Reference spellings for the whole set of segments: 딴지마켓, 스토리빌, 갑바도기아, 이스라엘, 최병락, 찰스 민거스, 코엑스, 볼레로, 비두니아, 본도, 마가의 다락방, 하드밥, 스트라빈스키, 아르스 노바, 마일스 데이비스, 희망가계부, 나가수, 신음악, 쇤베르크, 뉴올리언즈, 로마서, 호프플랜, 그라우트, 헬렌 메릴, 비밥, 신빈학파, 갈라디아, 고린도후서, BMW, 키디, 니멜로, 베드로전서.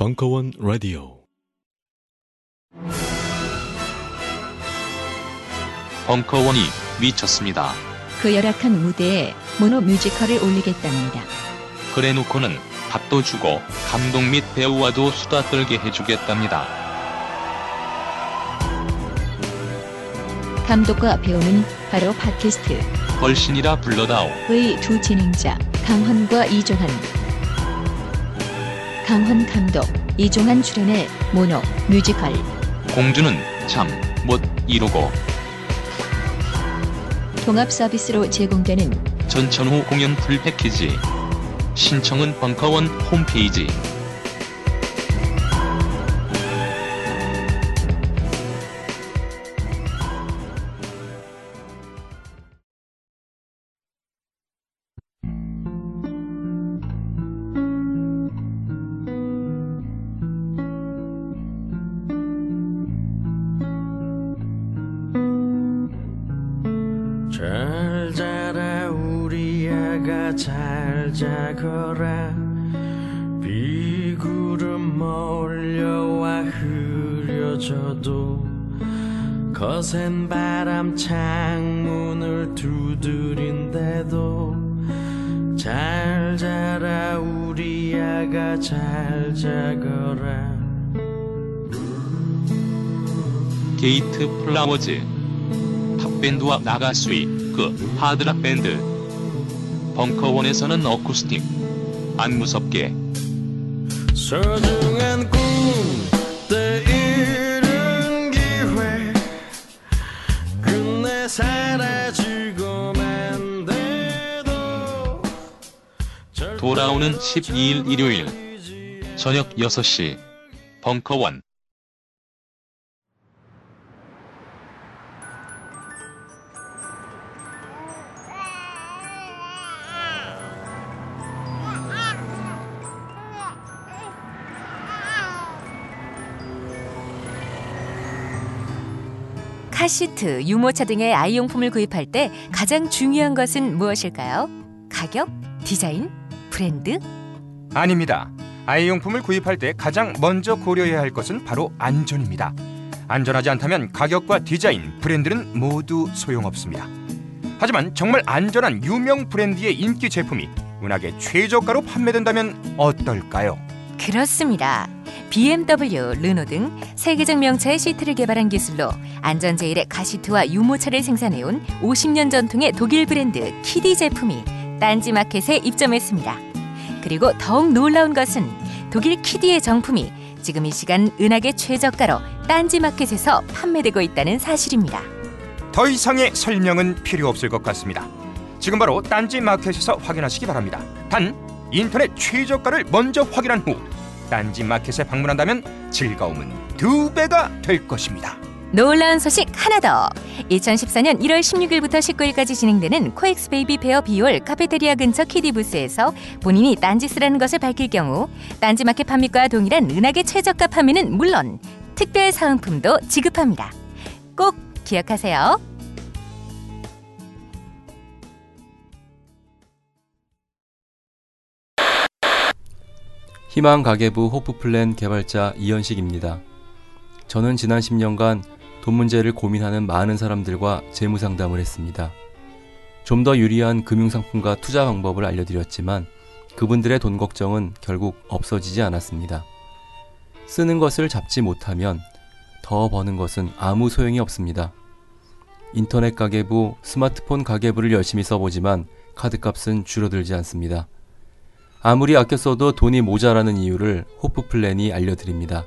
벙커원 라디오 벙커원이 미쳤습니다. 그 열악한 무대에 모노 뮤지컬을 올리겠답니다. 그래놓고는 밥도 주고 감독 및 배우와도 수다 떨게 해주겠답니다. 감독과 배우는 바로 팟캐스트 걸신이라 불러다오의 두 진행자 강헌과 이종한. 강헌 감독, 이종한 출연의 모노 뮤지컬 공주는 참 못 이루고. 종합 서비스로 제공되는 전천후 공연 풀 패키지. 신청은 벙커원 홈페이지. 잘 자라 우리 아가 잘 자거라. 비구름 몰려와 흐려져도 거센 바람 창문을 두드린대도 잘 자라 우리 아가 잘 자거라. 게이트 플라워즈 밴드와 나가수이, 그 하드락 밴드. 벙커원에서는 어쿠스틱 안 무섭게. 소중한 꿈 때 잃은 기회 끝내 사라지고만 돼도 돌아오는 12일 일요일 저녁 6시 벙커원. 카시트, 유모차 등의 아이용품을 구입할 때 가장 중요한 것은 무엇일까요? 가격? 디자인? 브랜드? 아닙니다. 아이용품을 구입할 때 가장 먼저 고려해야 할 것은 바로 안전입니다. 안전하지 않다면 가격과 디자인, 브랜드는 모두 소용없습니다. 하지만 정말 안전한 유명 브랜드의 인기 제품이 은하계 최저가로 판매된다면 어떨까요? 그렇습니다. BMW, 르노 등 세계적 명차의 시트를 개발한 기술로 안전 제일의 카시트와 유모차를 생산해온 50년 전통의 독일 브랜드 키디 제품이 딴지마켓에 입점했습니다. 그리고 더욱 놀라운 것은 독일 키디의 정품이 지금 이 시간 은하계 최저가로 딴지마켓에서 판매되고 있다는 사실입니다. 더 이상의 설명은 필요 없을 것 같습니다. 지금 바로 딴지마켓에서 확인하시기 바랍니다. 단, 인터넷 최저가를 먼저 확인한 후 딴지마켓에 방문한다면 즐거움은 2배가 될 것입니다. 놀라운 소식 하나 더! 2014년 1월 16일부터 19일까지 진행되는 코엑스 베이비 베어 비올 카페테리아 근처 키디 부스에서 본인이 딴지스라는 것을 밝힐 경우 딴지마켓 판매과 동일한 은하계 최저가 판매는 물론 특별 사은품도 지급합니다. 꼭 기억하세요. 희망가계부 호프플랜 개발자 이현식입니다. 저는 지난 10년간 돈 문제를 고민하는 많은 사람들과 재무상담을 했습니다. 좀 더 유리한 금융상품과 투자 방법을 알려드렸지만 그분들의 돈 걱정은 결국 없어지지 않았습니다. 쓰는 것을 잡지 못하면 더 버는 것은 아무 소용이 없습니다. 인터넷 가계부, 스마트폰 가계부를 열심히 써보지만 카드값은 줄어들지 않습니다. 아무리 아껴 써도 돈이 모자라는 이유를 호프플랜이 알려드립니다.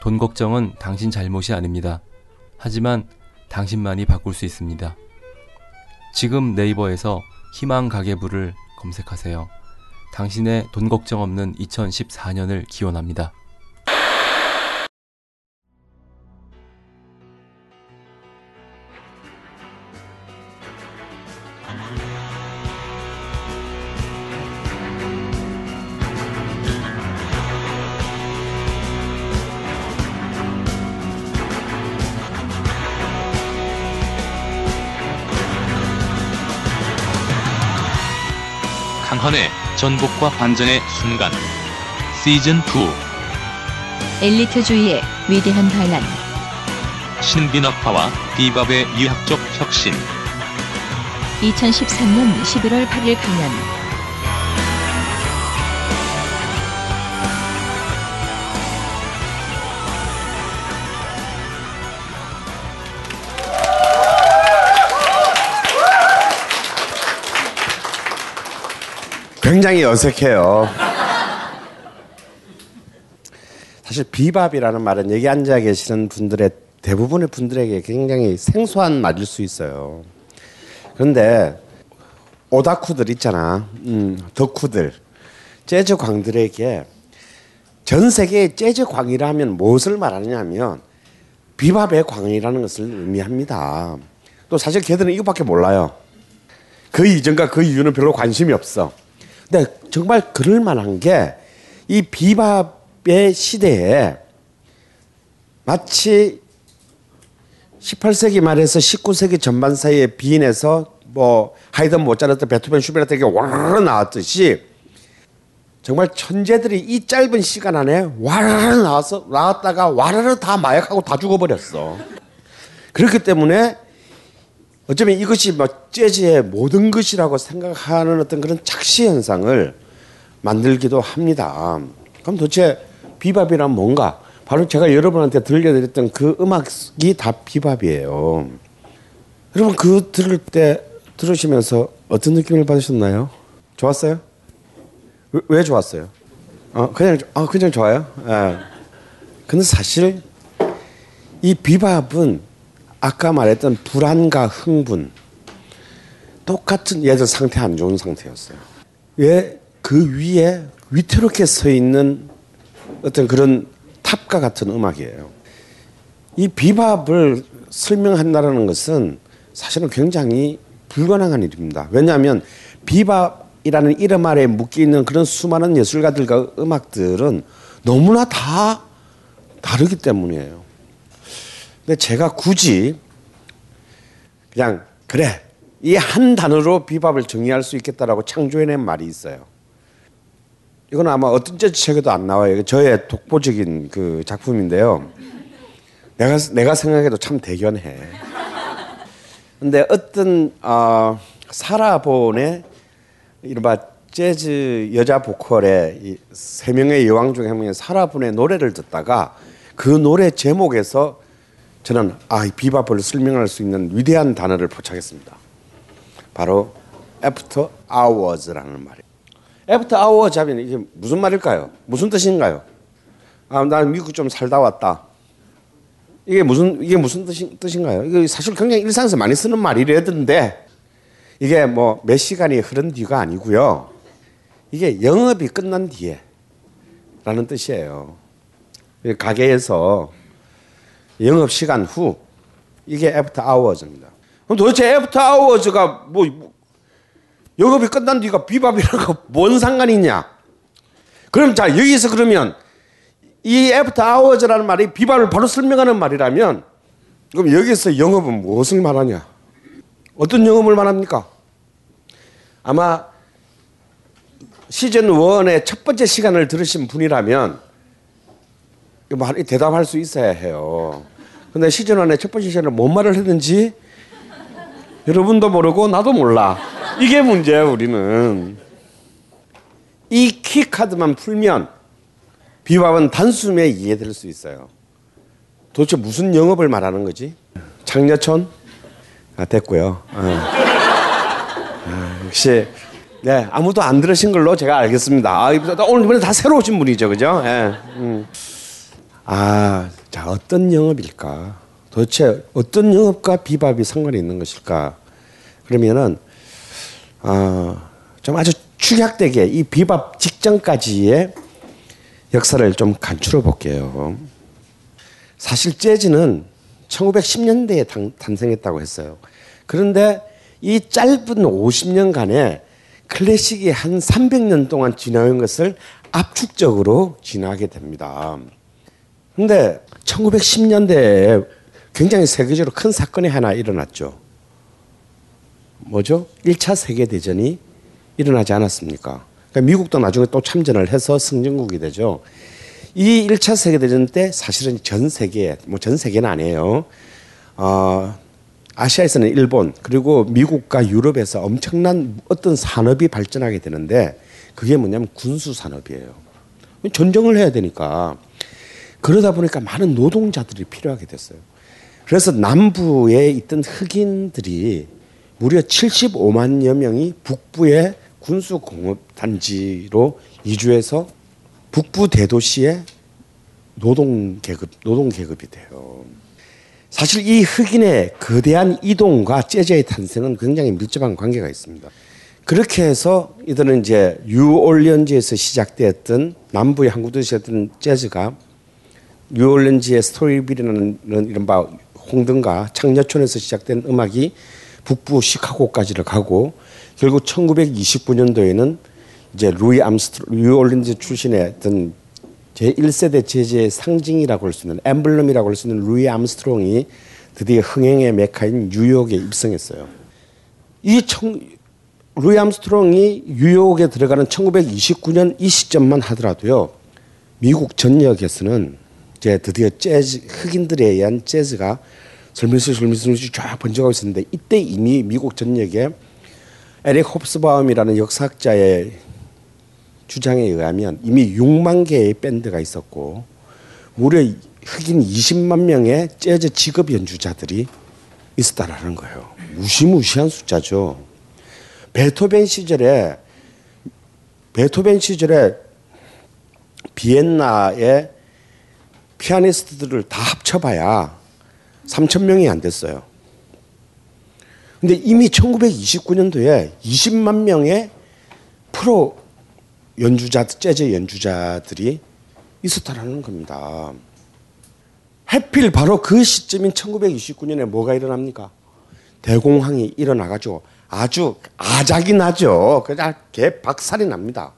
돈 걱정은 당신 잘못이 아닙니다. 하지만 당신만이 바꿀 수 있습니다. 지금 네이버에서 희망가계부를 검색하세요. 당신의 돈 걱정 없는 2014년을 기원합니다. 강헌의 전복과 반전의 순간 시즌2 엘리트주의의 위대한 반란 신빈학파와 비밥의 유학적 혁신 2013년 11월 8일 강연 굉장히 어색해요. 사실 비밥이라는 말은 여기 앉아 계시는 분들의 대부분의 분들에게 굉장히 생소한 말일 수 있어요. 그런데 오다쿠들 있잖아, 덕후들, 재즈광들에게 전 세계의 재즈광이라 하면 무엇을 말하냐면 비밥의 광이라는 것을 의미합니다. 또 사실 걔들은 이것밖에 몰라요. 그 이전과 그 이유는 별로 관심이 없어. 근데 정말 그럴만한 게 이 비밥의 시대에 마치 18세기 말에서 19세기 전반 사이에 비인에서 뭐 하이든, 모차르트, 베토벤, 슈베르트 이렇게 와르르 나왔듯이 정말 천재들이 이 짧은 시간 안에 와르르 나왔다가 와르르 다 마약하고 다 죽어버렸어. 그렇기 때문에 어쩌면 이것이 막 재즈의 모든 것이라고 생각하는 어떤 그런 착시 현상을 만들기도 합니다. 그럼 도대체 비밥이란 뭔가? 바로 제가 여러분한테 들려드렸던 그 음악이 다 비밥이에요. 여러분 그 들을 때 들으시면서 어떤 느낌을 받으셨나요? 좋았어요? 왜 좋았어요? 그냥 좋아요? 예. 근데 사실 이 비밥은 아까 말했던 불안과 흥분 똑같은 얘들 상태 안 좋은 상태였어요. 왜 그 위에 위태롭게 서 있는 어떤 그런 탑과 같은 음악이에요. 이 비밥을 설명한다는 것은 사실은 굉장히 불가능한 일입니다. 왜냐하면 비밥이라는 이름 아래에 묶여있는 그런 수많은 예술가들과 음악들은 너무나 다 다르기 때문이에요. 근데 제가 굳이 그냥 그래 이 한 단어로 비밥을 정의할 수 있겠다라고 창조해낸 말이 있어요. 이건 아마 어떤 책에도 안 나와요. 저의 독보적인 그 작품인데요. 내가 생각해도 참 대견해. 근데 어떤 사라본의 이른바 재즈 여자 보컬의 이 세 명의 여왕 중에 한 명인 사라본의 노래를 듣다가 그 노래 제목에서 저는 이 비밥을 설명할 수 있는 위대한 단어를 포착했습니다. 바로 After Hours라는 말이에요. After Hours 하면 이게 무슨 말일까요? 무슨 뜻인가요? 난 미국 좀 살다 왔다. 이게 무슨 뜻인가요? 이게 사실 굉장히 일상에서 많이 쓰는 말이라던데 이게 뭐 몇 시간이 흐른 뒤가 아니고요. 이게 영업이 끝난 뒤에 라는 뜻이에요. 가게에서 영업시간 후 이게 애프터 아워즈입니다. 그럼 도대체 애프터 아워즈가 뭐 영업이 끝난 뒤가 비밥이라고 뭔 상관이 있냐? 그럼 자 여기서 그러면 이 애프터 아워즈라는 말이 비밥을 바로 설명하는 말이라면 그럼 여기서 영업은 무엇을 말하냐? 어떤 영업을 말합니까? 아마 시즌 1의 첫 번째 시간을 들으신 분이라면 말이 대답할 수 있어야 해요. 근데 시즌 1의 첫 번째 시간에 뭔 말을 했는지 여러분도 모르고 나도 몰라. 이게 문제야. 우리는 이 키카드만 풀면 비밥은 단숨에 이해될 수 있어요. 도대체 무슨 영업을 말하는 거지? 장려촌? 됐고요. 역시 네, 아무도 안 들으신 걸로 제가 알겠습니다. 오늘 다 새로 오신 분이죠, 그죠? 네. 자 어떤 영업일까? 도대체 어떤 영업과 비밥이 상관이 있는 것일까? 그러면은 좀 아주 축약되게 이 비밥 직전까지의 역사를 좀 간추려 볼게요. 사실 재즈는 1910년대에 탄생했다고 했어요. 그런데 이 짧은 50년간에 클래식이 한 300년 동안 지나온 것을 압축적으로 지나게 됩니다. 근데 1910년대에 굉장히 세계적으로 큰 사건이 하나 일어났죠. 뭐죠? 1차 세계대전이 일어나지 않았습니까? 그러니까 미국도 나중에 또 참전을 해서 승전국이 되죠. 이 1차 세계대전 때 사실은 전 세계, 뭐 전 세계는 아니에요. 아시아에서는 일본, 그리고 미국과 유럽에서 엄청난 어떤 산업이 발전하게 되는데 그게 뭐냐면 군수 산업이에요. 전쟁을 해야 되니까. 그러다 보니까 많은 노동자들이 필요하게 됐어요. 그래서 남부에 있던 흑인들이 무려 75만여 명이 북부의 군수공업단지로 이주해서 북부 대도시의 노동계급이 돼요. 사실 이 흑인의 거대한 이동과 재즈의 탄생은 굉장히 밀접한 관계가 있습니다. 그렇게 해서 이들은 이제 뉴올리언즈에서 시작되었던 남부의 한국 도시였던 재즈가 뉴올리언즈의 스토리빌이라는 이른바 홍등가 창녀촌에서 시작된 음악이 북부 시카고까지를 가고 결국 1929년도에는 이제 루이 암스트롱, 뉴올리언즈 출신의 어떤 제1세대 재즈의 상징이라고 할 수 있는 엠블럼이라고 할 수 있는 루이 암스트롱이 드디어 흥행의 메카인 뉴욕에 입성했어요. 루이 암스트롱이 뉴욕에 들어가는 1929년 이 시점만 하더라도요, 미국 전역에서는 이제 드디어 재즈, 흑인들에 의한 재즈가 슬미슬 쫙 번져가고 있었는데, 이때 이미 미국 전역에 에릭 홉스바움이라는 역사학자의 주장에 의하면 이미 6만 개의 밴드가 있었고 무려 흑인 20만 명의 재즈 직업 연주자들이 있었다라는 거예요. 무시무시한 숫자죠. 베토벤 시절에 비엔나의 피아니스트들을 다 합쳐봐야 3,000명이 안 됐어요. 근데 이미 1929년도에 20만 명의 프로 재즈 연주자들이 있었다라는 겁니다. 하필 바로 그 시점인 1929년에 뭐가 일어납니까? 대공황이 일어나가지고 아주 아작이 나죠. 그냥 개박살이 납니다.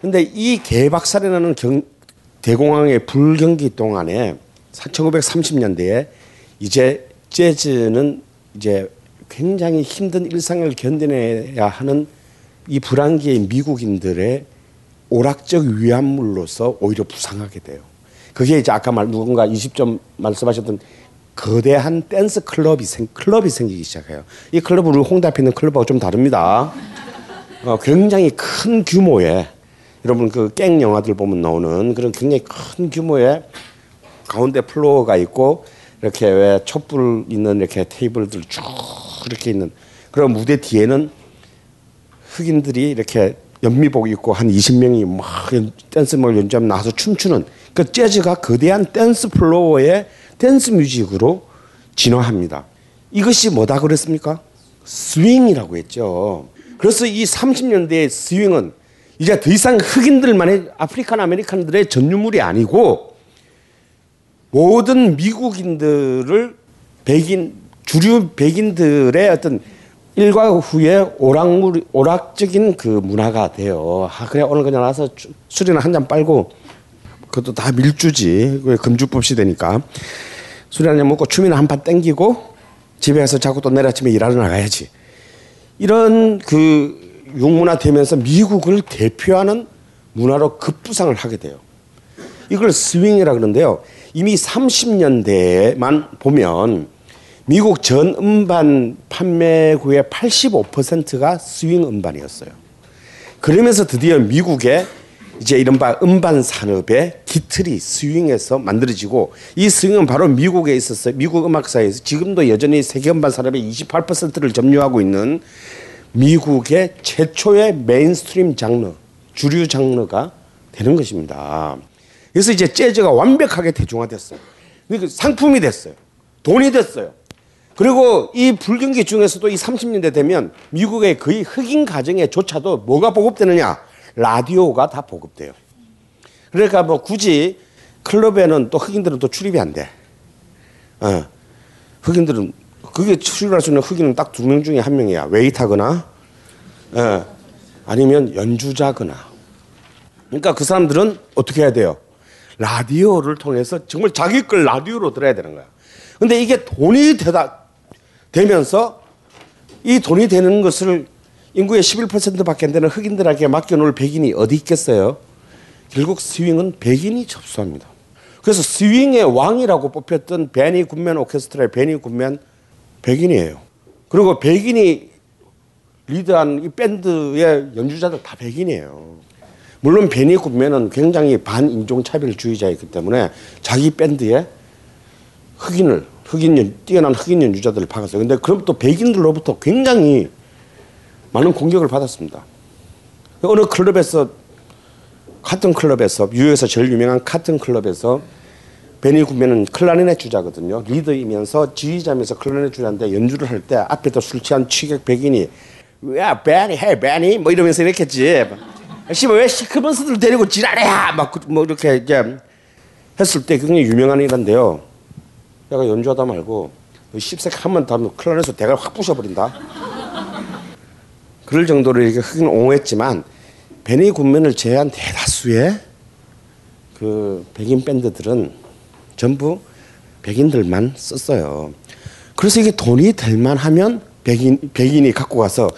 그런데 이 개박살이 나는 대공황의 불경기 동안에 1930년대에 이제 재즈는 이제 굉장히 힘든 일상을 견뎌내야 하는 이 불안기의 미국인들의 오락적 위안물로서 오히려 부상하게 돼요. 그게 이제 아까 누군가 20점 말씀하셨던 거대한 댄스 클럽이 생기기 시작해요. 이 클럽은 우리 홍대 앞에 있는 클럽하고 좀 다릅니다. 굉장히 큰 규모의, 여러분 그 깽 영화들 보면 나오는 그런 굉장히 큰 규모의 가운데 플로어가 있고 이렇게 왜 촛불 있는 이렇게 테이블들 쭉 이렇게 있는 그런 무대 뒤에는 흑인들이 이렇게 연미복 입고 한 20명이 막 댄스를 연주하면 나와서 춤추는 그 재즈가 거대한 댄스 플로어의 댄스 뮤직으로 진화합니다. 이것이 뭐다 그랬습니까? 스윙이라고 했죠. 그래서 이 30년대의 스윙은 이제 더 이상 흑인들만의 아프리칸 아메리칸들의 전유물이 아니고 모든 미국인들을 주류 백인들의 어떤 일과 후에 오락적인 그 문화가 돼요. 그래 오늘 그냥 와서 술이나 한 잔 빨고, 그것도 다 밀주지. 금주법시 되니까 술이 한 잔 먹고 춤이나 한 판 땡기고 집에 가서 자꾸 또 내일 아침에 일하러 나가야지. 이런 그 융문화 되면서 미국을 대표하는 문화로 급부상을 하게 돼요. 이걸 스윙이라 그러는데요. 이미 30년대에만 보면 미국 전 음반 판매구의 85%가 스윙 음반이었어요. 그러면서 드디어 미국의 이제 이른바 음반 산업의 기틀이 스윙에서 만들어지고, 이 스윙은 바로 미국에 있어서 미국 음악사에서 지금도 여전히 세계 음반 산업의 28%를 점유하고 있는 미국의 최초의 메인스트림 장르, 주류 장르가 되는 것입니다. 그래서 이제 재즈가 완벽하게 대중화됐어요. 그러니까 상품이 됐어요. 돈이 됐어요. 그리고 이 불경기 중에서도 이 30년대 되면 미국의 거의 흑인 가정에조차도 뭐가 보급되느냐? 라디오가 다 보급돼요. 그러니까 뭐 굳이 클럽에는 또 흑인들은 또 출입이 안 돼. 흑인들은 그게 출입할 수 있는 흑인은 딱 2명 중에 1명이야. 웨이터거나 아니면 연주자거나. 그러니까 그 사람들은 어떻게 해야 돼요? 라디오를 통해서 정말 자기 걸 라디오로 들어야 되는 거야. 근데 이게 돈이 되면서 이 돈이 되는 것을 인구의 11%밖에 안 되는 흑인들에게 맡겨놓을 백인이 어디 있겠어요? 결국 스윙은 백인이 접수합니다. 그래서 스윙의 왕이라고 뽑혔던 베니 굿맨 오케스트라의 베니 굿맨 백인이에요. 그리고 백인이 리드한 이 밴드의 연주자들 다 백인이에요. 물론 베니 굿맨은 굉장히 반인종차별주의자였기 때문에 자기 밴드에 뛰어난 흑인 연주자들을 박았어요. 근데 그럼 또 백인들로부터 굉장히 많은 공격을 받았습니다. 어느 클럽에서, 카튼 클럽에서, 뉴욕에서 제일 유명한 카튼 클럽에서 베니 굿맨은 클라리넷 주자거든요. 리더이면서 지휘자면서 클라리넷 주자인데 연주를 할 때 앞에 또 술 취한 취객 백인이 야, 베니, 헤이, 베니 뭐 이러면서 이랬겠지. 씨발 왜 시크먼스들 데리고 지랄해야 막 뭐 이렇게 이제 했을 때 굉장히 유명한 일인데요. 내가 연주하다 말고 십색 한 번 더 하면 클라리넷에서 대가를 확 부셔버린다. 그럴 정도로 이렇게 흑인 옹호했지만 베니 굿맨을 제외한 대다수의 그 백인 밴드들은 전부 백인들만 썼어요. 그래서 이게 돈이 될만 하면 백인이 갖고 가서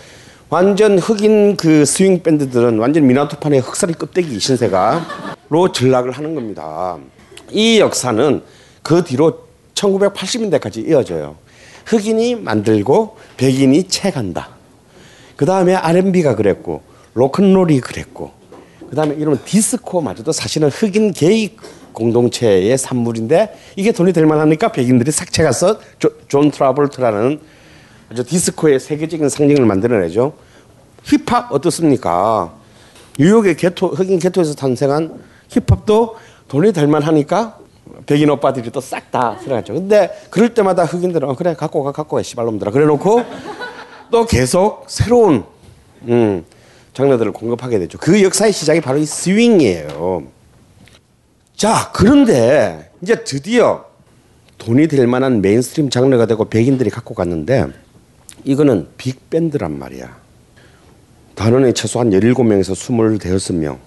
완전 흑인 그 스윙 밴드들은 완전 미나토판의 흑사리 껍데기 신세가로 전락을 하는 겁니다. 이 역사는 그 뒤로 1980년대까지 이어져요. 흑인이 만들고 백인이 채간다. 그 다음에 R&B가 그랬고 로큰롤이 그랬고 그 다음에 이런 디스코마저도 사실은 흑인 게이 공동체의 산물인데 이게 돈이 될 만하니까 백인들이 삭제가서 존 트라볼트라는 아주 디스코의 세계적인 상징을 만들어내죠. 힙합 어떻습니까? 뉴욕의 개토, 흑인 개토에서 탄생한 힙합도 돈이 될 만하니까 백인 오빠들이 또 싹 다 들어갔죠. 근데 그럴 때마다 흑인들은 그래 갖고 가 씨발놈들아 그래 놓고 또 계속 새로운 장르들을 공급하게 되죠. 그 역사의 시작이 바로 이 스윙이에요. 자, 그런데 이제 드디어 돈이 될 만한 메인스트림 장르가 되고 백인들이 갖고 갔는데 이거는 빅밴드란 말이야. 단원의 최소한 17명에서 25명.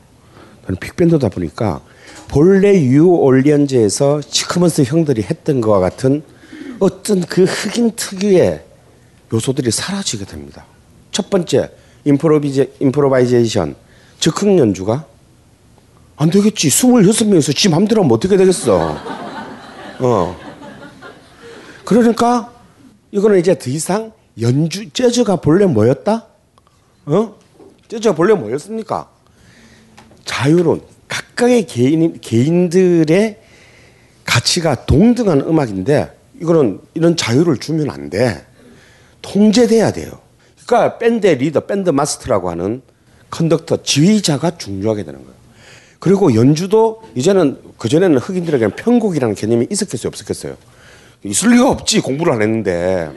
빅밴드다 보니까 본래 뉴올리언즈에서 시크먼스 형들이 했던 것과 같은 어떤 그 흑인 특유의 요소들이 사라지게 됩니다. 첫 번째, 임프로바이제이션, 즉흥 연주가 안 되겠지. 26명에서 지 맘대로 하면 어떻게 되겠어. 그러니까 이거는 이제 더 이상 재즈가 본래 뭐였다? 재즈가 본래 뭐였습니까? 자유로운 각각의 개인들의 가치가 동등한 음악인데 이거는 이런 자유를 주면 안 돼. 통제돼야 돼요. 그러니까 밴드의 리더, 밴드 마스터라고 하는 컨덕터, 지휘자가 중요하게 되는 거예요. 그리고 연주도 이제는 그전에는 흑인들에게는 편곡이라는 개념이 있었겠어요? 없었겠어요? 있을 리가 없지. 공부를 안 했는데.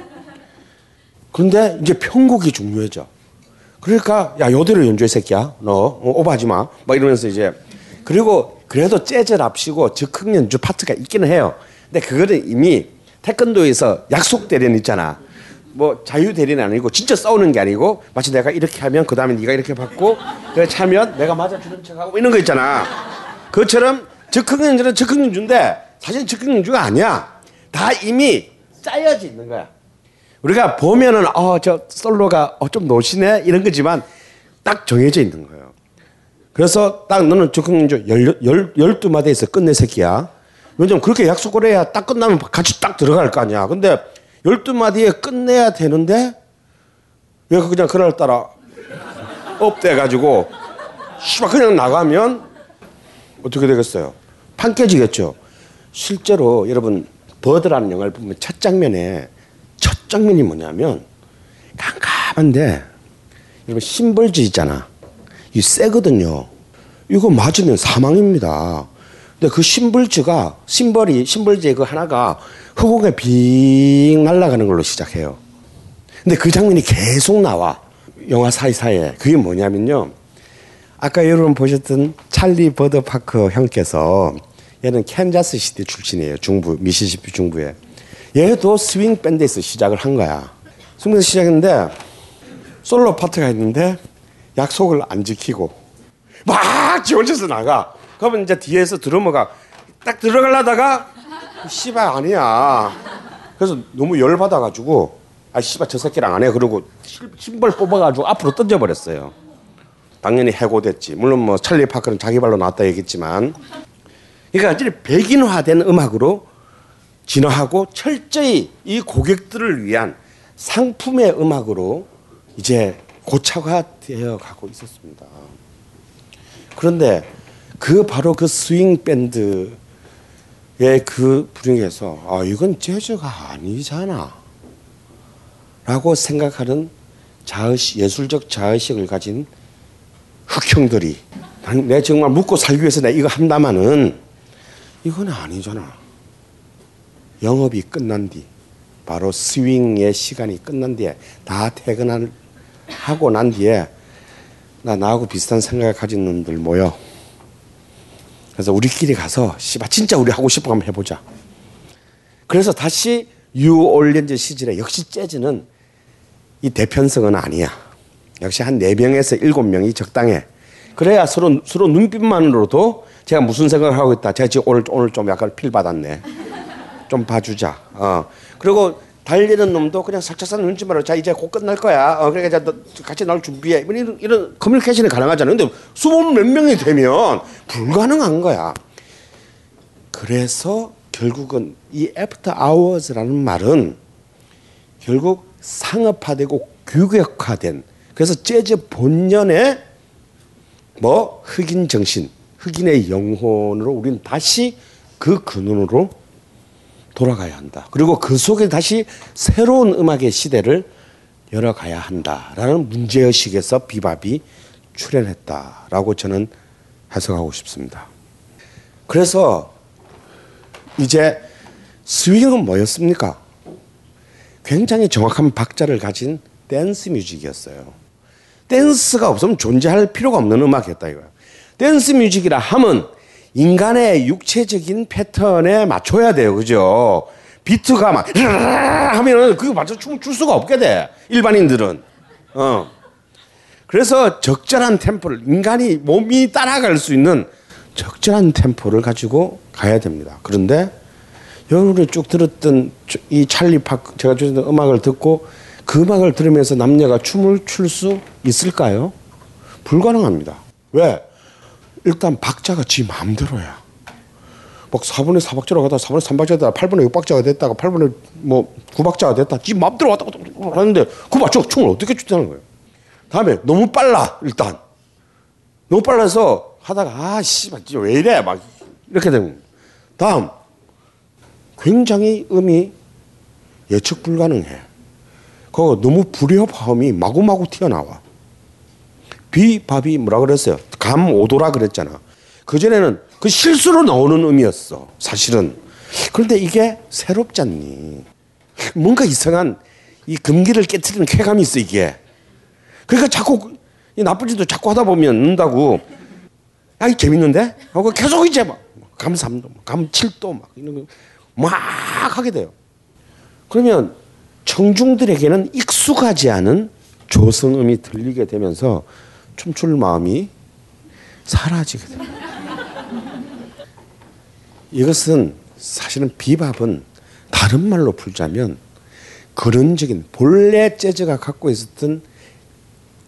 그런데 이제 편곡이 중요해져. 그러니까 야 이대로 연주해 새끼야. 너 오버하지 마. 막 이러면서 이제. 그리고 그래도 재즈랍시고 즉흥 연주 파트가 있기는 해요. 근데 그거는 이미 태권도에서 약속 대련 있잖아. 뭐 자유 대리는 아니고 진짜 싸우는 게 아니고 마치 내가 이렇게 하면 그 다음에 네가 이렇게 받고 내가 차면 내가 맞아주는 척하고 이런 거 있잖아. 그것처럼 즉흥연주는 즉흥연주인데 사실 즉흥연주가 아니야. 다 이미 짜여져 있는 거야. 우리가 보면은 저 솔로가 좀 노시네 이런 거지만 딱 정해져 있는 거예요. 그래서 딱 너는 즉흥연주 12마디에서 끝내 새끼야. 왜냐면 그렇게 약속을 해야 딱 끝나면 같이 딱 들어갈 거 아니야. 근데 12마디에 끝내야 되는데 왜 그냥 그날따라 업돼가지고 씨발 그냥 나가면 어떻게 되겠어요? 판 깨지겠죠. 실제로 여러분 버드라는 영화를 보면 첫 장면이 뭐냐면 깜깜한데 여러분 심벌지 있잖아. 이 세거든요. 이거 맞으면 사망입니다. 근데 그 심벌지의 그 하나가 허공에 빙 날아가는 걸로 시작해요. 근데 그 장면이 계속 나와. 영화 사이사이에. 그게 뭐냐면요. 아까 여러분 보셨던 찰리 버드 파커 형께서 얘는 캔자스시티 출신이에요. 중부, 미시시피 중부에. 얘도 스윙 밴드에서 시작을 한 거야. 스윙에서 시작했는데 솔로 파트가 있는데 약속을 안 지키고 막 지원쳐서 나가. 그러면 이제 뒤에서 드러머가 딱 들어가려다가 씨발 아니야. 그래서 너무 열받아가지고 아 씨발 저 새끼랑 안 해. 그러고 신발 뽑아가지고 앞으로 던져버렸어요. 당연히 해고됐지. 물론 뭐 찰리 파커는 자기 발로 나왔다 얘기했지만, 그러니까 백인화된 음악으로 진화하고 철저히 이 고객들을 위한 상품의 음악으로 이제 고착화되어 가고 있었습니다. 그런데 그 바로 그 스윙 밴드의 그 분위기에서 아 이건 재즈가 아니잖아 라고 생각하는 자의식, 예술적 자의식을 가진 흑형들이, 내 정말 묵고 살기 위해서 내가 이거 한다마는 이건 아니잖아. 영업이 끝난 뒤, 바로 스윙의 시간이 끝난 뒤에 다 퇴근을 하고 난 뒤에 나하고 비슷한 생각을 가진 놈들 모여. 그래서 우리끼리 가서 씨발 진짜 우리 하고 싶어 한번 해보자. 그래서 다시 뉴올리언즈 시절에 역시 재즈는 이 대편성은 아니야. 역시 한 4명에서 7명이 적당해. 그래야 서로 눈빛만으로도 제가 무슨 생각을 하고 있다. 제가 지금 오늘 좀 약간 필 받았네. 좀 봐주자. 그리고 달리는 놈도 그냥 살짝살 눈치 말로 자 이제 곧 끝날 거야. 그러니까 자, 너 같이 날 준비해. 이런 커뮤니케이션이 가능하잖아요. 근데 20몇 명이 되면 불가능한 거야. 그래서 결국은 이 애프터 아워즈라는 말은 결국 상업화되고 규격화된, 그래서 재즈 본연의 뭐 흑인 정신, 흑인의 영혼으로 우린 다시 그 근원으로 돌아가야 한다. 그리고 그 속에 다시 새로운 음악의 시대를 열어가야 한다라는 문제의식에서 비밥이 출현했다라고 저는 해석하고 싶습니다. 그래서 이제 스윙은 뭐였습니까? 굉장히 정확한 박자를 가진 댄스 뮤직이었어요. 댄스가 없으면 존재할 필요가 없는 음악이었다 이거야. 댄스 뮤직이라 함은 인간의 육체적인 패턴에 맞춰야 돼요. 그죠? 비트가 막 하면은 그거 맞춰 춤을 출 수가 없게 돼. 일반인들은. 그래서 적절한 템포를, 인간이 몸이 따라갈 수 있는 적절한 템포를 가지고 가야 됩니다. 그런데 여러분이 쭉 들었던 이 찰리 파커, 제가 주셨던 음악을 듣고 그 음악을 들으면서 남녀가 춤을 출 수 있을까요? 불가능합니다. 왜? 일단 박자가 지 마음대로야. 막 4분의 4박자로 가다가 4분의 3박자가 됐다가 8분의 6박자가 됐다가 8분의 뭐 9박자가 됐다. 지 마음대로 왔다 갔다 하는데 그 맞춰 춤을 어떻게 추냐는 거예요. 다음에 너무 빨라. 일단 너무 빨라서 하다가 아 씨발 왜 이래 막 이렇게 되는 거예요. 다음 굉장히 음이 예측 불가능해. 그거 너무 불협화음이 마구마구 튀어나와. 비밥이 뭐라 그랬어요? 감 오도라 그랬잖아. 그전에는 그 실수로 나오는 음이었어 사실은. 그런데 이게 새롭지 않니? 뭔가 이상한 이 금기를 깨트리는 쾌감이 있어 이게. 그러니까 자꾸 이 나쁜 짓도 자꾸 하다 보면 는다고. 아 이거 재밌는데? 하고 계속 이제 막 감 3도 감 7도 막 이런 거 막 하게 돼요. 그러면 청중들에게는 익숙하지 않은 조성음이 들리게 되면서 춤출 마음이 사라지게 됩니다. 이것은 사실은 비밥은 다른 말로 풀자면 근원적인 본래 재즈가 갖고 있었던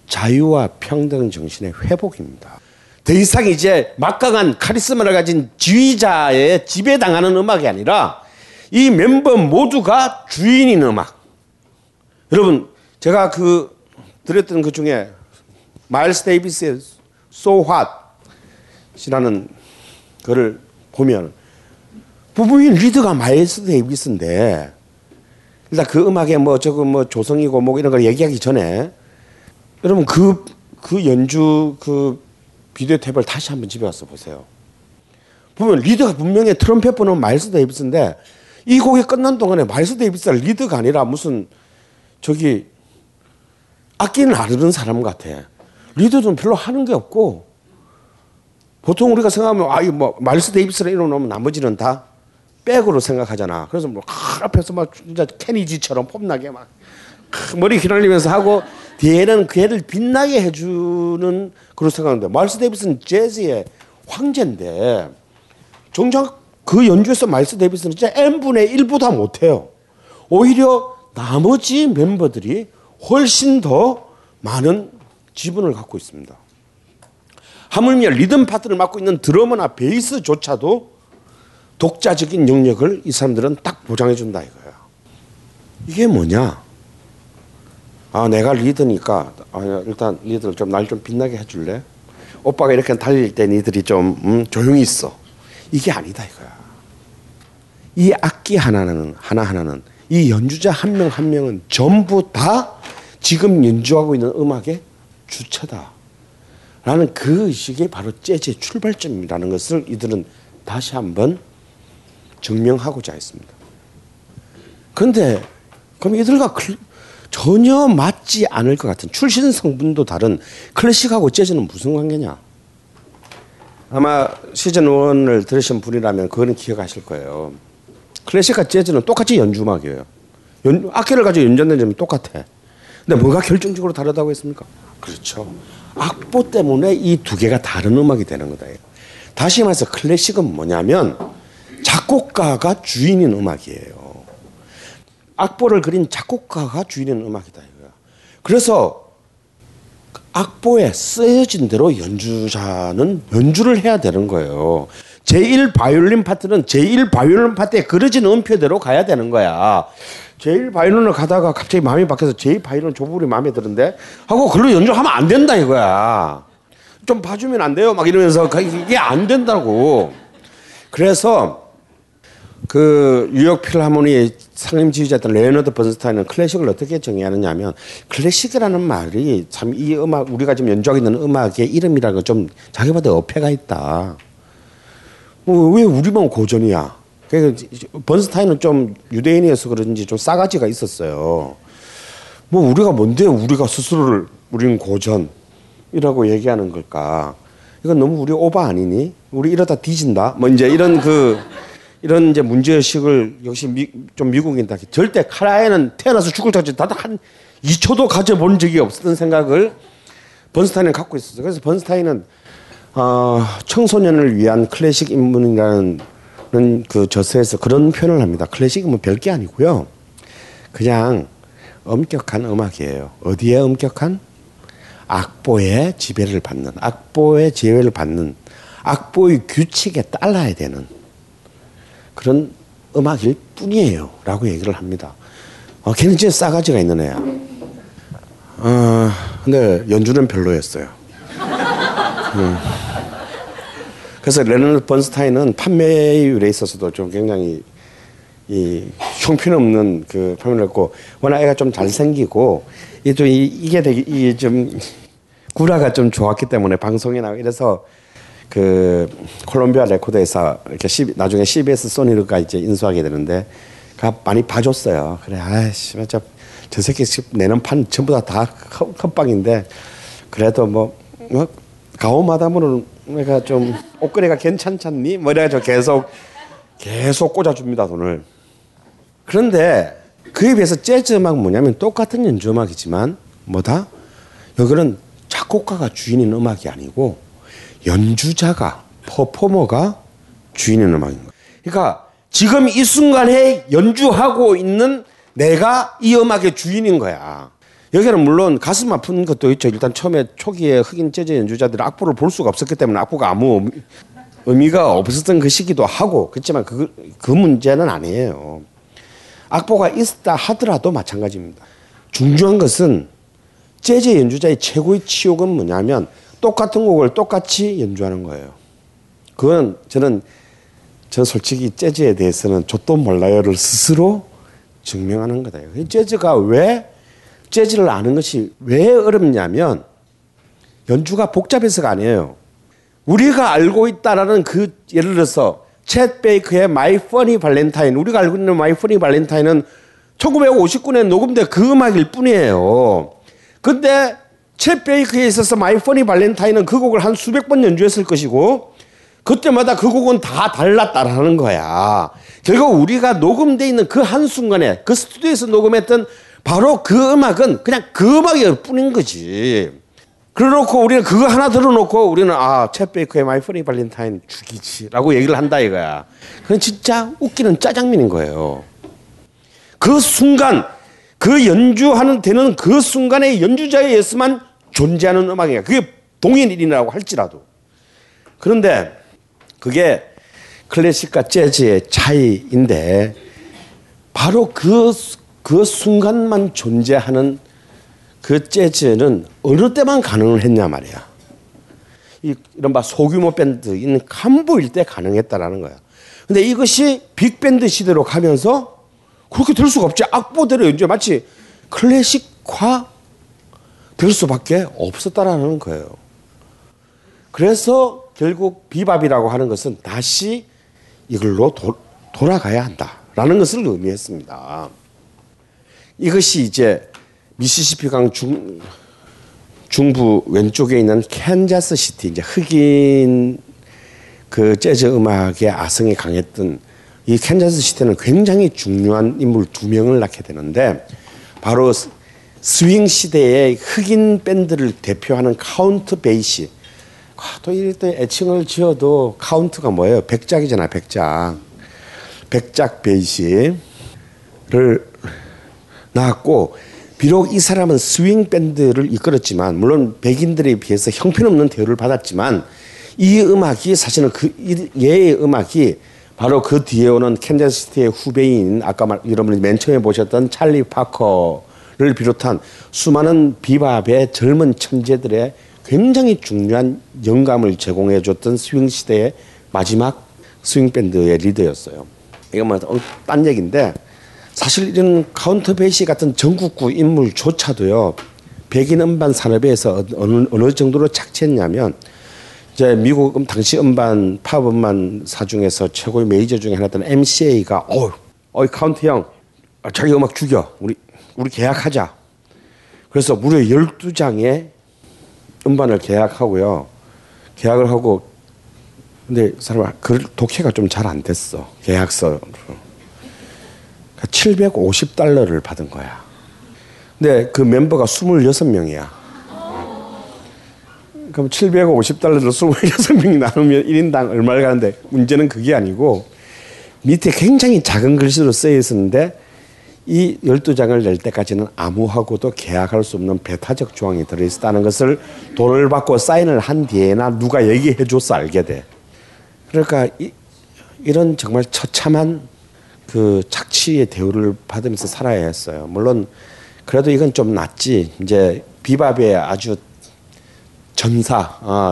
자유와 평등 정신의 회복입니다. 더 이상 이제 막강한 카리스마를 가진 지휘자의 지배당하는 음악이 아니라 이 멤버 모두가 주인인 음악. 여러분 제가 그 들었던 그 중에 마일스 데이비스의 So What이라는 글을 보면 부부인 리드가 마일스 데이비스인데, 일단 그 음악에 뭐 저거 뭐 조성이고 뭐 이런 걸 얘기하기 전에 여러분 그 연주 그 비디오 탭을 다시 한번 집에 와서 보세요. 보면 리드가 분명히 트럼펫 부는 마일스 데이비스인데 이 곡이 끝난 동안에 마일스 데이비스가 리드가 아니라 무슨 저기 악기는 아르는 사람 같아. 리드는 별로 하는 게 없고, 보통 우리가 생각하면 아, 이 뭐 마일스 데이비스를 이뤄놓으면 나머지는 다 백으로 생각하잖아. 그래서 뭐 앞에서 막 진짜 케니지처럼 폼나게 막 머리 휘날리면서 하고 뒤에는 그 애를 빛나게 해주는 그런 생각인데, 마일스 데이비스는 재즈의 황제인데 정작 그 연주에서 마일스 데이비스는 진짜 n분의 1보다 못해요. 오히려 나머지 멤버들이 훨씬 더 많은 지분을 갖고 있습니다. 하물며 리듬 파트를 맡고 있는 드러머나 베이스조차도 독자적인 영역을 이 사람들은 딱 보장해준다 이거야. 이게 뭐냐? 아, 내가 리드니까 일단 니들 좀 날 좀 빛나게 해줄래? 오빠가 이렇게 달릴 때 니들이 좀 조용히 있어. 이게 아니다 이거야. 이 악기 하나하나는 이 연주자 한 명 한 명은 전부 다 지금 연주하고 있는 음악의 주체다 라는 그 의식이 바로 재즈의 출발점이라는 것을 이들은 다시 한번 증명하고자 했습니다. 그런데 그럼 이들과 전혀 맞지 않을 것 같은 출신 성분도 다른 클래식하고 재즈는 무슨 관계냐? 아마 시즌 1을 들으신 분이라면 그거는 기억하실 거예요. 클래식과 재즈는 똑같이 연주음악이에요. 악기를 가지고 연주하는 점이 똑같아. 근데 뭐가 결정적으로 다르다고 했습니까? 그렇죠. 악보 때문에 이 두 개가 다른 음악이 되는 거다. 다시 말해서 클래식은 뭐냐면 작곡가가 주인인 음악이에요. 악보를 그린 작곡가가 주인인 음악이다 이거야. 그래서 악보에 쓰여진 대로 연주자는 연주를 해야 되는 거예요. 제1 바이올린 파트는 제1 바이올린 파트에 그려진 음표대로 가야 되는 거야. 제1 바이올린을 가다가 갑자기 마음이 바뀌어서 제2 바이올린 조부리 마음에 드는데 하고 그걸로 연주하면 안 된다 이거야. 좀 봐주면 안 돼요 막 이러면서 이게 안 된다고. 그래서 그 뉴욕 필하모니의 상임 지휘자였던 레오나드 번스타인은 클래식을 어떻게 정의하느냐 하면, 클래식이라는 말이 참 이 음악, 우리가 지금 연주하고 있는 음악의 이름이라는 건 좀 자기마다 어폐가 있다. 뭐 왜 우리만 고전이야. 그러니까 번스타인은 좀 유대인이어서 그런지 좀 싸가지가 있었어요. 뭐 우리가 뭔데 우리가 스스로를 우린 고전이라고 얘기하는 걸까. 이건 너무 우리 오바 아니니? 우리 이러다 뒤진다? 뭐 이제 이런 이런 이제 문제의식을 역시 좀 미국인다. 절대 카라에는 태어나서 죽을 때까지 나도 한 2초도 가져본 적이 없었던 생각을 번스타인은 갖고 있었어요. 그래서 번스타인은 청소년을 위한 클래식 인문이라는 그 저서에서 그런 표현을 합니다. 클래식은 뭐 별게 아니고요. 그냥 엄격한 음악이에요. 어디에 엄격한? 악보의 지배를 받는, 악보의 제외를 받는, 악보의 규칙에 따라야 되는 그런 음악일 뿐이에요 라고 얘기를 합니다. 걔는 진짜 싸가지가 있는 애야. 근데 연주는 별로였어요. 그래서 레너드 번스타인은 판매율에 있어서도 좀 굉장히 이 형편없는 그 판매를 했고, 워낙 애가 좀 잘생기고 이게 되게 이 좀 구라가 좀 좋았기 때문에 방송이나 이래서 그 콜롬비아 레코드에서 이렇게 나중에 CBS 소니로가 이제 인수하게 되는데 많이 봐줬어요. 그래, 아이씨, 저 새끼 내는 판 전부 다 컵방인데 그래도 뭐 가오마담으로 내가 좀 옷걸이가 괜찮잖니? 뭐 이래가지고 계속 꽂아줍니다 돈을. 그런데 그에 비해서 재즈 음악은 뭐냐면 똑같은 연주 음악이지만 뭐다? 여기는 작곡가가 주인인 음악이 아니고 연주자가, 퍼포머가 주인의 음악인 거예요. 그러니까 지금 이 순간에 연주하고 있는 내가 이 음악의 주인인 거야. 여기는 물론 가슴 아픈 것도 있죠. 일단 처음에 초기에 흑인 재즈 연주자들이 악보를 볼 수가 없었기 때문에 악보가 아무 의미가 없었던 것이기도 하고, 그렇지만 그 문제는 아니에요. 악보가 있다 하더라도 마찬가지입니다. 중요한 것은 재즈 연주자의 최고의 치욕은 뭐냐면 똑같은 곡을 똑같이 연주하는 거예요. 그건 저는 솔직히 재즈에 대해서는 저도 몰라요를 스스로 증명하는 거다. 재즈가 재즈를 아는 것이 왜 어렵냐면 연주가 복잡해서가 아니에요. 우리가 알고 있다라는 그 예를 들어서 챗 베이커의 마이 퍼니 발렌타인, 우리가 알고 있는 마이 퍼니 발렌타인은 1959년에 녹음된 그 음악일 뿐이에요. 근데 챗 베이커에 있어서 마이 퍼니 발렌타인은 그 곡을 한 수백 번 연주했을 것이고, 그때마다 그 곡은 다 달랐다라는 거야. 결국 우리가 녹음되어 있는 그 한순간에 그 스튜디오에서 녹음했던 바로 그 음악은 그냥 그 음악일 뿐인 거지. 그래놓고 우리는 그거 하나 들어놓고 우리는 챗 베이커의 마이 퍼니 발렌타인 죽이지 라고 얘기를 한다 이거야. 그건 진짜 웃기는 짜장면인 거예요. 그 순간 그 연주하는 되는 그 순간의 연주자에 의해서만 존재하는 음악이야. 그게 동일이라고 할지라도. 그런데 그게 클래식과 재즈의 차이인데 바로 그 순간만 존재하는 그 재즈는 어느 때만 가능을 했냐 말이야. 이른바 소규모 밴드인 캄보일 때 가능했다라는 거야. 근데 이것이 빅밴드 시대로 가면서 그렇게 될 수가 없지. 악보대로 이제 마치 클래식화 될 수밖에 없었다라는 거예요. 그래서 결국 비밥이라고 하는 것은 다시 이걸로 돌아가야 한다라는 것을 의미했습니다. 이것이 이제 미시시피강 중부 왼쪽에 있는 캔자스시티, 이제 흑인 그 재즈 음악의 아성이 강했던 이 캔자스시티는 굉장히 중요한 인물 두 명을 낳게 되는데, 바로 스윙 시대의 흑인 밴드를 대표하는 카운트 베이시. 또 이랬던 애칭을 지어도 카운트가 뭐예요? 백작이잖아, 백작. 백작 베이시를 낳았고, 비록 이 사람은 스윙 밴드를 이끌었지만, 물론 백인들에 비해서 형편없는 대우를 받았지만, 이 음악이 사실은 그 얘의 음악이 바로 그 뒤에 오는 캔자스시티의 후배인 아까 여러분이 맨 처음에 보셨던 찰리 파커를 비롯한 수많은 비밥의 젊은 천재들의 굉장히 중요한 영감을 제공해줬던 스윙 시대의 마지막 스윙 밴드의 리더였어요. 이건 뭐 딴 얘기인데, 사실 이런 카운트 베이시 같은 전국구 인물조차도요, 백인 음반 산업에서 어느 정도로 착취했냐면, 이제 미국 당시 음반 팝 음반사 중에서 최고의 메이저 중에 하나였던 MCA가 어이 카운트 형, 자기 음악 죽여, 우리 계약하자. 그래서 무려 12장의 음반을 계약하고요. 계약을 하고, 근데 사람 독해가 좀 잘 안 됐어, 계약서로. $750를 받은 거야. 근데 그 멤버가 26명이야. 그럼 $750를 26명이 나누면 1인당 얼마를 가는데, 문제는 그게 아니고 밑에 굉장히 작은 글씨로 쓰여 있었는데, 이 12장을 낼 때까지는 아무하고도 계약할 수 없는 배타적 조항이 들어있었다는 것을 돈을 받고 사인을 한 뒤에나 누가 얘기해줘서 알게 돼. 그러니까 이런 정말 처참한 그 착취의 대우를 받으면서 살아야 했어요. 물론 그래도 이건 좀 낫지. 이제 비밥의 아주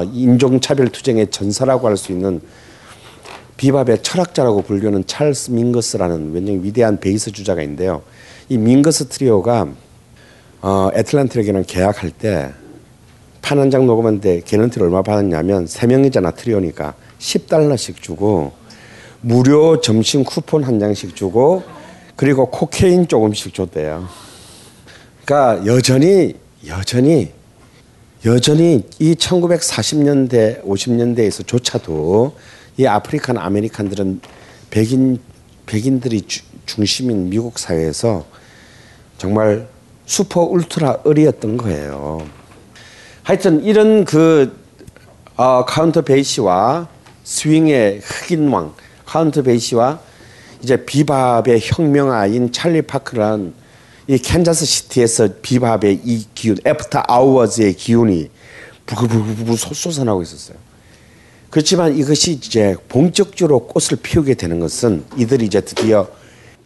전사, 인종차별 투쟁의 전사라고 할 수 있는 비밥의 철학자라고 불리는 찰스 민거스라는 굉장히 위대한 베이스 주자가 있는데요. 이 민거스 트리오가 애틀란트에게는 계약할 때 판 한 장 녹음하는데 걔네한테 얼마 받았냐면, 3명이잖아 트리오니까, $10씩 주고, 무료 점심 쿠폰 한 장씩 주고, 그리고 코케인 조금씩 줬대요. 그러니까 여전히 이 1940년대 50년대에서조차도 이 아프리칸 아메리칸들은 백인들이 중심인 미국 사회에서 정말 슈퍼 울트라 을이었던 거예요. 하여튼 이런 그 카운터 베이시와 스윙의 흑인 왕 카운트 베이시와 이제 비밥의 혁명아인 찰리 파크란 이 캔자스 시티에서 비밥의 이 기운, 애프터 아워즈의 기운이 부글부글 솟아나고 있었어요. 그렇지만 이것이 이제 본격적으로 꽃을 피우게 되는 것은, 이들이 이제 드디어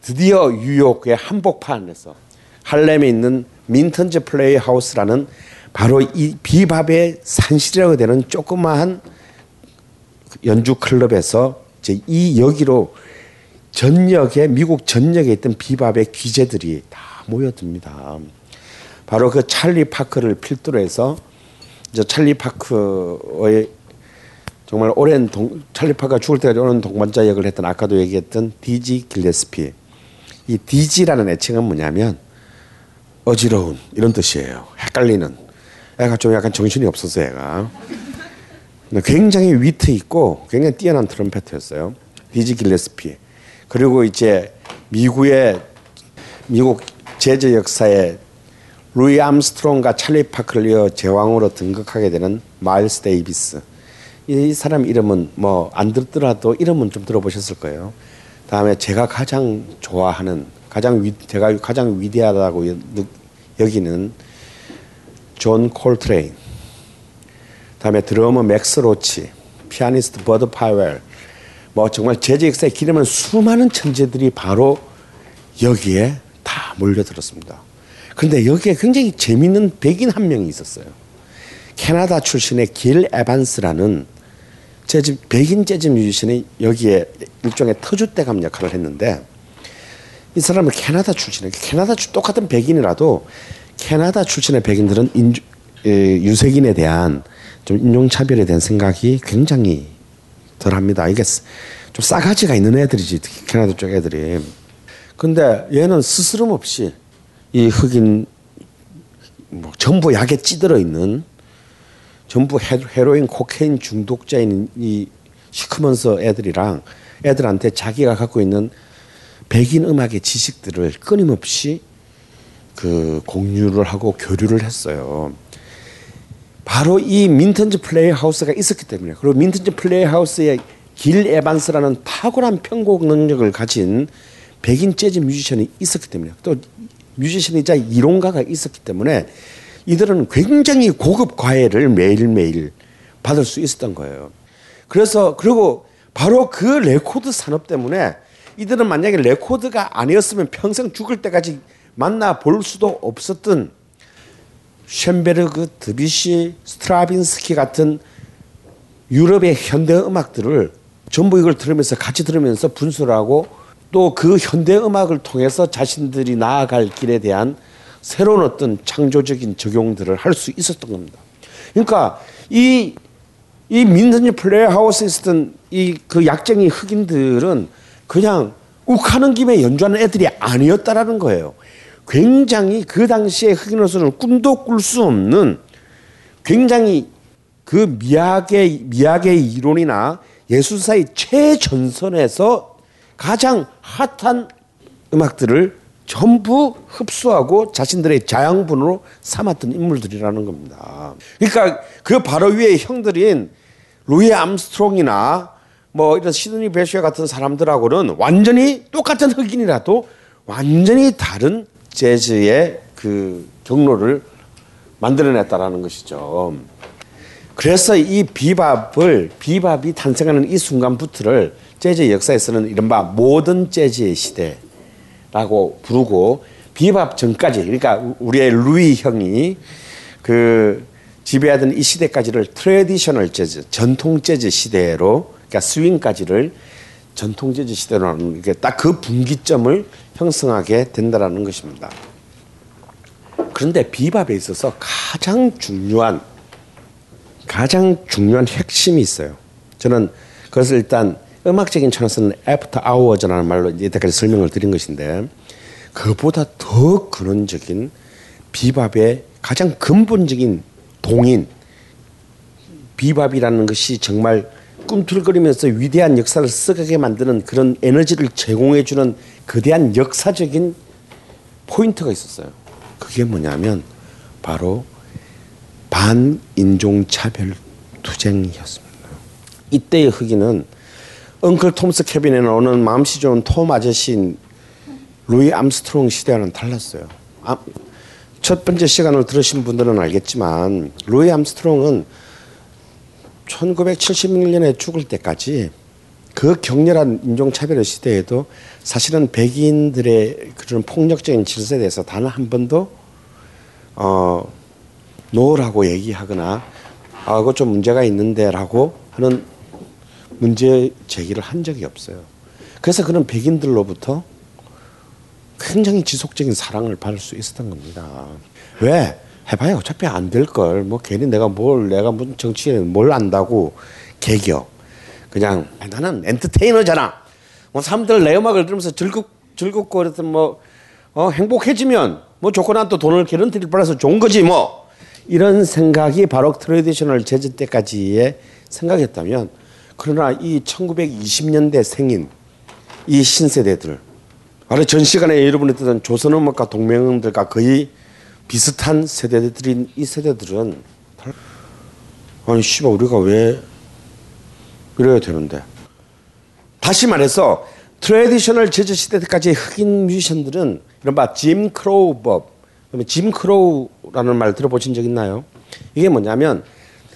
뉴욕의 한복판에서 할렘에 있는 민턴즈 플레이 하우스라는 바로 이 비밥의 산실이라고 되는 조그마한 연주 클럽에서 이 여기로 전역에, 미국 전역에 있던 비밥의 기재들이 다 모여듭니다. 바로 그 찰리 파커를 필두로 해서, 이제 찰리 파커의 정말 오랜 찰리 파커가 죽을 때까지 오랜 동반자 역을 했던, 아까도 얘기했던 디지 길레스피. 이 디지라는 애칭은 뭐냐면 어지러운 이런 뜻이에요. 헷갈리는. 애가 좀 약간 정신이 없어서 애가. 굉장히 위트 있고 굉장히 뛰어난 트럼펫이었어요, 디지 길레스피. 그리고 이제 미국 재즈 역사에 루이 암스트롱과 찰리 파크를 이어 제왕으로 등극하게 되는 마일스 데이비스. 이 사람 이름은 뭐 안 듣더라도 이름은 좀 들어보셨을 거예요. 다음에 제가 가장 좋아하는 제가 가장 위대하다고 여기는 존 콜트레인, 다음에 드러머 맥스 로치, 피아니스트 버드 파웰, 뭐 정말 재즈역사에 기름은 수많은 천재들이 바로 여기에 다 몰려들었습니다. 그런데 여기에 굉장히 재미있는 백인 한 명이 있었어요. 캐나다 출신의 길 에반스라는 백인 재즈 뮤지션이 여기에 일종의 터줏대감 역할을 했는데, 이 사람은 캐나다 출신이에요. 똑같은 백인이라도 캐나다 출신의 백인들은 유색인에 대한 좀 인종차별에 대한 생각이 굉장히 덜합니다. 이게 좀 싸가지가 있는 애들이지, 특히 캐나다 쪽 애들이. 근데 얘는 스스럼 없이 이 흑인 뭐 전부 약에 찌들어 있는, 전부 헤로인, 코케인 중독자인 이 시커먼서 애들한테 자기가 갖고 있는 백인 음악의 지식들을 끊임없이 그 공유를 하고 교류를 했어요. 바로 이 민턴즈 플레이하우스가 있었기 때문에, 그리고 민턴즈 플레이하우스의 길 에반스라는 탁월한 편곡 능력을 가진 백인 재즈 뮤지션이 있었기 때문에, 또 뮤지션이자 이론가가 있었기 때문에 이들은 굉장히 고급 과외를 매일매일 받을 수 있었던 거예요. 그리고 바로 그 레코드 산업 때문에 이들은 만약에 레코드가 아니었으면 평생 죽을 때까지 만나볼 수도 없었던 쇤베르크, 드뷔시, 스트라빈스키 같은 유럽의 현대음악들을 전부 이걸 들으면서 같이 들으면서 분석하고, 또 그 현대음악을 통해서 자신들이 나아갈 길에 대한 새로운 어떤 창조적인 적용들을 할 수 있었던 겁니다. 그러니까 이 민턴즈 플레이하우스에 있었던 이 그 약쟁이 흑인들은 그냥 욱하는 김에 연주하는 애들이 아니었다라는 거예요. 굉장히 그 당시에 흑인으로서는 꿈도 꿀 수 없는 굉장히 그 미학의 이론이나 예술사의 최전선에서 가장 핫한 음악들을 전부 흡수하고 자신들의 자양분으로 삼았던 인물들이라는 겁니다. 그러니까 그 바로 위에 형들인 루이 암스트롱이나 뭐 이런 시드니 베시와 같은 사람들하고는 완전히 똑같은 흑인이라도 완전히 다른 재즈의 그 경로를 만들어냈다라는 것이죠. 그래서 이 비밥이 탄생하는 이 순간부터를 재즈 역사에서는 이른바 모던 재즈의 시대라고 부르고, 비밥 전까지, 그러니까 우리의 루이 형이 그 지배하던 이 시대까지를 트래디셔널 재즈, 전통 재즈 시대로, 그러니까 스윙까지를 전통 재즈 시대로 하는 게 딱 그 분기점을 형성하게 된다라는 것입니다. 그런데 비밥에 있어서 가장 중요한 핵심이 있어요. 저는 그것을 일단 음악적인 차원에서는 애프터 아워즈라는 말로 이때까지 설명을 드린 것인데, 그보다 더 근원적인 비밥의 가장 근본적인 동인, 비밥이라는 것이 정말 꿈틀거리면서 위대한 역사를 쓰게 만드는 그런 에너지를 제공해주는 거대한 역사적인 포인트가 있었어요. 그게 뭐냐면 바로 반인종차별 투쟁이었습니다. 이때의 흑인은 엉클 톰스 캐빈에 나오는 마음씨 좋은 톰 아저씨인 루이 암스트롱 시대와는 달랐어요. 첫 번째 시간을 들으신 분들은 알겠지만 루이 암스트롱은 1971년에 죽을 때까지 그 격렬한 인종차별의 시대에도 사실은 백인들의 그런 폭력적인 질서에 대해서 단 한 번도 노라고 얘기하거나 그거 좀 문제가 있는데 라고 하는 문제 제기를 한 적이 없어요. 그래서 그런 백인들로부터 굉장히 지속적인 사랑을 받을 수 있었던 겁니다. 왜? 해봐야 어차피 안 될 걸, 뭐 괜히 내가 무슨 정치에 뭘 안다고 개겨. 그냥 나는 엔터테이너잖아. 뭐 사람들 내 음악을 들으면서 즐겁고 그랬던 뭐 행복해지면 뭐 조건한 또 돈을 개런티를 받아서 좋은 거지 뭐. 이런 생각이 바로 트래디셔널 재즈 때까지의 생각이었다면, 그러나 이 1920년대 생인 이 신세대들, 바로 전 시간에 여러분이 듣던 조선 음악과 동맹들과 거의 비슷한 세대들인 이 세대들은 아니 씨발 우리가 왜 이래야 되는데, 다시 말해서 트래디셔널 재즈 시대까지의 흑인 뮤지션들은 이른바 짐 크로우 법, 짐 크로우라는 말 들어보신 적 있나요? 이게 뭐냐면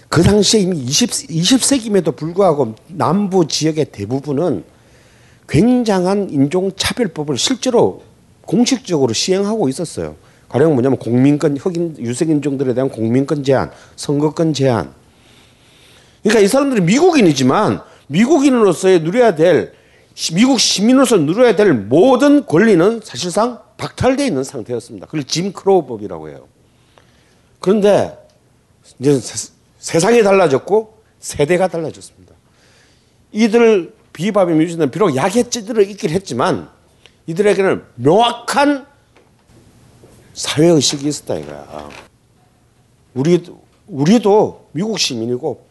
그 당시에 이미 20세기임에도 불구하고 남부 지역의 대부분은 굉장한 인종차별법을 실제로 공식적으로 시행하고 있었어요. 가령 뭐냐면 공민권, 흑인, 유색인종들에 대한 공민권 제한, 선거권 제한. 그러니까 이 사람들이 미국인이지만 미국인으로서의 누려야 될, 미국 시민으로서 누려야 될 모든 권리는 사실상 박탈되어 있는 상태였습니다. 그걸 짐크로우법이라고 해요. 그런데 이제 세상이 달라졌고 세대가 달라졌습니다. 이들 비밥의 뮤지션은 비록 약해지들을 있긴 했지만 이들에게는 명확한 사회의식이 있었다 이거야. 우리도 미국 시민이고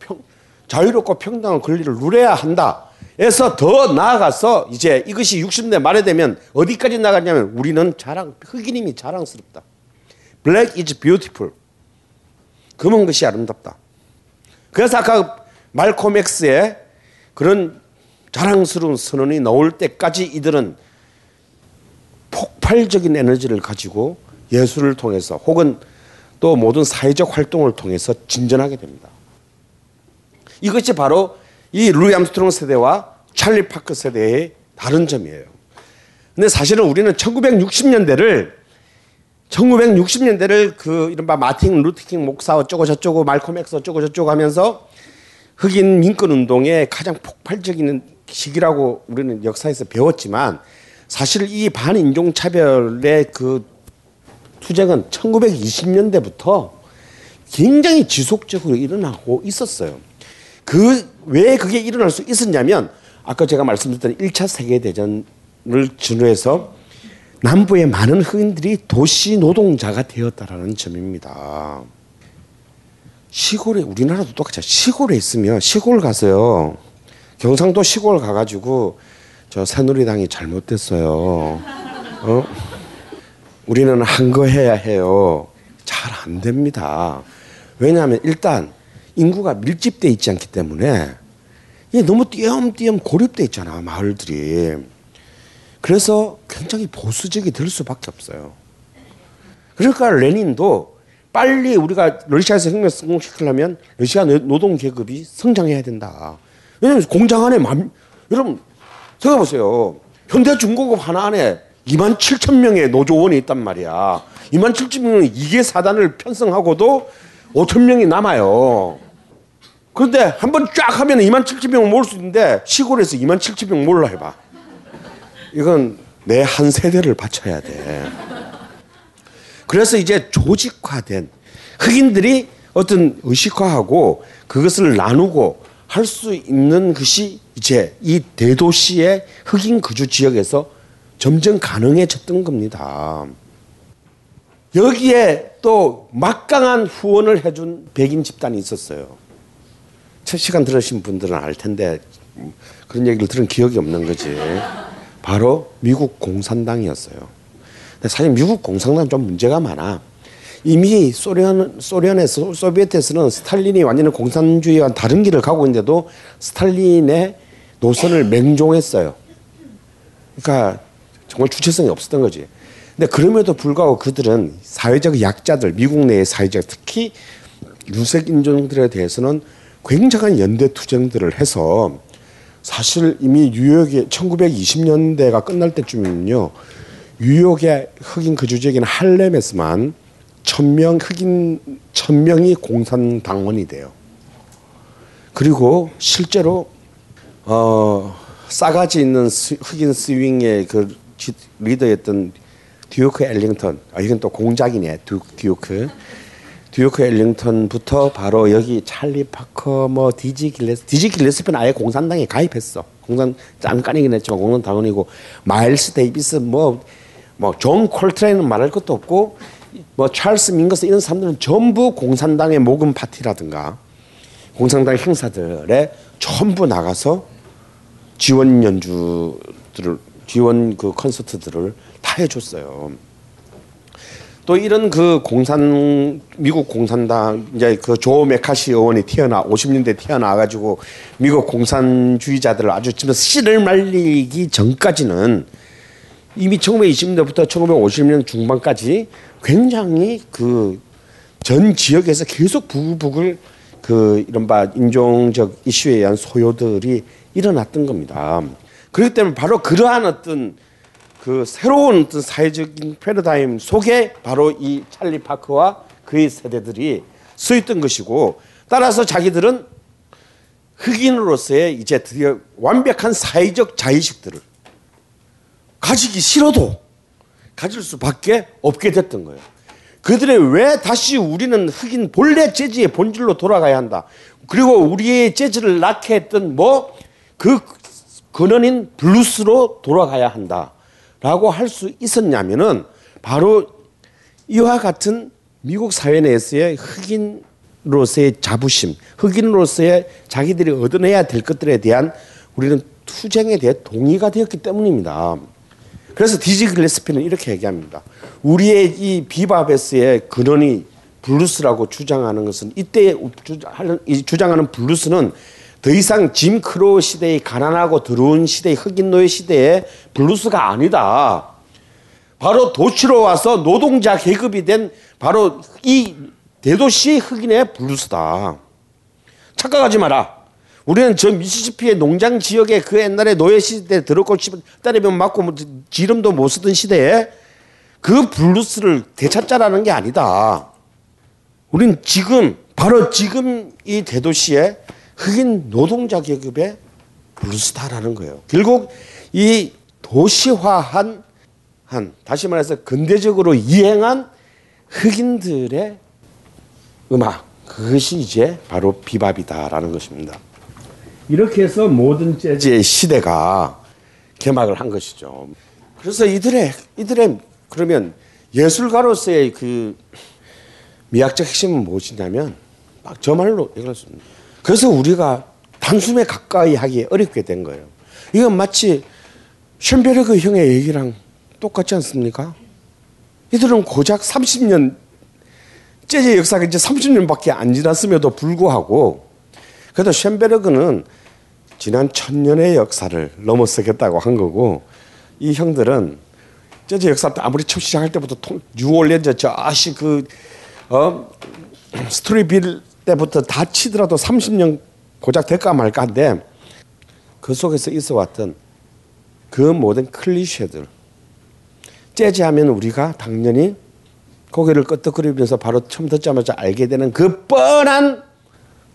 자유롭고 평등한 권리를 누려야 한다. 에서 더 나아가서 이제 이것이 60대 말에 되면 어디까지 나가냐면 우리는 흑인임이 자랑스럽다. Black is beautiful. 검은 것이 아름답다. 그래서 아까 말콤 엑스의 그런 자랑스러운 선언이 나올 때까지 이들은 폭발적인 에너지를 가지고 예술을 통해서 혹은 또 모든 사회적 활동을 통해서 진전하게 됩니다. 이것이 바로 이 루이 암스트롱 세대와 찰리 파커 세대의 다른 점이에요. 근데 사실은 우리는 1960년대를 그 이른바 마틴 루트킹 목사 어쩌고 저쩌고 말콤 엑스 어쩌고 저쩌고 하면서 흑인 민권 운동의 가장 폭발적인 시기라고 우리는 역사에서 배웠지만 사실 이 반인종차별의 그 투쟁은 1920년대부터 굉장히 지속적으로 일어나고 있었어요. 왜 그게 일어날 수 있었냐면 아까 제가 말씀드렸던 1차 세계대전을 전후해서 남부의 많은 흑인들이 도시 노동자가 되었다라는 점입니다. 시골에, 우리나라도 똑같이 시골에 있으면 시골 가서요. 경상도 시골 가가지고 저 새누리당이 잘못됐어요. 우리는 한 거 해야 해요. 잘 안 됩니다. 왜냐하면 일단 인구가 밀집돼 있지 않기 때문에 이게 너무 띄엄띄엄 고립돼 있잖아 마을들이. 그래서 굉장히 보수적이 될 수밖에 없어요. 그러니까 레닌도 빨리 우리가 러시아에서 혁명 성공시키려면 러시아 노동계급이 성장해야 된다. 왜냐면 공장 안에 여러분 생각해보세요. 현대중공업 하나 안에 2만 7천 명의 노조원이 있단 말이야. 2만 7천 명의 2개 사단을 편성하고도 5천 명이 남아요. 그런데 한번 쫙 하면 2만 7천 명 모을 수 있는데 시골에서 2만 7천 명 몰라 해봐. 이건 내 한 세대를 바쳐야 돼. 그래서 이제 조직화된 흑인들이 어떤 의식화하고 그것을 나누고 할 수 있는 것이 이제 이 대도시의 흑인 거주 지역에서 점점 가능해졌던 겁니다. 여기에 또 막강한 후원을 해준 백인 집단이 있었어요. 첫 시간 들으신 분들은 알 텐데 그런 얘기를 들은 기억이 없는 거지. 바로 미국 공산당이었어요. 근데 사실 미국 공산당은 좀 문제가 많아. 이미 소련에서 소비에트에서는 스탈린이 완전히 공산주의와 다른 길을 가고 있는데도 스탈린의 노선을 맹종했어요. 그러니까 정말 주체성이 없었던 거지. 근데 그럼에도 불구하고 그들은 사회적 약자들, 미국 내의 사회적 특히 유색인종들에 대해서는 굉장한 연대투쟁들을 해서 사실 이미 뉴욕의 1920년대가 끝날 때쯤이면요. 뉴욕의 흑인 거주지역인 할렘에서만 1000명 흑인 1000명이 공산당원이 돼요. 그리고 실제로 싸가지 있는 흑인 스윙의 그 리더였던 듀크 엘링턴, 이건 또 공작이네. 듀크 엘링턴부터 바로 여기 찰리 파커, 뭐 디지 길레스피는 아예 공산당에 가입했어. 깐깐이긴 했지만 공산당원이고 마일스 데이비스, 뭐 존 콜트레인은 말할 것도 없고 뭐 찰스 민거스 이런 사람들은 전부 공산당의 모금 파티라든가 공산당 행사들에 전부 나가서 지원 콘서트들을 다 해줬어요. 또 이런 그 미국 공산당 이제 그 조 메카시 의원이 50년대 튀어나와가지고 미국 공산주의자들을 아주 지금 씨를 말리기 전까지는 이미 1920년대부터 1950년 중반까지 굉장히 그 전 지역에서 계속 부글부글 그 이른바 인종적 이슈에 의한 소요들이 일어났던 겁니다. 그렇기 때문에 바로 그러한 어떤 그 새로운 어떤 사회적인 패러다임 속에 바로 이 찰리 파커와 그의 세대들이 서 있던 것이고, 따라서 자기들은 흑인으로서의 이제 드디어 완벽한 사회적 자의식들을 가지기 싫어도 가질 수밖에 없게 됐던 거예요. 그들의 왜 다시 우리는 흑인 본래 재즈의 본질로 돌아가야 한다. 그리고 우리의 재즈를 낳게 했던 그 근원인 블루스로 돌아가야 한다라고 할 수 있었냐면은 바로 이와 같은 미국 사회 내에서의 흑인으로서의 자부심, 흑인으로서의 자기들이 얻어내야 될 것들에 대한 우리는 투쟁에 대해 동의가 되었기 때문입니다. 그래서 디지 길레스피는 이렇게 얘기합니다. 우리의 이 비밥에서의 근원이 블루스라고 주장하는 것은, 이때 주장하는 블루스는 더 이상 짐 크로우 시대의 가난하고 더러운 시대의 흑인 노예 시대의 블루스가 아니다. 바로 도시로 와서 노동자 계급이 된 바로 이 대도시 흑인의 블루스다. 착각하지 마라. 우리는 저 미시시피의 농장 지역에 그 옛날에 노예 시대에 들었고 때리면 맞고 지름도 못 쓰던 시대에 그 블루스를 되찾자라는 게 아니다. 우린 지금 바로 지금 이 대도시의 흑인 노동자 계급의 블루스다라는 거예요. 결국 이 도시화한 다시 말해서 근대적으로 이행한 흑인들의 음악, 그것이 이제 바로 비밥이다라는 것입니다. 이렇게 해서 모든 재즈의 시대가 개막을 한 것이죠. 그래서 이들의 그러면 예술가로서의 그 미학적 핵심은 무엇이냐면 막 저말로 얘기할 수 있는. 그래서 우리가 단숨에 가까이 하기 어렵게 된 거예요. 이건 마치 쇤베르크 형의 얘기랑 똑같지 않습니까? 이들은 고작 30년 재즈 역사가 이제 30년밖에 안 지났음에도 불구하고 그래도 쇤베르크는 지난 1000년의 역사를 넘어서겠다고 한 거고, 이 형들은 재즈 역사 때 아무리 처음 시작할 때부터 뉴올리언즈 저 아시 스토리빌 때부터 다 치더라도 30년 고작 될까 말까인데 그 속에서 있어 왔던 그 모든 클리셰들, 재즈하면 우리가 당연히 고개를 끄덕거리면서 바로 처음 듣자마자 알게 되는 그 뻔한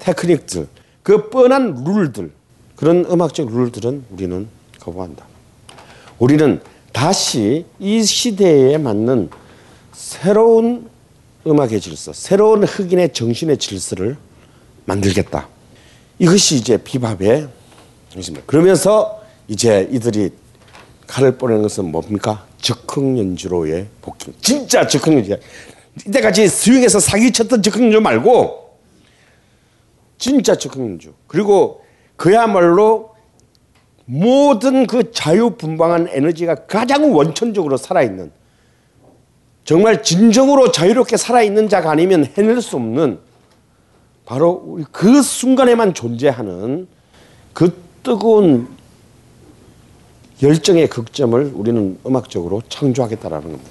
테크닉들, 그 뻔한 룰들, 그런 음악적 룰들은 우리는 거부한다. 우리는 다시 이 시대에 맞는 새로운 음악의 질서, 새로운 흑인의 정신의 질서를 만들겠다. 이것이 이제 비밥의 정신입니다. 그러면서 이제 이들이 칼을 뽀내는 것은 뭡니까? 즉흥 연주로의 복귀. 진짜 즉흥 연주야. 이때까지 스윙에서 사기쳤던 즉흥 연주 말고 진짜 즉흥 연주. 그리고 그야말로 모든 그 자유분방한 에너지가 가장 원천적으로 살아있는, 정말 진정으로 자유롭게 살아있는 자가 아니면 해낼 수 없는, 바로 그 순간에만 존재하는 그 뜨거운 열정의 극점을 우리는 음악적으로 창조하겠다라는 겁니다.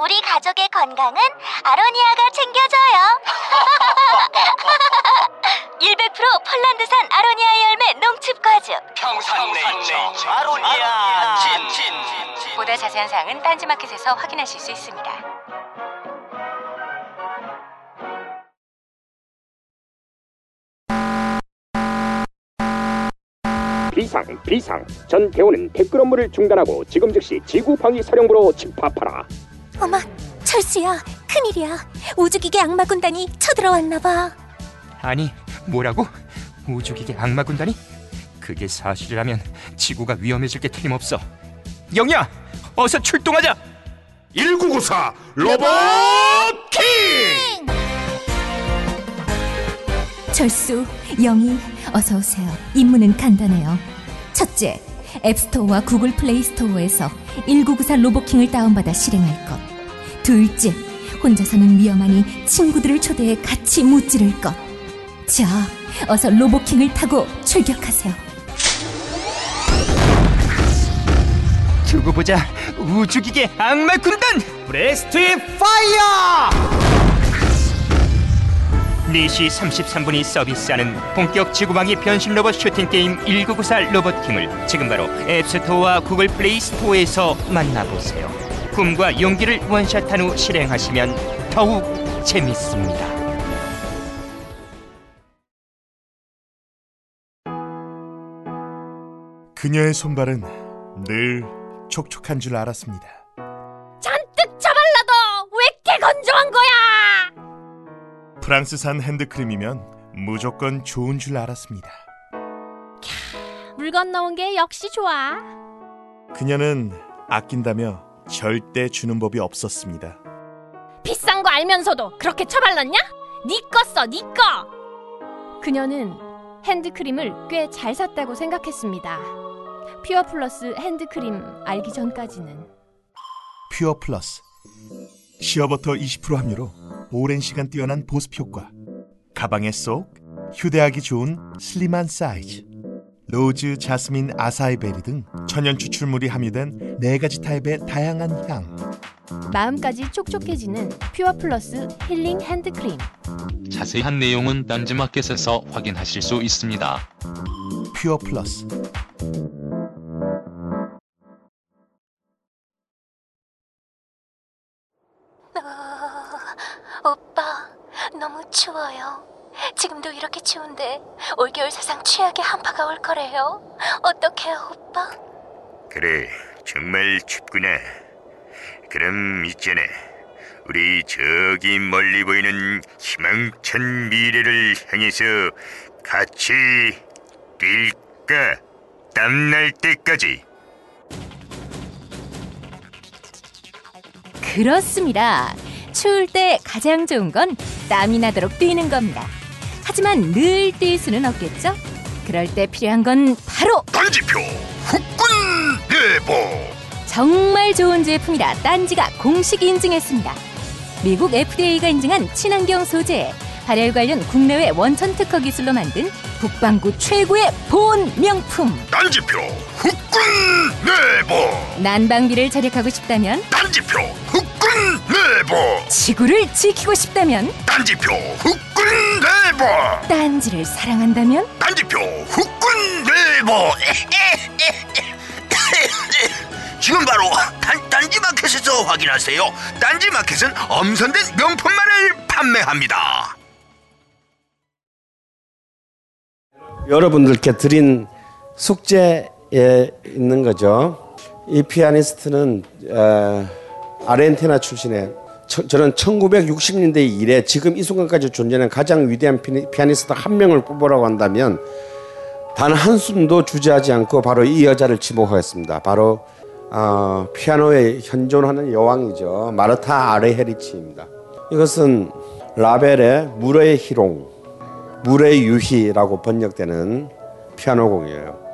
우리 가족의 건강은 아로니아가 챙겨줘요. 100% 폴란드산 아로니아 열매 농축과즙 평산네이처 아로니아 진. 보다 자세한 사항은 딴지마켓에서 확인하실 수 있습니다. 비상! 전 대원은 댓글 업무를 중단하고 지금 즉시 지구방위사령부로 집합하라. 어마, 철수야, 큰일이야. 우주기계 악마군단이 쳐들어왔나봐. 아니, 뭐라고? 우주기계 악마군단이? 그게 사실이라면 지구가 위험해질 게 틀림없어. 영희야, 어서 출동하자! 1994 로봇킹! 철수, 영희, 어서오세요. 임무는 간단해요. 첫째, 앱스토어와 구글 플레이스토어에서 1994 로봇킹을 다운받아 실행할 것. 둘째, 혼자서는 위험하니 친구들을 초대해 같이 무찌를 것. 자, 어서 로봇킹을 타고 출격하세요. 두고 보자, 우주기계 악마군단! 브레스트에 파이어! 4시 33분이 서비스하는 본격 지구방위 변신 로봇 슈팅 게임 1994 로봇킹을 지금 바로 앱스토어와 구글 플레이 스토어에서 만나보세요. 꿈과 용기를 원샷한 후 실행하시면 더욱 재밌습니다. 그녀의 손발은 늘 촉촉한 줄 알았습니다. 잔뜩 차발라도 왜 이렇게 건조한 거야? 프랑스산 핸드크림이면 무조건 좋은 줄 알았습니다. 캬, 물건 넣은 게 역시 좋아. 그녀는 아낀다며 절대 주는 법이 없었습니다. 비싼 거 알면서도 그렇게 쳐발랐냐? 니 거 써, 니 거! 그녀는 핸드크림을 꽤 잘 샀다고 생각했습니다. 퓨어 플러스 핸드크림 알기 전까지는. 퓨어 플러스, 시어버터 20% 함유로 오랜 시간 뛰어난 보습 효과. 가방에 쏙, 휴대하기 좋은 슬림한 사이즈. 로즈, 자스민, 아사이베리 등 천연 추출물이 함유된 4가지 타입의 다양한 향. 마음까지 촉촉해지는 퓨어 플러스 힐링 핸드크림. 자세한 내용은 딴지마켓에서 확인하실 수 있습니다. 퓨어 플러스. 오빠, 너무 추워요. 지금도 이렇게 추운데 올겨울 사상 최악의 한파가 올 거래요. 어떡해요, 오빠? 그래, 정말 춥구나. 그럼 이제는 우리 저기 멀리 보이는 희망찬 미래를 향해서 같이 뛸까? 땀날 때까지. 그렇습니다. 추울 때 가장 좋은 건 땀이 나도록 뛰는 겁니다. 하지만 늘 뛸 수는 없겠죠? 그럴 때 필요한 건 바로 딴지표 후끈 예보! 정말 좋은 제품이라 딴지가 공식 인증했습니다. 미국 FDA가 인증한 친환경 소재, 발열 관련 국내외 원천 특허 기술로 만든 북반구 최고의 보온 명품 딴지표 후끈 예보! 난방비를 절약하고 싶다면 딴지표 후끈 예보! 지구를 지키고 싶다면 딴지표 후끈 예보! 딴지를 사랑한다면 딴지표 후끈 예보! 지금 바로 딴지마켓에서 확인하세요. 딴지마켓은 엄선된 명품만을 판매합니다. 여러분들께 드린 숙제에 있는 거죠. 이 피아니스트는 아르헨티나 출신의 저는 1960년대 이래 지금 이 순간까지 존재하는 가장 위대한 피아니스트 한 명을 꼽으라고 한다면 단 한숨도 주저하지 않고 바로 이 여자를 지목하였습니다. 바로 피아노에 현존하는 여왕이죠. 마르타 아레헤리치입니다. 이것은 라벨의 물의 희롱, 물의 유희라고 번역되는 피아노곡이에요.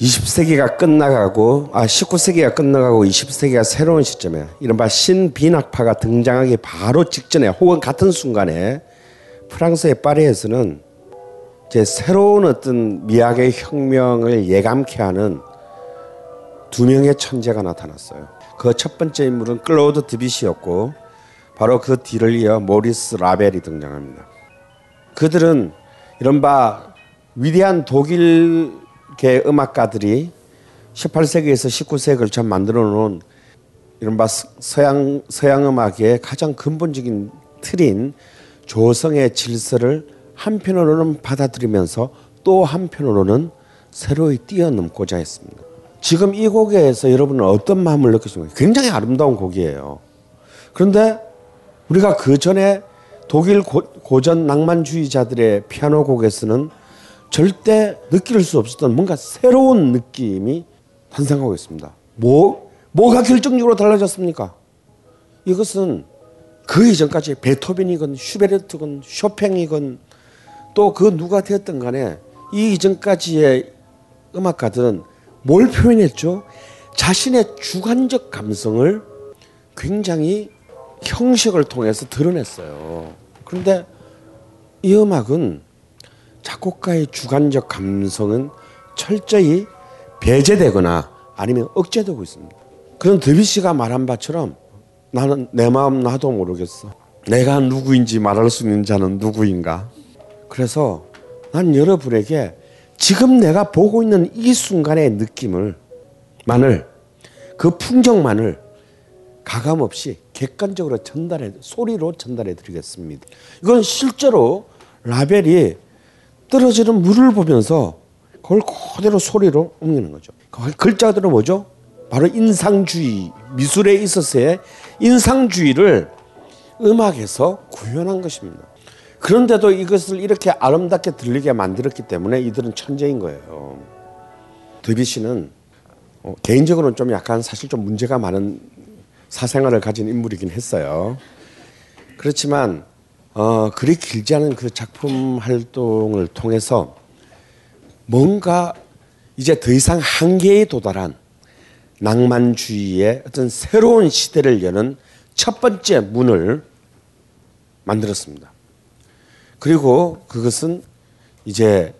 20세기가 끝나가고 19세기가 끝나가고 20세기가 새로운 시점에 이른바 신빈학파가 등장하기 바로 직전에 혹은 같은 순간에 프랑스의 파리에서는 이제 새로운 어떤 미학의 혁명을 예감케 하는 두 명의 천재가 나타났어요. 그 첫 번째 인물은 클로드 드뷔시였고 바로 그 뒤를 이어 모리스 라벨이 등장합니다. 그들은 이른바 위대한 독일계 음악가들이 18세기에서 19세기를 전 만들어 놓은 이른바 서양 음악의 가장 근본적인 틀인 조성의 질서를 한편으로는 받아들이면서 또 한편으로는 새로이 뛰어넘고자 했습니다. 지금 이 곡에서 여러분은 어떤 마음을 느끼십니까? 굉장히 아름다운 곡이에요. 그런데 우리가 그 전에 독일 고전 낭만주의자들의 피아노 곡에서는 절대 느낄 수 없었던 뭔가 새로운 느낌이 탄생하고 있습니다. 뭐가 결정적으로 달라졌습니까? 이것은 그 이전까지 베토벤이건 슈베르트건 쇼팽이건 또 그 누가 되었든 간에 이 이전까지의 음악가들은 뭘 표현했죠? 자신의 주관적 감성을 굉장히 형식을 통해서 드러냈어요. 그런데 이 음악은 작곡가의 주관적 감성은 철저히 배제되거나 아니면 억제되고 있습니다. 그런 드뷔시가 말한 바처럼 나는 내 마음 나도 모르겠어. 내가 누구인지 말할 수 있는 자는 누구인가. 그래서 난 여러분에게 지금 내가 보고 있는 이 순간의 느낌을 만을 그 풍경만을 가감 없이 객관적으로 소리로 전달해 드리겠습니다. 이건 실제로 라벨이 떨어지는 물을 보면서 그걸 그대로 소리로 옮기는 거죠. 글자들은 뭐죠? 바로 인상주의, 미술에 있어서의 인상주의를 음악에서 구현한 것입니다. 그런데도 이것을 이렇게 아름답게 들리게 만들었기 때문에 이들은 천재인 거예요. 드뷔시는 개인적으로는 좀 약간 사실 좀 문제가 많은 사생활을 가진 인물이긴 했어요. 그렇지만 그리 길지 않은 그 작품 활동을 통해서 뭔가 이제 더 이상 한계에 도달한 낭만주의의 어떤 새로운 시대를 여는 첫 번째 문을 만들었습니다. 그리고 그것은 이제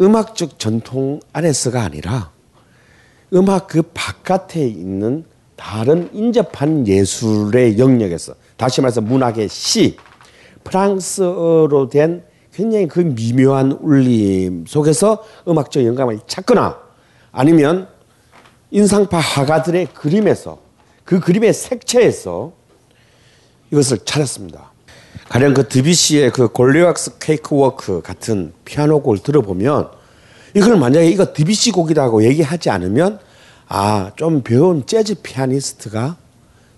음악적 전통 안에서가 아니라 음악 그 바깥에 있는 다른 인접한 예술의 영역에서, 다시 말해서 문학의 시, 프랑스어로 된 굉장히 그 미묘한 울림 속에서 음악적 영감을 찾거나 아니면 인상파 화가들의 그림에서, 그 그림의 색채에서 이것을 찾았습니다. 가령 그 드뷔시의 그 골리왁스 케이크워크 같은 피아노 곡을 들어보면 이걸 만약에 이거 드뷔시 곡이라고 얘기하지 않으면 좀 배운 재즈 피아니스트가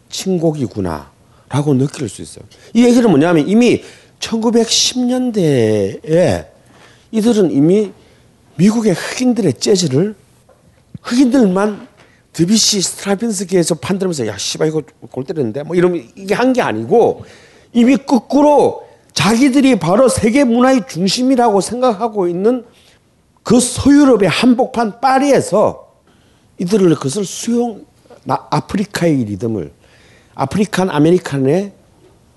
친곡이구나 라고 느낄 수 있어요. 이 얘기는 뭐냐면 이미 1910년대에 이들은 이미 미국의 흑인들의 재즈를 흑인들만 드뷔시 스트라빈스키에서 판들면서 야 씨발 이거 골 때렸는데 뭐 이러면 이게 한 게 아니고 이미 거꾸로 자기들이 바로 세계 문화의 중심이라고 생각하고 있는 그 서유럽의 한복판 파리에서 이들을 그것을 아프리카의 리듬을 아프리칸 아메리칸의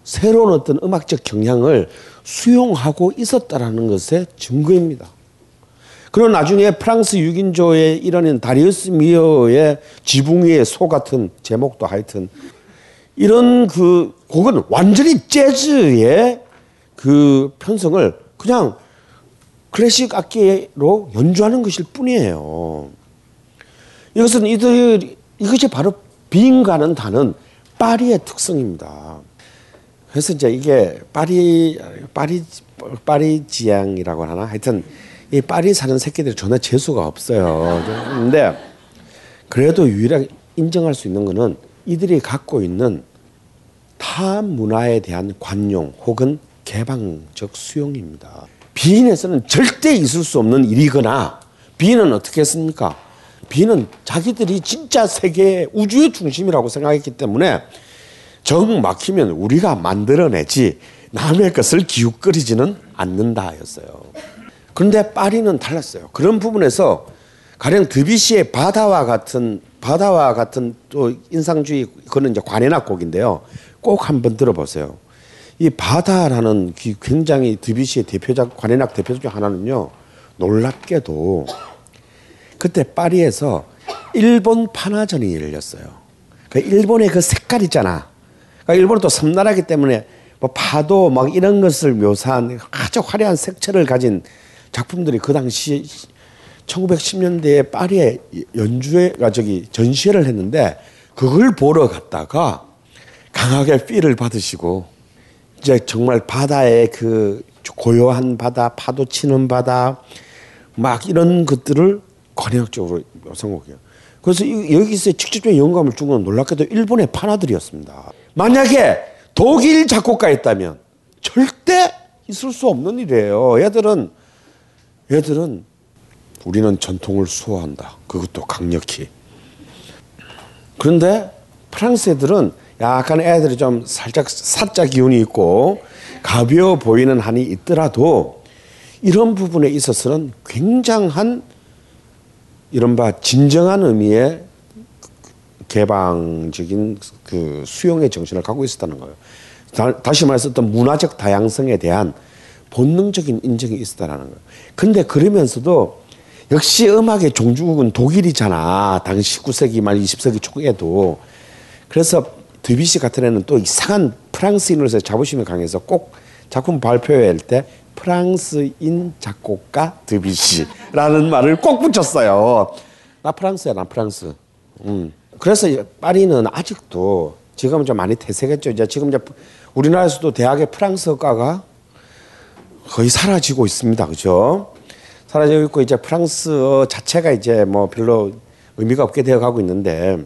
새로운 어떤 음악적 경향을 수용하고 있었다라는 것의 증거입니다. 그리고 나중에 프랑스 6인조의 일원인 다리우스 미어의 지붕 위의 소 같은 제목도 하여튼 이런 그 곡은 완전히 재즈의 그 편성을 그냥 클래식 악기로 연주하는 것일 뿐이에요. 이것은 이것이 바로 빈과는 다른 파리의 특성입니다. 그래서 이제 이게 파리 지향이라고 하나? 하여튼 이 파리 사는 새끼들이 전혀 재수가 없어요. 근데 그래도 유일하게 인정할 수 있는 거는 이들이 갖고 있는 타 문화에 대한 관용 혹은 개방적 수용입니다. 비인에서는 절대 있을 수 없는 일이거나 비인은 어떻게 했습니까? 비인은 자기들이 진짜 세계 우주의 중심이라고 생각했기 때문에 정 막히면 우리가 만들어내지 남의 것을 기웃거리지는 않는다였어요. 그런데 파리는 달랐어요. 그런 부분에서 가령 드뷔시의 바다와 같은 또 인상주의, 그거는 이제 관현악 곡인데요. 꼭 한번 들어보세요. 이 바다라는 굉장히 드뷔시의 대표작, 관현악 대표작 중 하나는요, 놀랍게도 그때 파리에서 일본 판화전이 열렸어요. 그러니까 일본의 그 색깔 있잖아. 그러니까 일본은 또 섬나라이기 때문에 뭐 파도 막 이런 것을 묘사한 아주 화려한 색채를 가진 작품들이 그 당시 1910년대에 파리에 연주회가 전시회를 했는데, 그걸 보러 갔다가 강하게 피를 받으시고, 이제 정말 바다의 그 고요한 바다, 파도 치는 바다, 막 이런 것들을 관현악적으로 묘사곡이에요. 그래서 여기서 직접적인 영감을 준 건 놀랍게도 일본의 판화들이었습니다. 만약에 독일 작곡가였다면 절대 있을 수 없는 일이에요. 얘들은 우리는 전통을 수호한다. 그것도 강력히. 그런데 프랑스 애들은 약간 애들이 좀 살짝 사짜 기운이 있고 가벼워 보이는 한이 있더라도 이런 부분에 있어서는 굉장한 이른바 진정한 의미의 개방적인 그 수용의 정신을 갖고 있었다는 거예요. 다시 말해서 어떤 문화적 다양성에 대한 본능적인 인정이 있었다는 거예요. 근데 그러면서도 역시 음악의 종주국은 독일이잖아. 당시 19세기 말 20세기 초에도. 그래서 드뷔시 같은 애는 또 이상한 프랑스인으로서 자부심이 강해서 꼭 작품 발표회할 때 프랑스인 작곡가 드뷔시라는 말을 꼭 붙였어요. 나 프랑스야, 나 프랑스. 그래서 파리는 아직도 지금은 좀 많이 퇴색했죠. 이제 지금 이제 우리나라에서도 대학의 프랑스어과가 거의 사라지고 있습니다. 그죠? 사라지고 있고 이제 프랑스어 자체가 이제 뭐 별로 의미가 없게 되어가고 있는데,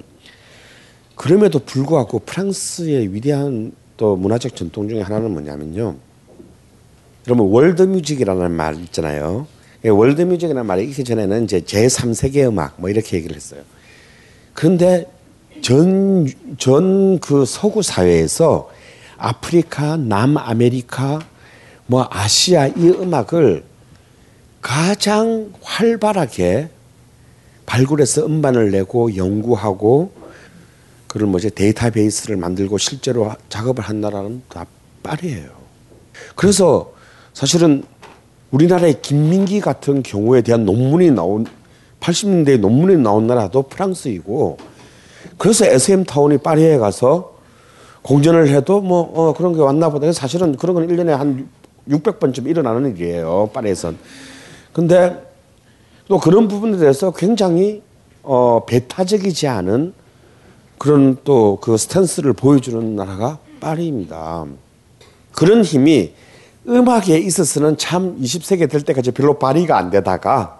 그럼에도 불구하고 프랑스의 위대한 또 문화적 전통 중에 하나는 뭐냐면요. 여러분 월드뮤직이라는 말 있잖아요. 월드뮤직이라는 말이 있기 전에는 이제 제3세계 음악 뭐 이렇게 얘기를 했어요. 그런데 전 그 서구 사회에서 아프리카, 남아메리카, 뭐 아시아 이 음악을 가장 활발하게 발굴해서 음반을 내고 연구하고 그런 뭐지 데이터베이스를 만들고 실제로 작업을 한 나라는 다 파리예요. 그래서 사실은 우리나라의 김민기 같은 경우에 대한 논문이 나온 80년대에 논문이 나온 나라도 프랑스이고, 그래서 SM 타운이 파리에 가서 공전을 해도 뭐 그런 게 왔나 보다. 사실은 그런 건 1년에 한 600번쯤 일어나는 일이에요, 파리에선. 근데 또 그런 부분에 대해서 굉장히 배타적이지 않은 그런 또 그 스탠스를 보여주는 나라가 파리입니다. 그런 힘이 음악에 있어서는 참 20세기 될 때까지 별로 발휘가 안 되다가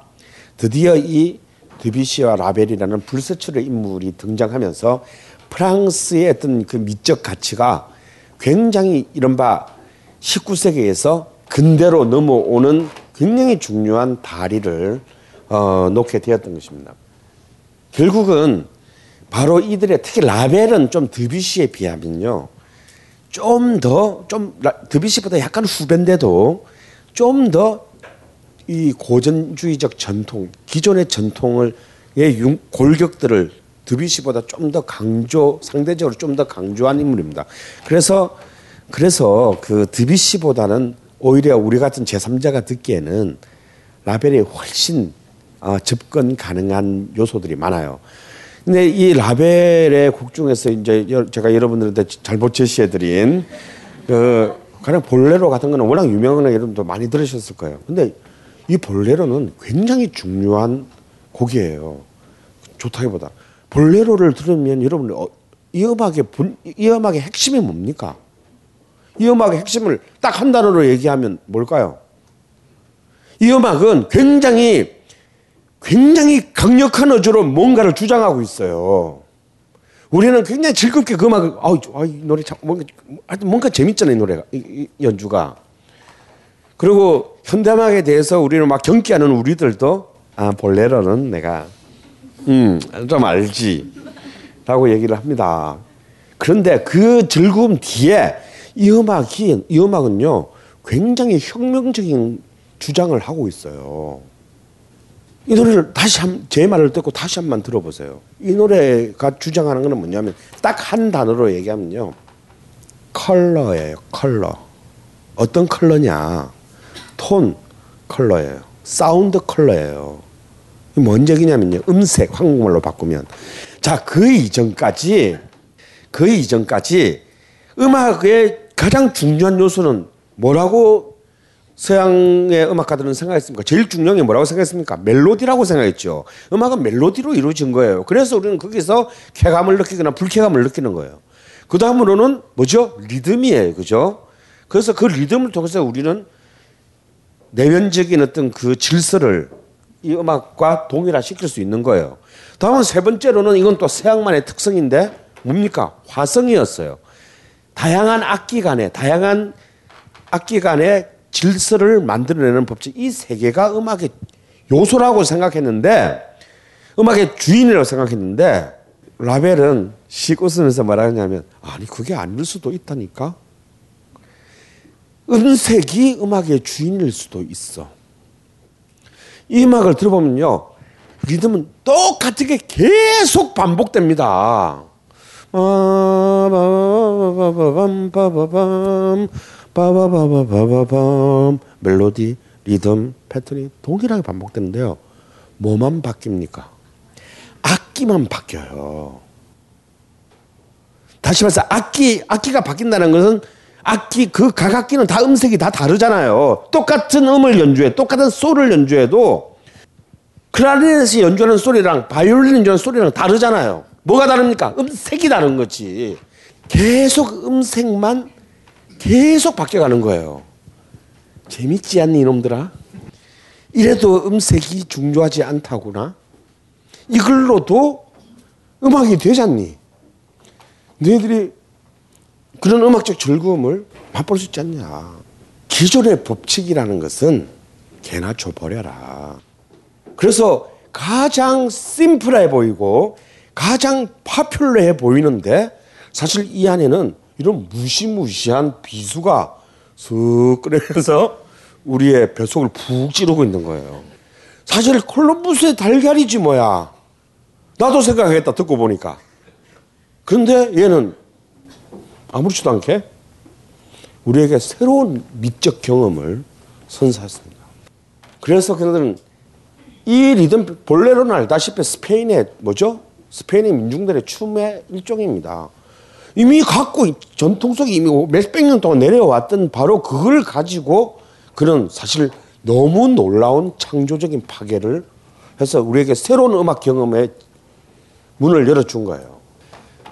드디어 이 드뷔시와 라벨이라는 불세출의 인물이 등장하면서 프랑스의 어떤 그 미적 가치가 굉장히 이른바 19세기에서 근대로 넘어오는 굉장히 중요한 다리를 놓게 되었던 것입니다. 결국은 바로 이들의, 특히 라벨은 좀 드뷔시에 비하면요, 좀 드뷔시보다 약간 후배인데도 좀 더 이 고전주의적 전통, 기존의 전통의 골격들을 드뷔시보다 좀 더 상대적으로 좀 더 강조한 인물입니다. 그래서 그 드뷔시보다는 오히려 우리 같은 제3자가 듣기에는 라벨이 훨씬 접근 가능한 요소들이 많아요. 근데 이 라벨의 곡 중에서 이제 제가 여러분들한테 잘못 제시해드린 그 가령 볼레로 같은 거는 워낙 유명한 거 여러분도 많이 들으셨을 거예요. 근데 이 볼레로는 굉장히 중요한 곡이에요. 좋다기보다 볼레로를 들으면 여러분 이 음악의 핵심이 뭡니까? 이 음악의 핵심을 딱 한 단어로 얘기하면 뭘까요? 이 음악은 굉장히 강력한 어조로 뭔가를 주장하고 있어요. 우리는 굉장히 즐겁게 그 음악을, 이 노래 참 뭔가 재밌잖아요, 이 노래가, 이 연주가. 그리고 현대음악에 대해서 우리는 막 경기하는 우리들도 볼레로는 내가 좀 알지 라고 얘기를 합니다. 그런데 그 즐거움 뒤에 이 음악은요 굉장히 혁명적인 주장을 하고 있어요. 이 노래를 다시 한, 제 말을 듣고 다시 한번 들어보세요. 이 노래가 주장하는 건 뭐냐면 딱 한 단어로 얘기하면요. 컬러예요. 컬러. 어떤 컬러냐. 톤 컬러예요. 사운드 컬러예요. 뭔 얘기냐면요. 음색, 한국말로 바꾸면. 자, 그 이전까지 음악의 가장 중요한 요소는 뭐라고 서양의 음악가들은 생각했습니까? 제일 중요한 게 뭐라고 생각했습니까? 멜로디라고 생각했죠. 음악은 멜로디로 이루어진 거예요. 그래서 우리는 거기서 쾌감을 느끼거나 불쾌감을 느끼는 거예요. 그 다음으로는 뭐죠? 리듬이에요. 그죠? 그래서 그 리듬을 통해서 우리는 내면적인 어떤 그 질서를 이 음악과 동일화시킬 수 있는 거예요. 다음은 세 번째로는 이건 또 서양만의 특성인데 뭡니까? 화성이었어요. 다양한 악기 간의 질서를 만들어내는 법칙. 이 세 개가 음악의 요소라고 생각했는데, 음악의 주인이라고 생각했는데, 라벨은 씩 웃으면서 말하냐면 아니 그게 아닐 수도 있다니까. 음색이 음악의 주인일 수도 있어. 이 음악을 들어보면요. 리듬은 똑같게 계속 반복됩니다. 멜로디, 리듬, 패턴이 동일하게 반복되는데요. 뭐만 바뀝니까? 악기만 바뀌어요. 다시 말해서 악기가 바뀐다는 것은 악기, 그 각 악기는 다 음색이 다 다르잖아요. 똑같은 음을 연주해, 똑같은 소리를 연주해도 클라리넷이 연주하는 소리랑 바이올린 연주하는 소리랑 다르잖아요. 뭐가 다릅니까? 음색이 다른 거지. 계속 음색만 계속 바뀌어가는 거예요. 재밌지 않니 이놈들아? 이래도 음색이 중요하지 않다구나. 이걸로도 음악이 되지 않니? 너희들이 그런 음악적 즐거움을 맛볼 수 있지 않냐. 기존의 법칙이라는 것은 개나 줘버려라. 그래서 가장 심플해 보이고 가장 파퓰러해 보이는데 사실 이 안에는 이런 무시무시한 비수가 슥 끌어내려서 우리의 뱃속을 푹 찌르고 있는 거예요. 사실 콜럼버스의 달걀이지 뭐야. 나도 생각했다 듣고 보니까. 그런데 얘는 아무렇지도 않게 우리에게 새로운 미적 경험을 선사했습니다. 그래서 그들은 이 리듬, 볼레로는 알다시피 스페인의 뭐죠? 스페인의 민중들의 춤의 일종입니다. 이미 갖고 전통 속에 이미 몇백 년 동안 내려왔던 바로 그걸 가지고 그런 사실 너무 놀라운 창조적인 파괴를 해서 우리에게 새로운 음악 경험의 문을 열어준 거예요.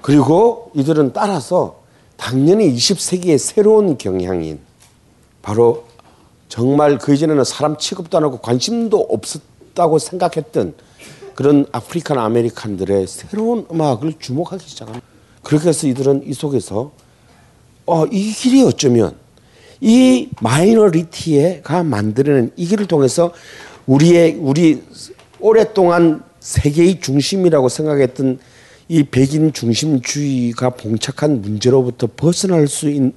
그리고 이들은 따라서 당연히 20세기의 새로운 경향인 바로 정말 그 이전에는 사람 취급도 안 하고 관심도 없었다고 생각했던 그런 아프리칸 아메리칸들의 새로운 음악을 주목하기 시작합니다. 그렇게 해서 이들은 이 속에서 이 길이 어쩌면 이 마이너리티가 만들어낸 이 길을 통해서 우리 오랫동안 세계의 중심이라고 생각했던 이 백인 중심주의가 봉착한 문제로부터 벗어날 수 있는,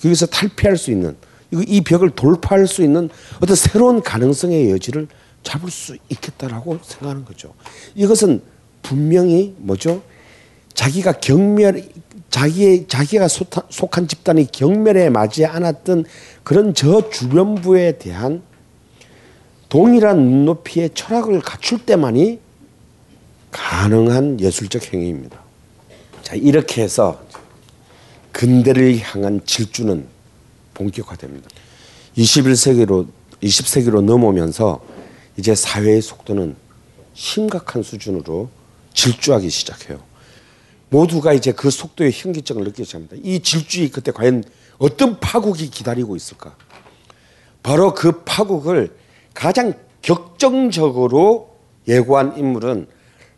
거기서 탈피할 수 있는, 이 벽을 돌파할 수 있는 어떤 새로운 가능성의 여지를 잡을 수 있겠다라고 생각하는 거죠. 이것은 분명히 뭐죠? 자기가 속한 집단이 경멸에 맞지 않았던 그런 저 주변부에 대한 동일한 눈높이의 철학을 갖출 때만이 가능한 예술적 행위입니다. 자, 이렇게 해서 근대를 향한 질주는 본격화됩니다. 20세기로 넘어오면서 이제 사회의 속도는 심각한 수준으로 질주하기 시작해요. 모두가 이제 그 속도의 현기증을 느끼기 시작합니다. 이 질주의 그때 과연 어떤 파국이 기다리고 있을까? 바로 그 파국을 가장 격정적으로 예고한 인물은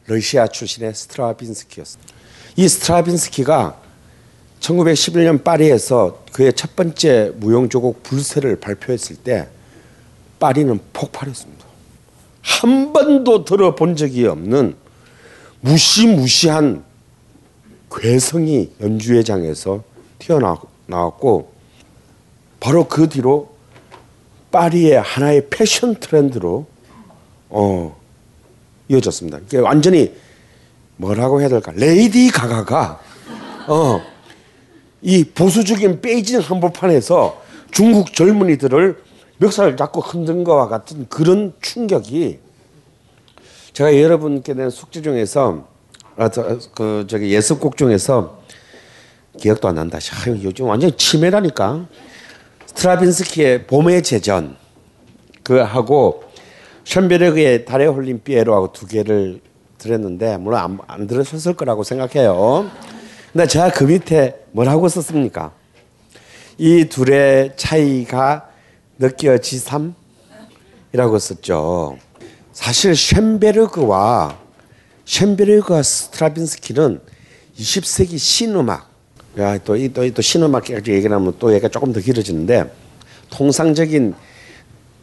러시아 출신의 스트라빈스키였습니다. 이 스트라빈스키가 1911년 파리에서 그의 첫 번째 무용조곡 불세를 발표했을 때 파리는 폭발했습니다. 한 번도 들어본 적이 없는 무시무시한 괴성이 연주회장에서 튀어나왔고 바로 그 뒤로 파리의 하나의 패션 트렌드로 이어졌습니다. 그러니까 완전히 뭐라고 해야 될까? 레이디 가가가 이 보수적인 베이징 한복판에서 중국 젊은이들을 멱살을 잡고 흔든 것과 같은 그런 충격이, 제가 여러분께 낸 숙제 중에서 예습곡 중에서 기억도 안 난다. 요즘 완전 치매라니까. 스트라빈스키의 봄의 제전 그 하고 쇤베르크의 달에 홀린 피에로하고 두 개를 들었는데 물론 안 들으셨을 거라고 생각해요. 근데 제가 그 밑에 뭐라고 썼습니까? 이 둘의 차이가 느껴지삼이라고 썼죠. 사실 쇤베르크와 스트라빈스키는 20세기 신음악, 또 신음악까지 얘기하면 또 얘기가 조금 더 길어지는데, 통상적인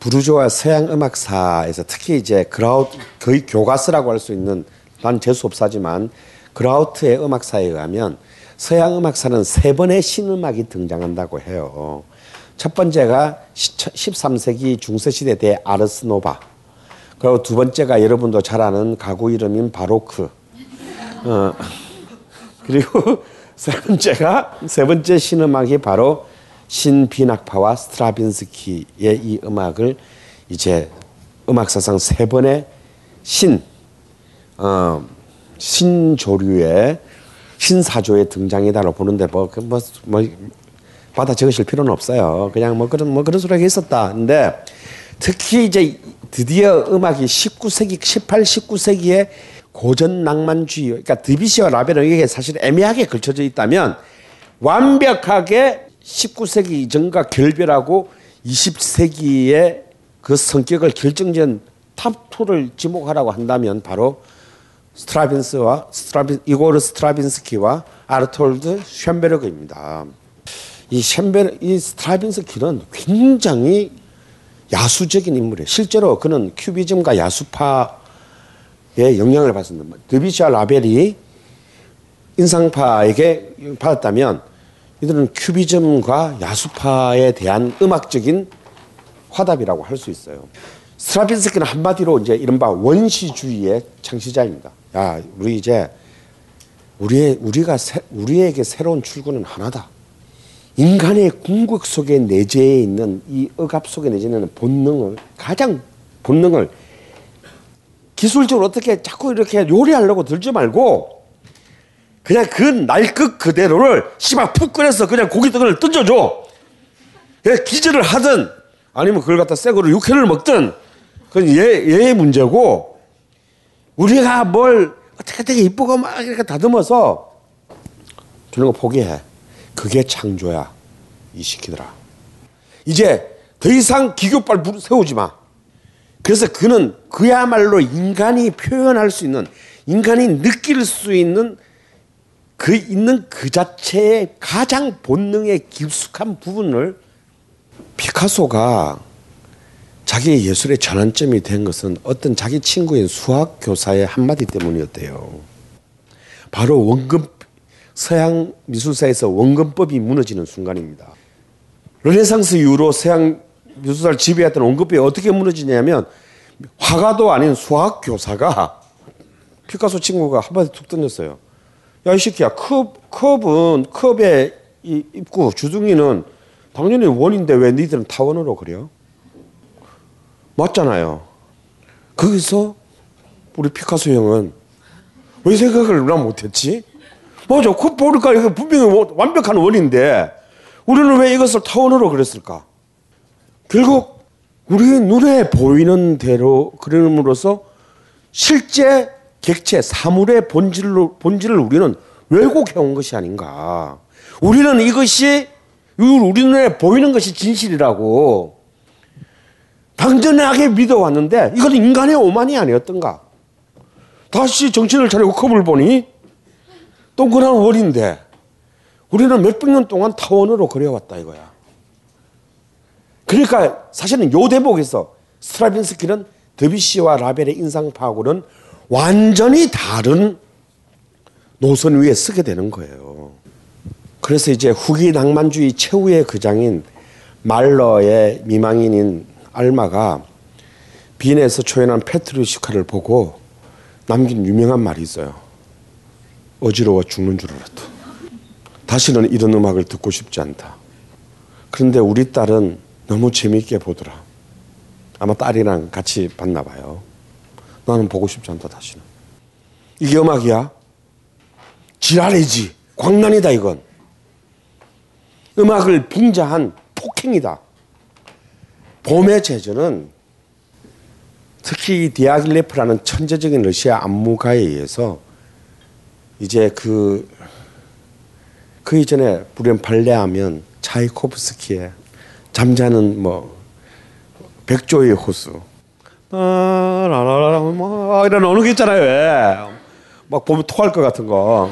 부르주아 서양 음악사에서 특히 이제 그라우트, 거의 교과서라고 할 수 있는, 난 재수없사지만 그라우트의 음악사에 의하면 서양 음악사는 세 번의 신음악이 등장한다고 해요. 첫 번째가 13세기 중세시대 대 아르스 노바, 그리고 두 번째가 여러분도 잘 아는 가구 이름인 바로크, 그리고 세 번째 신음악이 바로 신비낙파와 스트라빈스키의 이 음악을 이제 음악사상 세 번의 신조류의 신사조의 등장이다로 보는데 받아 적으실 필요는 없어요. 그냥 그런 소리가 있었다. 근데 특히 이제 드디어 음악이 19세기, 18, 19세기의 고전 낭만주의, 그러니까 드뷔시와 라벨은 이게 사실 애매하게 걸쳐져 있다면 완벽하게 19세기 이전과 결별하고 20세기의 그 성격을 결정지은 탑2를 지목하라고 한다면 바로 이고르 스트라빈스키와 아르톨드 쇤베르크입니다. 이 스트라빈스키는 굉장히 야수적인 인물이에요. 실제로 그는 큐비즘과 야수파의 영향을 받습니다. 드뷔시와 라벨이 인상파에게 받았다면 이들은 큐비즘과 야수파에 대한 음악적인 화답이라고 할 수 있어요. 스트라빈스키는 한마디로 이제 이른바 원시주의의 창시자입니다. 야, 우리에게 새로운 출구는 하나다. 인간의 궁극 속에 내재해 있는 이 억압 속에 내재해 있는 본능을 기술적으로 어떻게 자꾸 이렇게 요리하려고 들지 말고 그냥 그 날것 그대로를 푹 끓여서 그냥 고깃덩어리를 던져줘. 기절을 하든 아니면 그걸 갖다 새거로 육회를 먹든 그건 얘의 문제고, 우리가 뭘 어떻게 되게 이쁘고 막 이렇게 다듬어서 주는 거 포기해. 그게 창조야. 이 시키더라. 이제 더 이상 기교빨 세우지 마. 그래서 그는 그야말로 인간이 표현할 수 있는, 인간이 느낄 수 있는 그 자체의 가장 본능의 깊숙한 부분을, 피카소가 자기의 예술의 전환점이 된 것은 어떤 자기 친구인 수학 교사의 한마디 때문이었대요. 바로 서양 미술사에서 원근법이 무너지는 순간입니다. 르네상스 이후로 서양 미술사를 지배했던 원근법이 어떻게 무너지냐면 화가도 아닌 수학 교사가, 피카소 친구가 한마디 툭 던졌어요. 야, 이 새끼야, 컵의 입구 주둥이는 당연히 원인데 왜 니들은 타원으로 그려? 맞잖아요. 거기서 우리 피카소 형은 왜 생각을 난 못했지? 맞아, 컵 보니까 이거 분명히 완벽한 원인데 우리는 왜 이것을 타원으로 그렸을까? 결국 우리의 눈에 보이는 대로 그림으로써 실제 객체, 사물의 본질을 우리는 왜곡해온 것이 아닌가. 우리는 이것이 우리 눈에 보이는 것이 진실이라고 당연하게 믿어왔는데 이건 인간의 오만이 아니었던가. 다시 정신을 차리고 컵을 보니 동그란 원인데 우리는 몇백 년 동안 타원으로 그려왔다 이거야. 그러니까 사실은 요 대목에서 스트라빈스키는 드뷔시와 라벨의 인상파하고는 완전히 다른 노선 위에 쓰게 되는 거예요. 그래서 이제 후기 낭만주의 최후의 거장인 말러의 미망인인 알마가 빈에서 초연한 페트루시카를 보고 남긴 유명한 말이 있어요. 어지러워 죽는 줄 알았다. 다시는 이런 음악을 듣고 싶지 않다. 그런데 우리 딸은 너무 재미있게 보더라. 아마 딸이랑 같이 봤나 봐요. 나는 보고 싶지 않다, 다시는. 이게 음악이야? 지랄이지. 광란이다, 이건. 음악을 빙자한 폭행이다. 봄의 제전은 특히 이 디아길레프라는 천재적인 러시아 안무가에 의해서 이제 그 이전에 우리는 발레하면 차이코프스키의 잠자는 뭐 백조의 호수 뭐 이런 어느 게 있잖아요. 왜? 막 보면 토할 것 같은 거.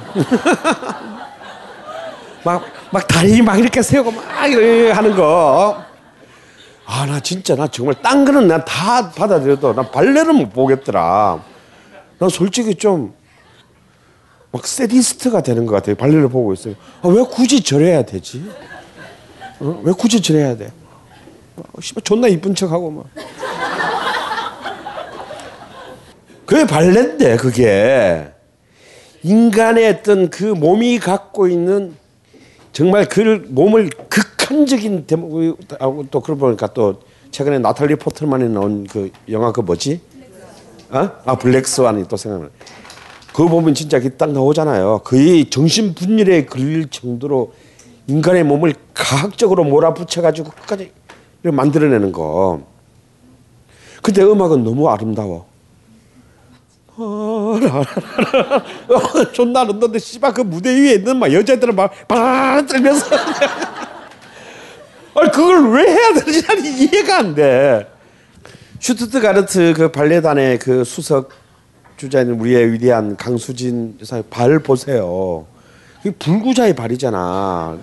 막 다리 막 이렇게 세우고 막 이렇게 하는 거. 아, 나 진짜 나 정말 딴 거는 난 다 받아들여도 난 발레를 못 보겠더라. 난 솔직히 좀 막 세디스트가 되는 것 같아요. 발레를 보고 있어요. 아, 왜 굳이 저래야 되지? 어? 왜 굳이 저래야 돼? 씨발 존나 이쁜 척하고 막. 그게 발레인데 그게 인간의 어떤 그 몸이 갖고 있는 정말 그 몸을 극한적인 또 그러고 보니까 또 최근에 나탈리 포털만에 나온 그 영화 그 뭐지? 어? 아 블랙스완이 또 생각나. 그거 보면 진짜 딱 나오잖아요. 거의 정신분열에 걸릴 정도로 인간의 몸을 과학적으로 몰아붙여가지고 끝까지 만들어내는 거. 근데 음악은 너무 아름다워. 존나 아름다운데 씨발 그 무대 위에 있는 막 여자애들은 막 바라라라 떨면서 아니 그걸 왜 해야 되는지 난 이해가 안 돼. 슈투트가르트 그 발레단의 그 수석 주자인 우리의 위대한 강수진 여사의 발 보세요. 그게 불구자의 발이잖아.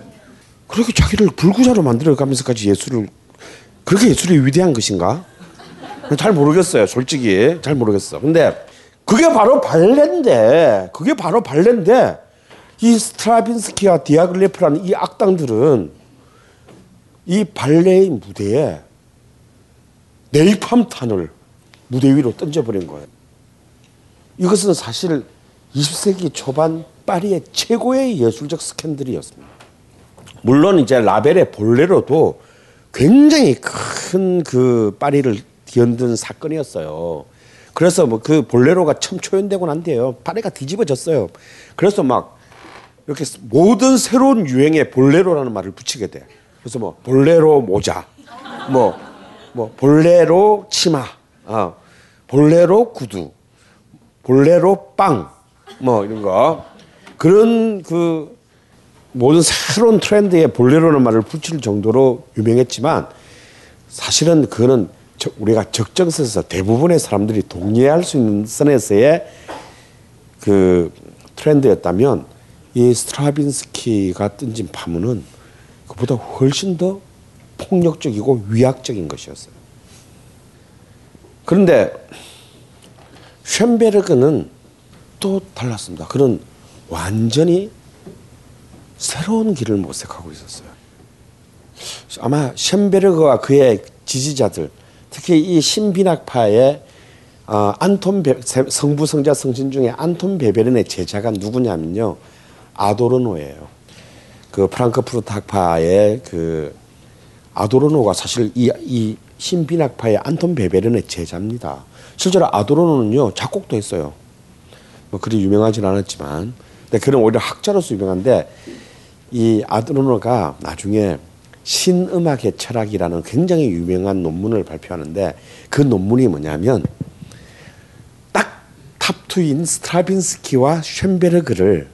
그렇게 자기를 불구자로 만들어가면서까지 예술을 그렇게 예술이 위대한 것인가? 잘 모르겠어요. 솔직히 잘 모르겠어. 근데 그게 바로 발레인데 이 스트라빈스키와 디아글레프라는 이 악당들은 이 발레의 무대에 네이팜탄을 무대 위로 던져버린 거예요. 이것은 사실 20세기 초반 파리의 최고의 예술적 스캔들이었습니다. 물론 이제 라벨의 볼레로도 굉장히 큰 그 파리를 뒤흔든 사건이었어요. 그래서 뭐 그 볼레로가 처음 초연되고 난데요. 파리가 뒤집어졌어요. 그래서 막 이렇게 모든 새로운 유행에 볼레로라는 말을 붙이게 돼. 그래서 뭐 볼레로 모자, 뭐 볼레로 치마, 볼레로 구두, 볼레로 빵, 뭐 이런 거. 그런 그 모든 새로운 트렌드에 볼레로라는 말을 붙일 정도로 유명했지만 사실은 그거는 우리가 적정선에서 대부분의 사람들이 동의할 수 있는 선에서의 그 트렌드였다면 이 스트라빈스키가 던진 파문은 그보다 훨씬 더 폭력적이고 위약적인 것이었어요. 그런데 쇤베르크는 또 달랐습니다. 그는 완전히 새로운 길을 모색하고 있었어요. 아마 쇤베르크와 그의 지지자들 특히 이 신비낙파의 성부 성자 성신 중에 안톤 베베른의 제자가 누구냐면요 아도르노예요. 그 프랑크푸르트 학파의 그 아도르노가 사실 이 신비낙파의 안톤 베베른의 제자입니다. 실제로 아도르노는요 작곡도 했어요. 뭐 그리 유명하진 않았지만, 근데 그는 오히려 학자로서 유명한데 이 아도르노가 나중에 신음악의 철학이라는 굉장히 유명한 논문을 발표하는데 그 논문이 뭐냐면 딱 탑2인 스트라빈스키와 쇤베르크를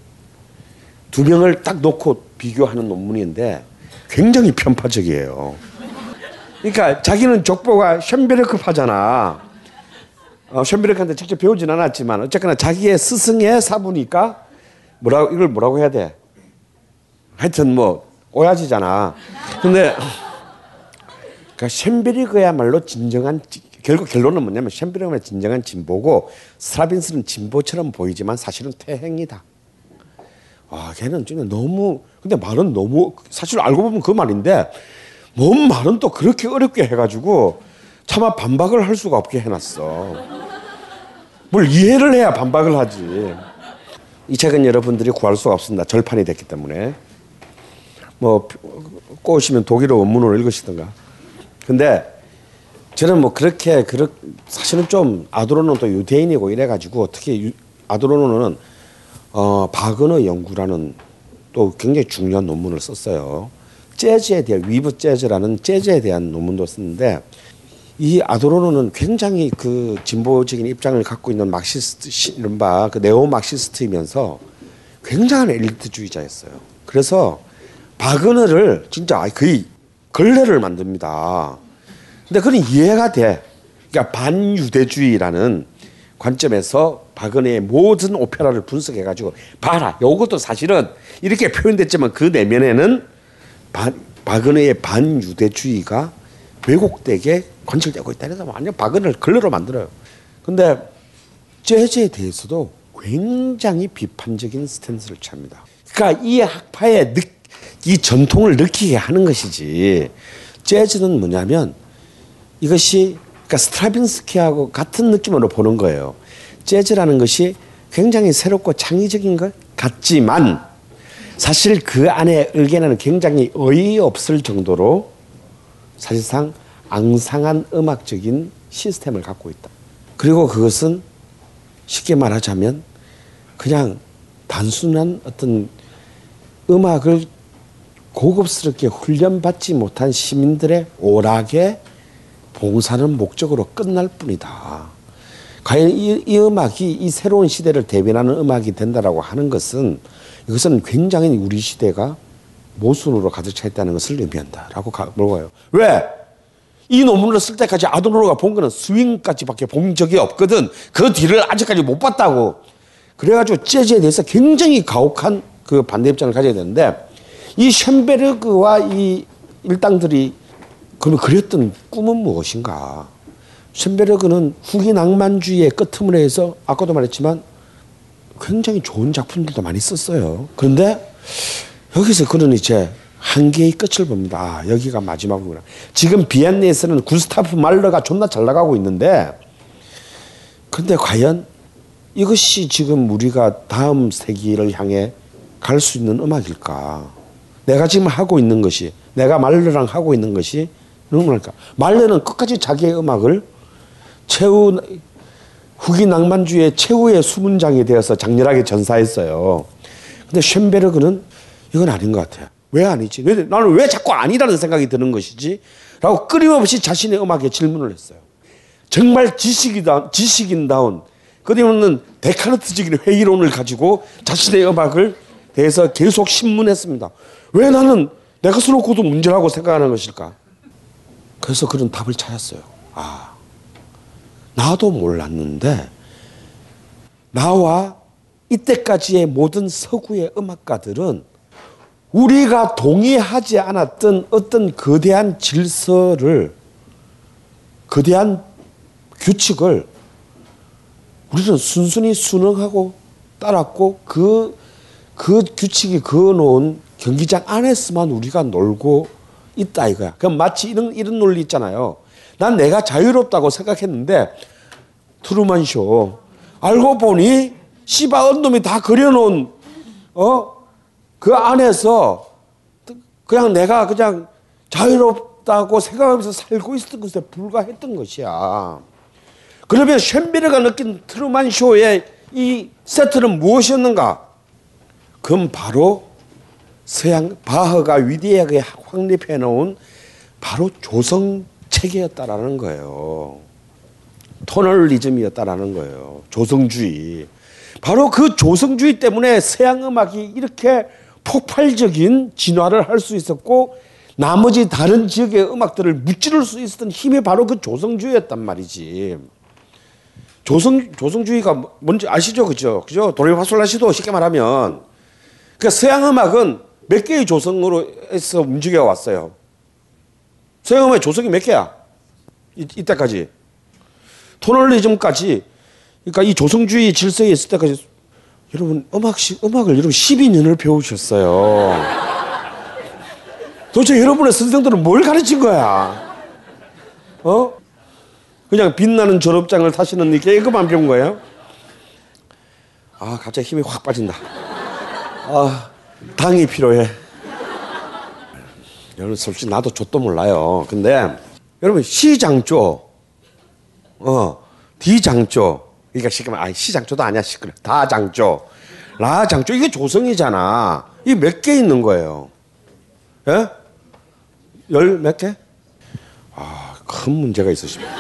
두 명을 딱 놓고 비교하는 논문인데 굉장히 편파적이에요. 그러니까 자기는 족보가 쇤베르크파잖아. 쇤베르크한테 직접 배우진 않았지만 어쨌거나 자기의 스승의 사부니까 이걸 뭐라고 해야 돼? 하여튼 뭐 오야지잖아. 근데 그러니까 쇤베르크야말로 진정한 결국 결론은 뭐냐면 쇤베르크는 진정한 진보고 스트라빈스는 진보처럼 보이지만 사실은 퇴행이다. 아 걔는 진짜 너무 근데 말은 너무 사실 알고 보면 그 말인데 뭔 말은 또 그렇게 어렵게 해가지고 차마 반박을 할 수가 없게 해놨어. 뭘 이해를 해야 반박을 하지. 이 책은 여러분들이 구할 수가 없습니다. 절판이 됐기 때문에. 뭐 꼬우시면 독일어 원문으로 읽으시던가. 근데 저는 뭐 그렇게 사실은 좀 아드로노는 또 유대인이고 이래가지고 특히 아드로노는 바그너 연구라는 또 굉장히 중요한 논문을 썼어요. 재즈에 대한 위브 재즈라는 재즈에 대한 논문도 썼는데 이 아드로노는 굉장히 그 진보적인 입장을 갖고 있는 막시스트 이른바 그 네오 막시스트이면서 굉장한 엘리트주의자였어요. 그래서 바그너를 진짜 거의 걸레를 만듭니다. 근데 그건 이해가 돼. 그러니까 반유대주의라는 관점에서 바그너의 모든 오페라를 분석해가지고 봐라. 이것도 사실은 이렇게 표현됐지만 그 내면에는 바그너의 반유대주의가 왜곡되게 건설되고 있다. 그래서 완전 바그너를 걸레로 만들어요. 근데 재즈에 대해서도 굉장히 비판적인 스탠스를 취합니다. 그러니까 이 학파의 이 전통을 느끼게 하는 것이지. 재즈는 뭐냐면 이것이 그러니까 스트라빈스키하고 같은 느낌으로 보는 거예요. 재즈라는 것이 굉장히 새롭고 창의적인 것 같지만 사실 그 안에 의견에는 굉장히 어이없을 정도로 사실상 앙상한 음악적인 시스템을 갖고 있다. 그리고 그것은 쉽게 말하자면 그냥 단순한 어떤 음악을 고급스럽게 훈련받지 못한 시민들의 오락에 봉사는 목적으로 끝날 뿐이다. 과연 이 음악이 이 새로운 시대를 대변하는 음악이 된다라고 하는 것은 이것은 굉장히 우리 시대가 모순으로 가득 차 있다는 것을 의미한다라고 물어요. 왜? 이 논문을 쓸 때까지 아드로노가 본 거는 스윙까지밖에 본 적이 없거든. 그 뒤를 아직까지 못 봤다고. 그래가지고 재즈에 대해서 굉장히 가혹한 그 반대 입장을 가져야 되는데 이 쇤베르크와 이 일당들이 그러면 그렸던 꿈은 무엇인가? 쇤베르크는 후기 낭만주의의 끄트머리에 해서 아까도 말했지만 굉장히 좋은 작품들도 많이 썼어요. 그런데 여기서 그는 이제 한계의 끝을 봅니다. 아, 여기가 마지막이구나. 지금 비엔네에서는 구스타프 말러가 존나 잘 나가고 있는데 근데 과연 이것이 지금 우리가 다음 세기를 향해 갈 수 있는 음악일까? 내가 지금 하고 있는 것이 내가 말러랑 하고 있는 것이 누구랄까? 말레는 끝까지 자기의 음악을 후기 낭만주의의 최후의 수문장이 되어서 장렬하게 전사했어요. 근데 쇤베르크는 이건 아닌 것 같아요. 왜 아니지? 나는 왜 자꾸 아니라는 생각이 드는 것이지? 라고 끊임없이 자신의 음악에 질문을 했어요. 정말 지식인다운, 끊임없는 데카르트적인 회의론을 가지고 자신의 음악을 대해서 계속 신문했습니다. 왜 나는 내 것을 놓고도 문제라고 생각하는 것일까? 그래서 그런 답을 찾았어요. 아, 나도 몰랐는데 나와 이때까지의 모든 서구의 음악가들은 우리가 동의하지 않았던 어떤 거대한 질서를, 거대한 규칙을 우리는 순순히 순응하고 따랐고 그 규칙이 그어놓은 경기장 안에서만 우리가 놀고 있다 이거야. 그럼 마치 이런 논리 있잖아요. 난 내가 자유롭다고 생각했는데 트루먼 쇼 알고 보니 씨바 언놈이 다 그려놓은 그 안에서 그냥 내가 그냥 자유롭다고 생각하면서 살고 있었던 것에 불과했던 것이야. 그러면 쇤베르크가 느낀 트루먼 쇼의 이 세트는 무엇이었는가? 그럼 바로 서양 바흐가 위대하게 확립해 놓은 바로 조성 체계였다라는 거예요. 토널리즘이었다라는 거예요. 조성주의. 바로 그 조성주의 때문에 서양 음악이 이렇게 폭발적인 진화를 할 수 있었고 나머지 다른 지역의 음악들을 무찌를 수 있었던 힘이 바로 그 조성주의였단 말이지. 조성주의가 뭔지 아시죠? 그죠? 도레미파솔라시도 쉽게 말하면 그러니까 서양 음악은 몇 개의 조성으로 해서 움직여왔어요. 서양음악의 조성이 몇 개야? 이때까지. 토널리즘까지. 그러니까 이 조성주의 질서에 있을 때까지. 여러분, 음악을 여러분 12년을 배우셨어요. 도대체 여러분의 선생들은 뭘 가르친 거야? 그냥 빛나는 졸업장을 타시는 이 개그만 배운 거예요? 아, 갑자기 힘이 확 빠진다. 아, 당이 필요해. 여러분, 솔직히 나도 좆도 몰라요. 근데 여러분, 시장조, 디장조, 그러니까 지금 아니 시장조도 아니야, 시끄러. 다장조, 라장조, 이게 조성이잖아. 이게 몇 개 있는 거예요? 예? 열 몇 개? 아, 큰 문제가 있으십니다.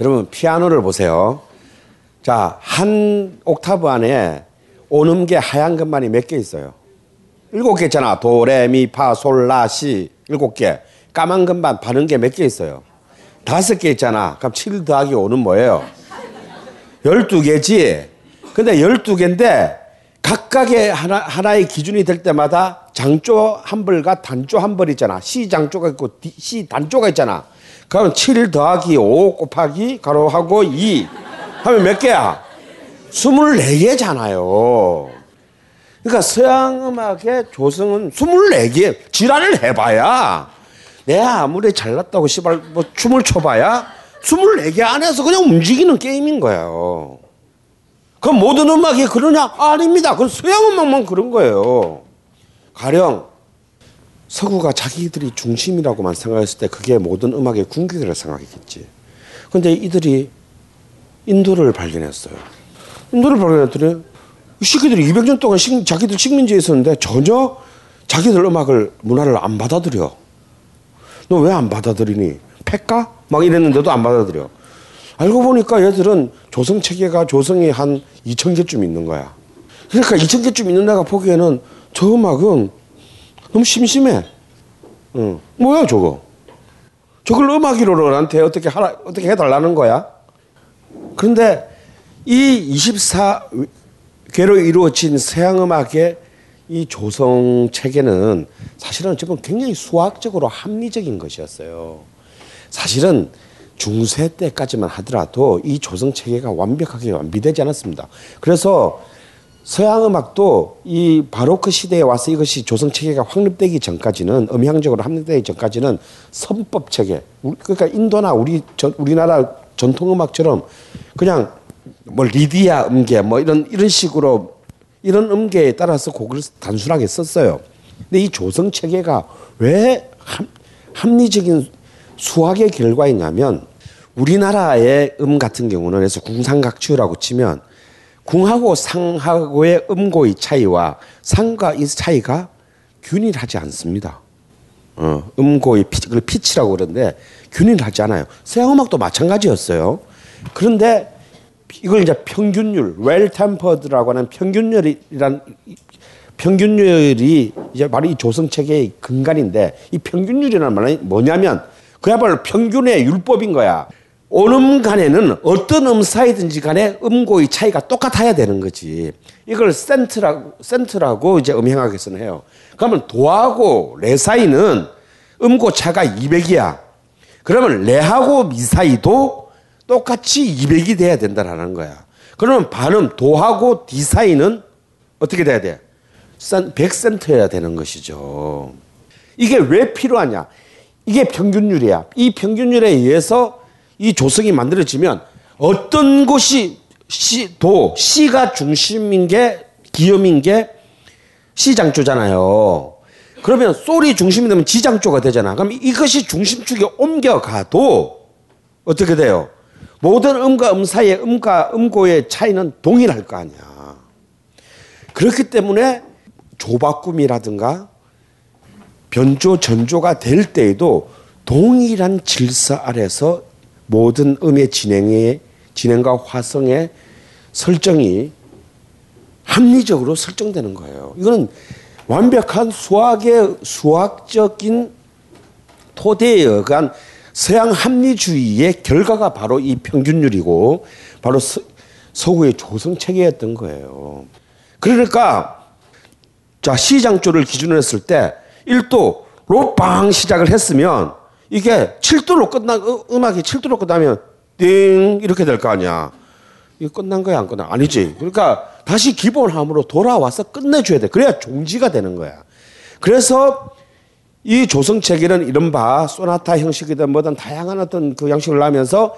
여러분, 피아노를 보세요. 자, 한 옥타브 안에 오음계 하얀 것만이 몇 개 있어요? 7개 있잖아. 도, 레, 미, 파, 솔, 라, 시. 7개. 까만 것만 바른 게 몇 개 있어요? 5개 있잖아. 그럼 7 더하기 5는 뭐예요? 12개지. 근데 12개인데 각각의 하나의 기준이 될 때마다 장조 한 벌과 단조 한 벌 있잖아. 시 장조가 있고 시 단조가 있잖아. 그럼 7 더하기 5 곱하기 가로하고 2 하면 몇 개야? 24개잖아요. 그러니까 서양 음악의 조성은 24개. 질환을 해봐야, 내가 아무리 잘났다고 씨발 뭐 춤을 춰봐야 24개 안에서 그냥 움직이는 게임인 거예요. 그럼 모든 음악이 그러냐? 아닙니다. 그건 서양 음악만 그런 거예요. 가령 서구가 자기들이 중심이라고만 생각했을 때 그게 모든 음악의 궁극이라고 생각했겠지. 근데 이들이 인도를 발견했어요. 인도를 발견했더니 이 새끼들이 200년 동안 자기들 식민지에 있었는데 전혀 자기들 음악을, 문화를 안 받아들여. 너 왜 안 받아들이니? 패까? 막 이랬는데도 안 받아들여. 알고 보니까 얘들은 조성 체계가, 조성이 한 2000개쯤 있는 거야. 그러니까 2000개쯤 있는 내가 보기에는 저 음악은 너무 심심해. 응. 뭐야 저거? 저걸 음악이로 나한테 어떻게 해달라는 거야? 그런데 이 24개로 이루어진 서양 음악의 이 조성 체계는 사실은 지금 굉장히 수학적으로 합리적인 것이었어요. 사실은 중세 때까지만 하더라도 이 조성 체계가 완벽하게 완비되지 않았습니다. 그래서 서양 음악도 이 바로크 시대에 와서 이것이 조성 체계가 확립되기 전까지는, 음향적으로 확립되기 전까지는 선법 체계, 그러니까 인도나 우리나라 전통 음악처럼 그냥 뭐 리디아 음계 뭐 이런 식으로, 이런 음계에 따라서 곡을 단순하게 썼어요. 근데 이 조성 체계가 왜 합리적인 수학의 결과이냐면, 우리나라의 음 같은 경우는, 그래서 궁상각치우라고 치면 궁하고 상하고의 음고의 차이와 상과 이 차이가 균일하지 않습니다. 음고의 피치라고 그러는데 균일하지 않아요. 서양 음악도 마찬가지였어요. 그런데 이걸 이제 평균율, well tempered라고 하는 평균율이 이제 바로 이 조성 체계의 근간인데, 이 평균율이라는 말은 뭐냐면 그야말로 평균의 율법인 거야. 온음 간에는 어떤 음 사이든지 간에 음고의 차이가 똑같아야 되는 거지. 이걸 센트라고 이제 음향학에서는 해요. 그러면 도하고 레 사이는 음고 차가 200이야. 그러면 레하고 미 사이도 똑같이 200이 돼야 된다라는 거야. 그러면 반음 도하고 디 사이는 어떻게 돼야 돼? 100센트여야 되는 것이죠. 이게 왜 필요하냐? 이게 평균율이야. 이 평균율에 의해서 이 조성이 만들어지면 어떤 곳이 시가 중심인 게, 기음인 게 시장조잖아요. 그러면 솔이 중심이 되면 지장조가 되잖아. 그럼 이것이 중심축에 옮겨가도 어떻게 돼요? 모든 음과 음 사이의 음과 음고의 차이는 동일할 거 아니야. 그렇기 때문에 조바꿈이라든가 변조, 전조가 될 때에도 동일한 질서 아래서 모든 음의 진행과 화성의 설정이 합리적으로 설정되는 거예요. 이거는 완벽한 수학적인 토대에 의한 서양 합리주의의 결과가 바로 이 평균율이고, 바로 서구의 조성 체계였던 거예요. 그러니까 자, 시장조를 기준으로 했을 때 1도로 빵 시작을 했으면 이게 7도로 음악이 7도로 끝나면 띵 이렇게 될 거 아니야. 이거 끝난 거야, 안 끝나? 아니지. 그러니까 다시 기본함으로 돌아와서 끝내줘야 돼. 그래야 종지가 되는 거야. 그래서 이 조성 체계는 이른바 소나타 형식이든 뭐든 다양한 어떤 그 양식을 나면서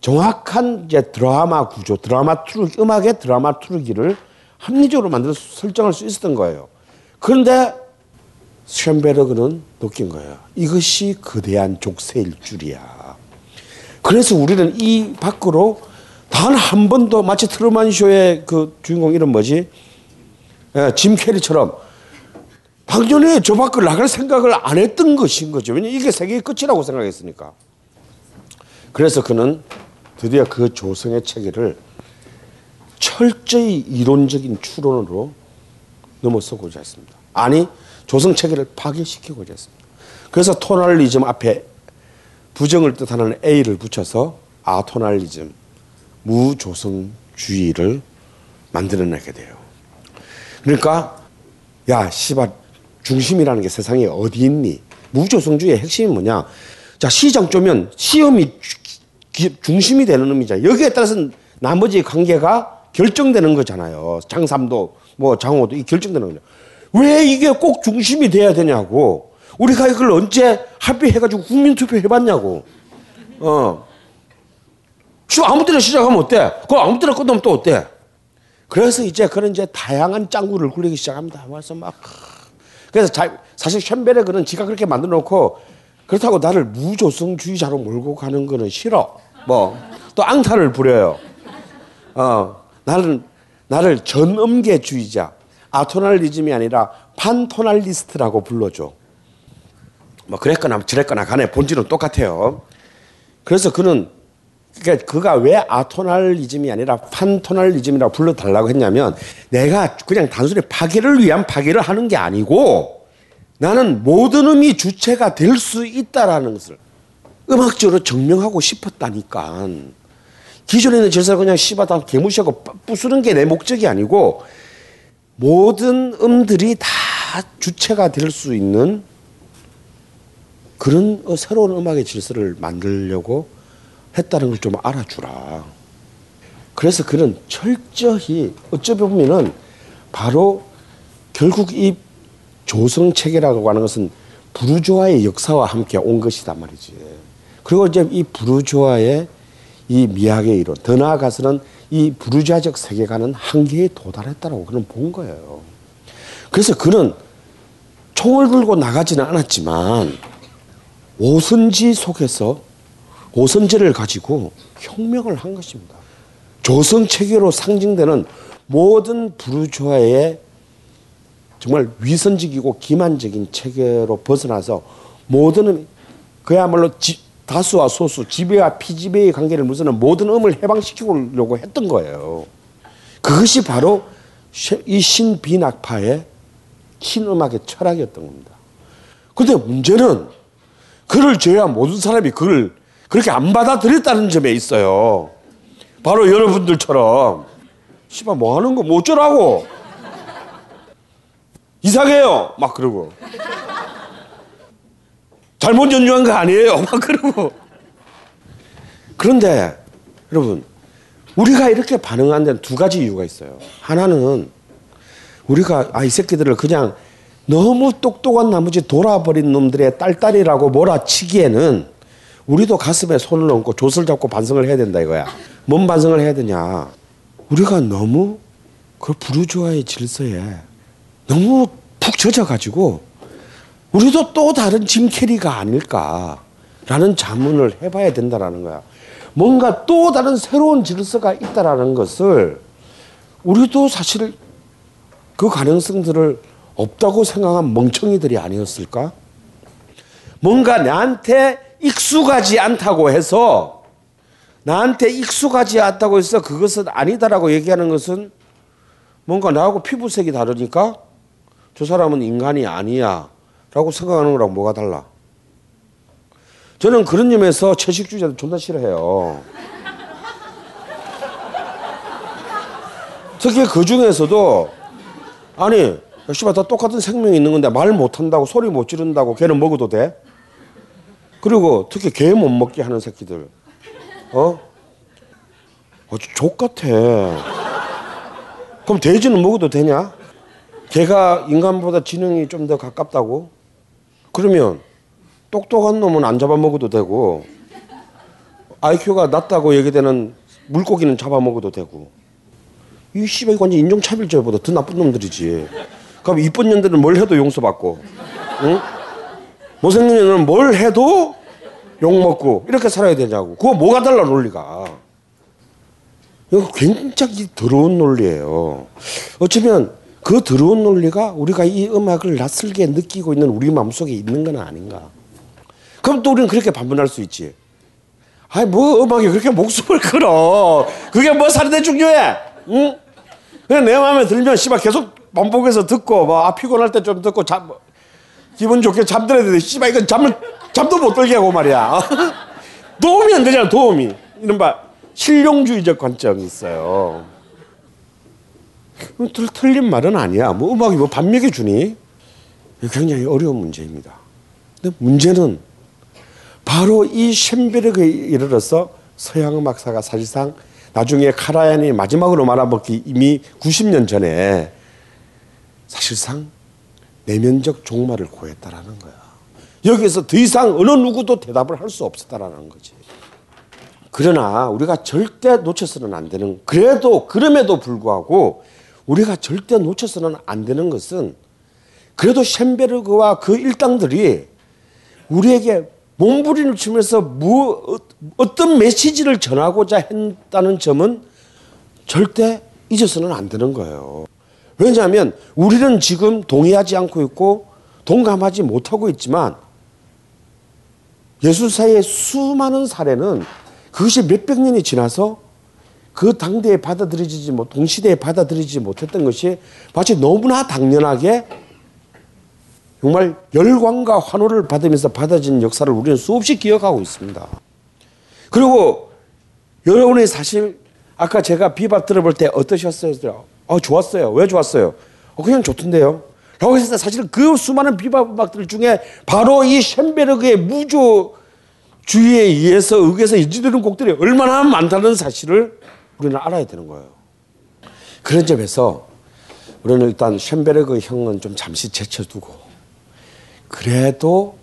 정확한 이제 드라마 구조, 드라마 트루기, 음악의 드라마 트루기를 합리적으로 만들어서 설정할 수 있었던 거예요. 그런데 쇤베르크는 느낀 거예요. 이것이 거대한 족쇄일 줄이야. 그래서 우리는 이 밖으로 단 한 번도 마치 트루먼 쇼의 그 주인공 이름 뭐지? 예, 짐 캐리처럼 당연히 저 밖을 나갈 생각을 안 했던 것인 거죠. 왜냐면 이게 세계의 끝이라고 생각했으니까. 그래서 그는 드디어 그 조성의 체계를 철저히 이론적인 추론으로 넘어서고자 했습니다. 아니, 조성 체계를 파괴시키고자 했습니다. 그래서 토널리즘 앞에 부정을 뜻하는 A를 붙여서 아토널리즘, 무조성주의를 만들어내게 돼요. 그러니까 야, 씨발, 중심이라는 게 세상에 어디 있니? 무조성주의의 핵심이 뭐냐? 자, 시장조면 시험이 중심이 되는 의미잖아요. 여기에 따라서는 나머지 관계가 결정되는 거잖아요. 장삼도, 뭐, 장호도 이 결정되는 거죠. 왜 이게 꼭 중심이 돼야 되냐고. 우리가 이걸 언제 합의해가지고 국민투표 해봤냐고. 아무 때나 시작하면 어때? 그거 아무 때나 끝나면 또 어때? 그래서 이제 그런 이제 다양한 짱구를 굴리기 시작합니다. 그래서 막. 그래서 사실 쇤베르크는 지가 그렇게 만들어 놓고 그렇다고 나를 무조성주의자로 몰고 가는 거는 싫어. 뭐, 또 앙탈을 부려요. 나를 전음계주의자, 아토널리즘이 아니라 판토널리스트라고 불러줘. 뭐, 그랬거나 저랬거나 간에 본질은 똑같아요. 그래서 그는, 그러니까 그가 왜 아토널리즘이 아니라 판토널리즘이라고 불러달라고 했냐면, 내가 그냥 단순히 파괴를 위한 파괴를 하는 게 아니고, 나는 모든 의미 주체가 될 수 있다라는 것을 음악적으로 증명하고 싶었다니까. 기존에 있는 질서를 그냥 다 개무시하고 부수는 게 내 목적이 아니고, 모든 음들이 다 주체가 될 수 있는 그런 새로운 음악의 질서를 만들려고 했다는 걸 좀 알아주라. 그래서 그는 철저히, 어쩌면은 바로 결국 이 조성체계라고 하는 것은 부르주아의 역사와 함께 온 것이단 말이지. 그리고 이제 이 부르주아의 이 미학의 이론, 더 나아가서는 이 부르주아적 세계관은 한계에 도달했다라고 그는 본 거예요. 그래서 그는 총을 들고 나가지는 않았지만 오선지 속에서 오선지를 가지고 혁명을 한 것입니다. 조성체계로 상징되는 모든 부르주아의 정말 위선적이고 기만적인 체계로 벗어나서 모든 그야말로 다수와 소수, 지배와 피지배의 관계를 무서는 모든 음을 해방시키려고 했던 거예요. 그것이 바로 이 신빈악파의 신음악의 철학이었던 겁니다. 그런데 문제는 그를 제외한 모든 사람이 그걸 그렇게 안 받아들였다는 점에 있어요. 바로 여러분들처럼 씨발 뭐 하는 거 뭐 어쩌라고 이상해요 막 그러고 잘못 연주한 거 아니에요 막 그러고. 그런데 여러분, 우리가 이렇게 반응하는 데는 두 가지 이유가 있어요. 하나는 우리가 아, 이 새끼들을 그냥 너무 똑똑한 나머지 돌아버린 놈들의 딸딸이라고 몰아치기에는 우리도 가슴에 손을 얹고 돛을 잡고 반성을 해야 된다 이거야. 뭔 반성을 해야 되냐, 우리가 너무 그 부르주아의 질서에 너무 푹 젖어가지고 우리도 또 다른 짐 캐리가 아닐까라는 자문을 해봐야 된다라는 거야. 뭔가 또 다른 새로운 질서가 있다라는 것을 우리도 사실 그 가능성들을 없다고 생각한 멍청이들이 아니었을까? 뭔가 나한테 익숙하지 않다고 해서 그것은 아니다라고 얘기하는 것은 뭔가 나하고 피부색이 다르니까 저 사람은 인간이 아니야 라고 생각하는 거랑 뭐가 달라? 저는 그런 점에서 채식주의자도 존나 싫어해요. 특히 그 중에서도 아니, 씨발 다 똑같은 생명이 있는 건데 말 못한다고 소리 못 지른다고 걔는 먹어도 돼? 그리고 특히 개 못 먹게 하는 새끼들 족같아. 그럼 돼지는 먹어도 되냐? 걔가 인간보다 지능이 좀 더 가깝다고? 그러면 똑똑한 놈은 안 잡아먹어도 되고 IQ가 낮다고 얘기되는 물고기는 잡아먹어도 되고. 이 씨발 이거 완전 인종차별죄보다 더 나쁜 놈들이지. 그럼 이쁜 년들은 뭘 해도 용서받고, 응? 못생긴 년들은 뭘 해도 욕먹고 이렇게 살아야 되냐고. 그거 뭐가 달라 논리가. 이거 굉장히 더러운 논리예요. 어쩌면 그 더러운 논리가 우리가 이 음악을 낯설게 느끼고 있는 우리 마음속에 있는 건 아닌가. 그럼 또 우리는 그렇게 반문할 수 있지. 아이 뭐 음악이 그렇게 목숨을 끌어. 그게 뭐 사는데 중요해. 응? 그냥 내 마음에 들면 씨발 계속 반복해서 듣고 막 피곤할 때 좀 듣고 잠 기분 좋게 잠들어야 되는데 씨발 이건 잠도 못 들게 하고 말이야. 도움이 안 되잖아. 도움이. 이른바 실용주의적 관점이 있어요. 틀린 말은 아니야. 뭐 음악이 뭐 반맥이 주니? 굉장히 어려운 문제입니다. 근데 문제는 바로 이 쇤베르크에 이르러서 서양 음악사가 사실상 나중에 카라얀이 마지막으로 말아먹기 이미 90년 전에 사실상 내면적 종말을 고했다라는 거야. 여기에서 더 이상 어느 누구도 대답을 할 수 없었다라는 거지. 그러나 우리가 절대 놓쳐서는 안 되는, 그래도 그럼에도 불구하고 우리가 절대 놓쳐서는 안 되는 것은, 그래도 쇤베르크와 그 일당들이 우리에게 몸부림을 치면서 어떤 메시지를 전하고자 했다는 점은 절대 잊어서는 안 되는 거예요. 왜냐하면 우리는 지금 동의하지 않고 있고 동감하지 못하고 있지만 예술사의 수많은 사례는 그것이 몇백 년이 지나서 그 당대에 받아들이지 못, 동시대에 받아들이지 못했던 것이 마치 너무나 당연하게 정말 열광과 환호를 받으면서 받아진 역사를 우리는 수없이 기억하고 있습니다. 그리고 여러분이 사실 아까 제가 비밥 들어볼 때 어떠셨어요? 아, 좋았어요. 왜 좋았어요? 그냥 좋던데요. 라고 했을 때 사실 그 수많은 비밥 음악들 중에 바로 이 쇤베르크의 무조주의에 의해서 인지되는 곡들이 얼마나 많다는 사실을 우리는 알아야 되는 거예요. 그런 점에서 우리는 일단 쇤베르크 형은 좀 잠시 제쳐두고, 그래도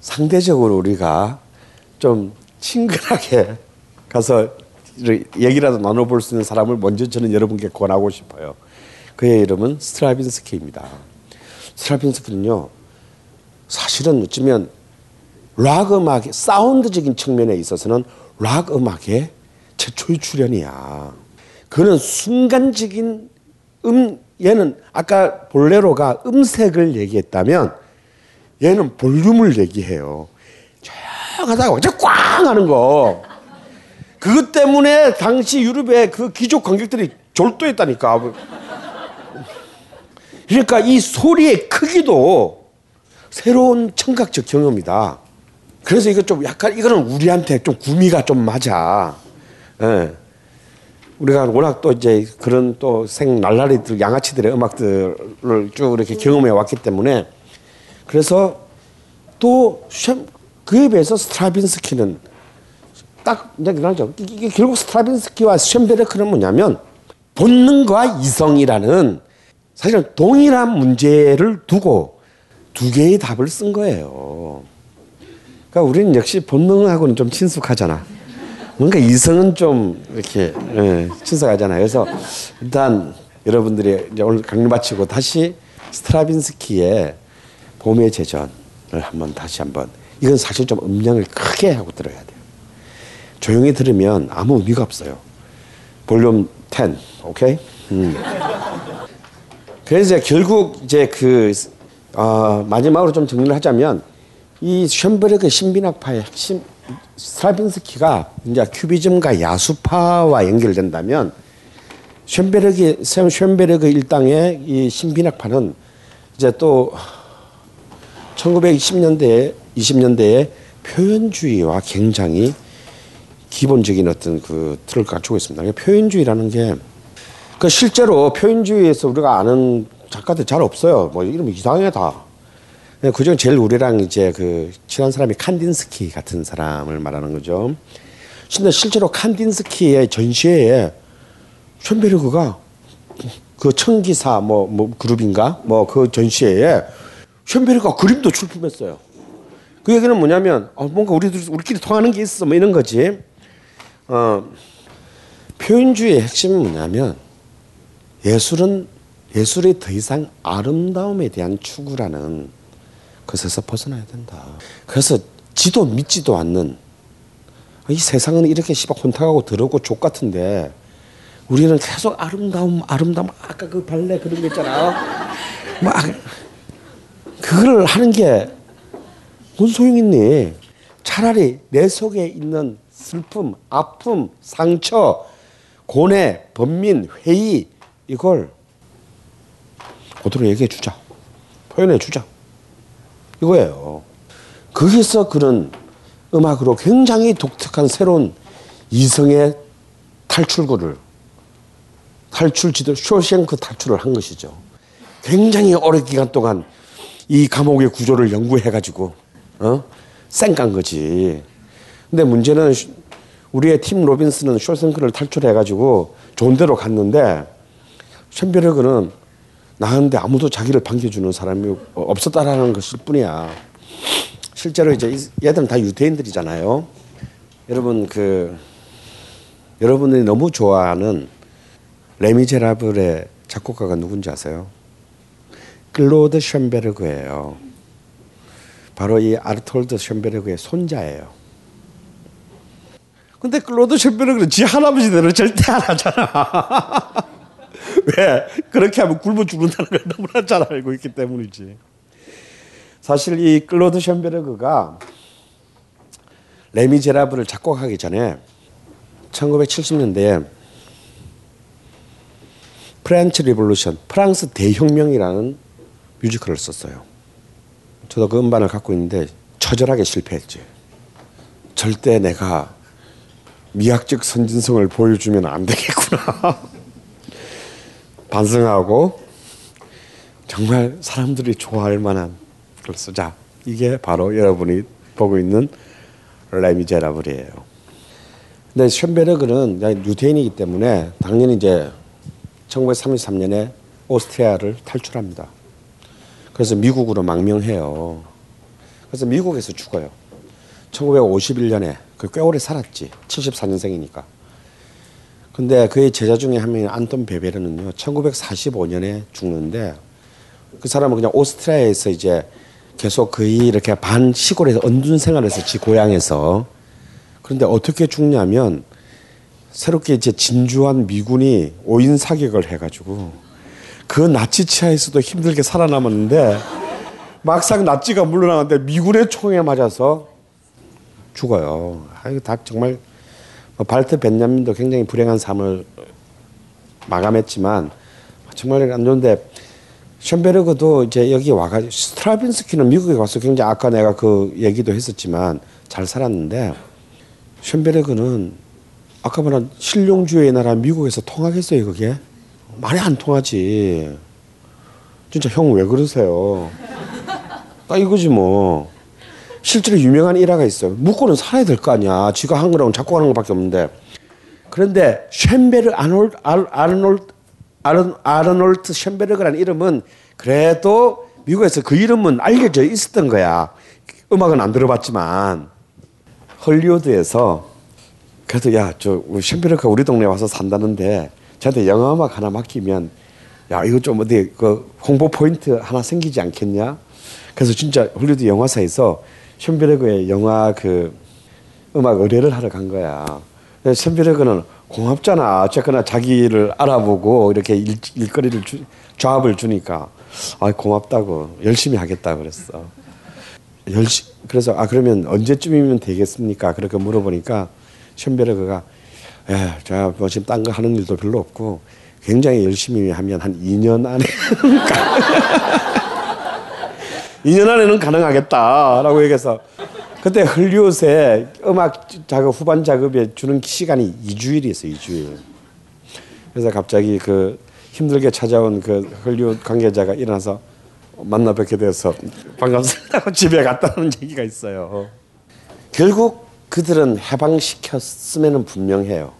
상대적으로 우리가 좀 친근하게 가서 얘기라도 나눠볼 수 있는 사람을 먼저 저는 여러분께 권하고 싶어요. 그의 이름은 스트라빈스키입니다. 스트라빈스키는요, 사실은 어쩌면 락 음악의 사운드적인 측면에 있어서는 락 음악의 최초의 출현이야. 그는 순간적인 얘는 아까 볼레로가 음색을 얘기했다면 얘는 볼륨을 얘기해요. 조용하다가 완전 꽝 하는 거. 그것 때문에 당시 유럽의 그 귀족 관객들이 졸도했다니까. 그러니까 이 소리의 크기도 새로운 청각적 경험이다. 그래서 이거 좀 약간 이거는 우리한테 좀 구미가 좀 맞아. 예. 우리가 워낙 또 이제 그런 또 날라리들 양아치들의 음악들을 쭉 이렇게 경험해 왔기 때문에, 그래서 또 그에 비해서 스트라빈스키는 딱 이게 결국 스트라빈스키와 쇤베르크는 뭐냐면 본능과 이성이라는 사실은 동일한 문제를 두고 두 개의 답을 쓴 거예요. 그러니까 우리는 역시 본능하고는 좀 친숙하잖아. 뭔가 이성은 좀 이렇게 친숙하잖아. 그래서 일단 여러분들이 이제 오늘 강의 마치고 다시 스트라빈스키의 봄의 제전을 다시 한번 이건 사실 좀 음량을 크게 하고 들어야 돼요. 조용히 들으면 아무 의미가 없어요. 볼륨 10, 오케이? 그래서 결국 이제 마지막으로 좀 정리를 하자면, 이 쇤베르크의 신비학파의 핵심 스트라빈스키가 이제 큐비즘과 야수파와 연결된다면, 쇤베르크 일당의 이 신비학파는 이제 또 1920년대에 20년대에 표현주의와 굉장히 기본적인 어떤 그 틀을 갖추고 있습니다. 표현주의라는 게 그 실제로 표현주의에서 우리가 아는 작가들 잘 없어요. 뭐 이름 이상해 다. 그중 제일 우리랑 이제 그 친한 사람이 칸딘스키 같은 사람을 말하는 거죠. 근데 실제로 칸딘스키의 전시회에 쇤베르크가 그 청기사 그룹인가 그 전시회에 쇤베르크가 그림도 출품했어요. 그 얘기는 뭐냐면, 뭔가 우리끼리 통하는 게 있어, 이런 거지. 표현주의의 핵심은 뭐냐면 예술은 예술이 더 이상 아름다움에 대한 추구라는 것에서 벗어나야 된다. 그래서 지도 믿지도 않는 이 세상은 이렇게 혼탁하고 더럽고 족같은데 우리는 계속 아름다움 아까 그 발레 그런 거 있잖아. 막 그걸 하는 게 뭔 소용 있니? 차라리 내 속에 있는 슬픔, 아픔, 상처, 고뇌, 번민, 회의 이걸 그대로 얘기해 주자. 표현해 주자. 이거예요. 거기서 그런 음악으로 굉장히 독특한 새로운 이성의 탈출구를 탈출지도 쇼생크 탈출을 한 것이죠. 굉장히 오랜 기간 동안 이 감옥의 구조를 연구해가지고 쌩깐 거지. 근데 문제는 우리의 팀 로빈스는 쇼생크를 탈출해가지고 좋은 데로 갔는데 쇤베르크는 나갔는데 아무도 자기를 반겨주는 사람이 없었다라는 것일 뿐이야. 실제로 이제 얘들은 다 유대인들이잖아요. 여러분 여러분들이 너무 좋아하는 레미제라블의 작곡가가 누군지 아세요? 클로드 쇤베르크예요. 바로 이 아르톨드 쇤베르크의 손자예요. 근데 클로드 쇤베르크는 지 할아버지들은 절대 안 하잖아. 왜? 그렇게 하면 굶어 죽는다는 걸 너무나 잘 알고 있기 때문이지. 사실 이 클로드 쇤베르크가 레미제라블을 작곡하기 전에 1970년대에 프렌치 리볼루션, 프랑스 대혁명이라는 뮤지컬을 썼어요. 저도 그 음반을 갖고 있는데 처절하게 실패했지. 절대 내가 미학적 선진성을 보여주면 안 되겠구나. 반성하고 정말 사람들이 좋아할 만한 걸 쓰자. 이게 바로 여러분이 보고 있는 레미제라블이에요. 근데 쇤베르크는 유대인이기 때문에 당연히 이제 1933년에 오스트리아를 탈출합니다. 그래서 미국으로 망명해요. 그래서 미국에서 죽어요. 1951년에 꽤 오래 살았지. 74년생이니까. 근데 그의 제자 중에 한 명인 안톤 베베르는요. 1945년에 죽는데 그 사람은 그냥 오스트리아에서 이제 계속 거의 이렇게 반 시골에서 은둔 생활에서 지 고향에서. 그런데 어떻게 죽냐면 새롭게 이제 진주한 미군이 5인 사격을 해가지고 그 나치 치하에서도 힘들게 살아남았는데 막상 나치가 물러나는데 미군의 총에 맞아서 죽어요. 이거 다 정말 발트 벤야민도 굉장히 불행한 삶을 마감했지만 정말 안 좋은데 쇤베르크도 이제 여기 와가지고 스트라빈스키는 미국에 와서 굉장히 아까 내가 그 얘기도 했었지만 잘 살았는데 쇤베르크는 아까 말한 실용주의의 나라 미국에서 통하겠어요 그게? 말이 안 통하지. 진짜 형 왜 그러세요? 딱 이거지 뭐. 실제로 유명한 일화가 있어요. 묵고는 살아야 될 거 아니야. 지가 한 거랑 자꾸 하는 거밖에 없는데. 그런데 아르놀트 쇤베르크라는 이름은 그래도 미국에서 그 이름은 알려져 있었던 거야. 음악은 안 들어봤지만 헐리우드에서 그래도 야, 저 쇤베르크가 우리 동네에 와서 산다는데 저한테 영화음악 하나 맡기면 야 이거 좀 어디 그 홍보 포인트 하나 생기지 않겠냐? 그래서 진짜 헐리우드 영화사에서 쇤베르크의 영화 그 음악 의뢰를 하러 간 거야. 쇤베르크는 고맙잖아. 어쨌거나 자기를 알아보고 이렇게 일거리를 조합을 주니까 아 고맙다고 열심히 하겠다 그랬어. 그래서 아 그러면 언제쯤이면 되겠습니까? 그렇게 물어보니까 쇤베르크가 제가 뭐 지금 딴 거 하는 일도 별로 없고 굉장히 열심히 하면 한 2년 안에 2년 안에는 가능하겠다라고 얘기해서 그때 헐리우드에 음악 작업 후반 작업에 주는 시간이 2주일이었어요. 2주일. 그래서 갑자기 그 힘들게 찾아온 그 헐리우드 관계자가 일어나서 만나 뵙게 돼서 반갑습니다. 집에 갔다는 얘기가 있어요. 결국 그들은 해방시켰으면 분명해요.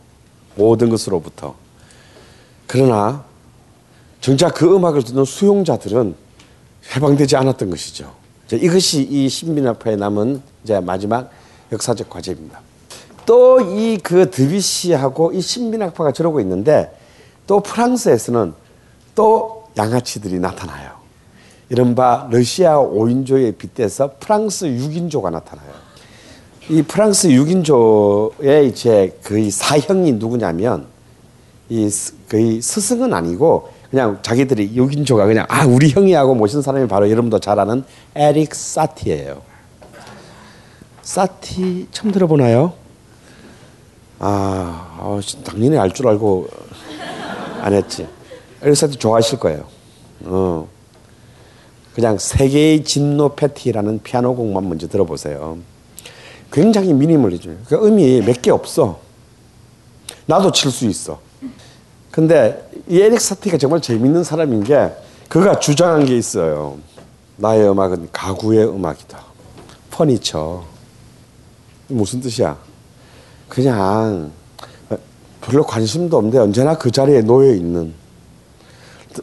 모든 것으로부터. 그러나 정작 그 음악을 듣는 수용자들은 해방되지 않았던 것이죠. 이것이 이 신민학파에 남은 이제 마지막 역사적 과제입니다. 또 이 그 드뷔시하고 이 신민학파가 저러고 있는데 또 프랑스에서는 또 양아치들이 나타나요. 이른바 러시아 5인조에 빗대서 프랑스 6인조가 나타나요. 이 프랑스 6인조의 이제 거의 사형이 누구냐면 이 거의 스승은 아니고 그냥 자기들이 6인조가 그냥 아 우리 형이하고 모신 사람이 바로 여러분도 잘 아는 에릭 사티예요. 사티 처음 들어보나요? 아, 당연히 알 줄 알고 안 했지. 에릭 사티 좋아하실 거예요. 그냥 세계의 진노 패티라는 피아노 곡만 먼저 들어보세요. 굉장히 미니멀리즘이에요. 그 음이 몇 개 없어. 나도 칠 수 있어. 근데 이 에릭 사티가 정말 재밌는 사람인 게 그가 주장한 게 있어요. 나의 음악은 가구의 음악이다. 퍼니처. 무슨 뜻이야? 그냥 별로 관심도 없는데 언제나 그 자리에 놓여 있는 듯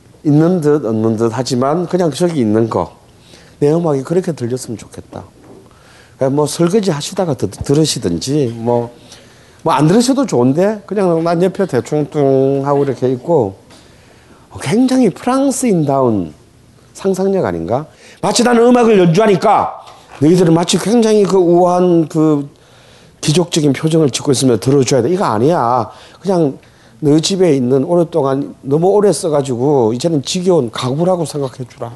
없는 듯 하지만 그냥 저기 있는 거. 내 음악이 그렇게 들렸으면 좋겠다. 뭐 설거지 하시다가 들으시든지 뭐 안 들으셔도 좋은데 그냥 난 옆에 대충 뚱 하고 이렇게 있고 굉장히 프랑스인다운 상상력 아닌가? 마치 나는 음악을 연주하니까 너희들은 마치 굉장히 그 우아한 그 기족적인 표정을 짓고 있으면 들어줘야 돼. 이거 아니야. 그냥 너 집에 있는 오랫동안 너무 오래 써가지고 이제는 지겨운 가구라고 생각해주라.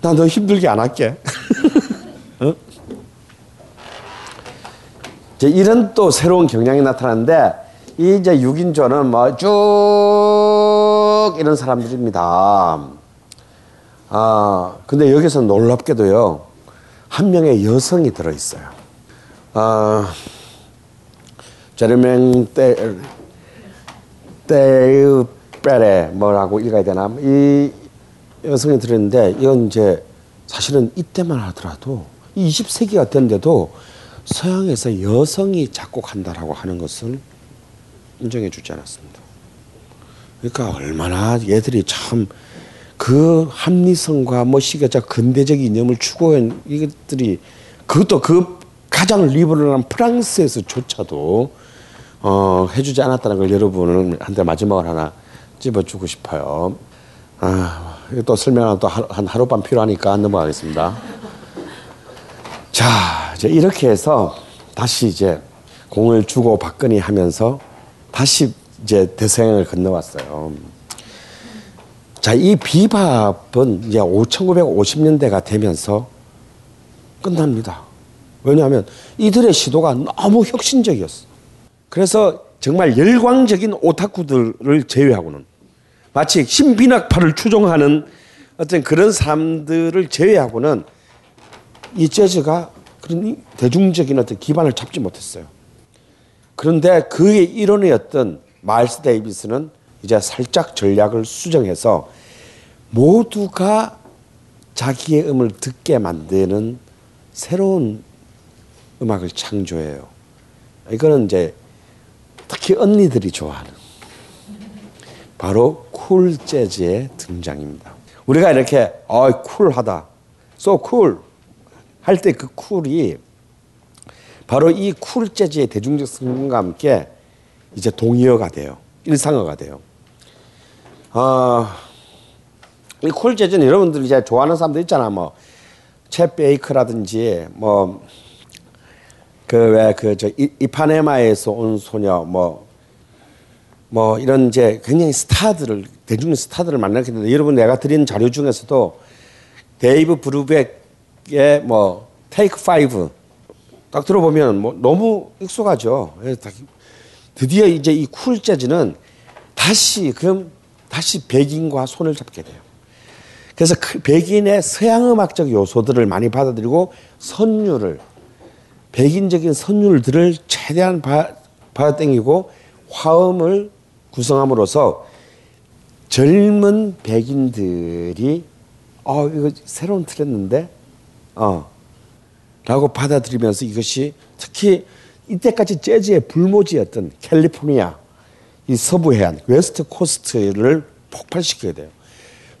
나 너 힘들게 안 할게. 어? 이제 이런 또 새로운 경향이 나타나는데 이 이제 6인조는 뭐 쭉 이런 사람들입니다. 아 근데 여기서 놀랍게도요 한 명의 여성이 들어있어요. 아 제르맹 떼유 빼레 뭐라고 읽어야 되나 이 여성이 들어있는데 이건 이제 사실은 이때만 하더라도 20세기가 됐는데도 서양에서 여성이 작곡한다라고 하는 것을 인정해 주지 않았습니다. 그러니까 얼마나 얘들이 참 그 합리성과 뭐 시계자 근대적인 이념을 추구한 이것들이 그것도 그 가장 리버럴한 프랑스에서조차도 해주지 않았다는 걸 여러분한테 마지막으로 하나 집어주고 싶어요. 아, 또 설명하면 또 한 하룻밤 필요하니까 넘어가겠습니다. 자, 이제 이렇게 해서 다시 이제 공을 주고 받거니 하면서 다시 이제 대서양을 건너왔어요. 자, 이 비밥은 이제 1950년대가 되면서 끝납니다. 왜냐하면 이들의 시도가 너무 혁신적이었어. 그래서 정말 열광적인 오타쿠들을 제외하고는 마치 신빈학파를 추종하는 어떤 그런 사람들을 제외하고는 이 재즈가 그런 대중적인 어떤 기반을 잡지 못했어요. 그런데 그의 일원이었던 마일스 데이비스는 이제 살짝 전략을 수정해서 모두가 자기의 음을 듣게 만드는 새로운 음악을 창조해요. 이거는 이제 특히 언니들이 좋아하는 바로 쿨 재즈의 등장입니다. 우리가 이렇게 쿨하다, so cool 할 때 그 쿨이 바로 이 쿨 재즈의 대중적 성공과 함께 이제 동의어가 돼요. 일상어가 돼요. 이 쿨 재즈는 여러분들이 이제 좋아하는 사람들 있잖아. 뭐 챗 베이크라든지 뭐 그 왜 그 저 이파네마에서 온 소녀 뭐 이런 이제 굉장히 스타들을 대중의 스타들을 만나게 되는데 여러분 내가 드린 자료 중에서도 데이브 브루벡 예, 뭐 테이크 5 딱 들어보면 뭐 너무 익숙하죠. 드디어 이제 이 쿨 재즈는 다시 백인과 손을 잡게 돼요. 그래서 그 백인의 서양 음악적 요소들을 많이 받아들이고 선율을 백인적인 선율들을 최대한 받아당기고 화음을 구성함으로써 젊은 백인들이 이거 새로운 틀이었는데 라고 받아들이면서 이것이 특히 이때까지 재즈의 불모지였던 캘리포니아 이 서부 해안 웨스트 코스트를 폭발시켜야 돼요.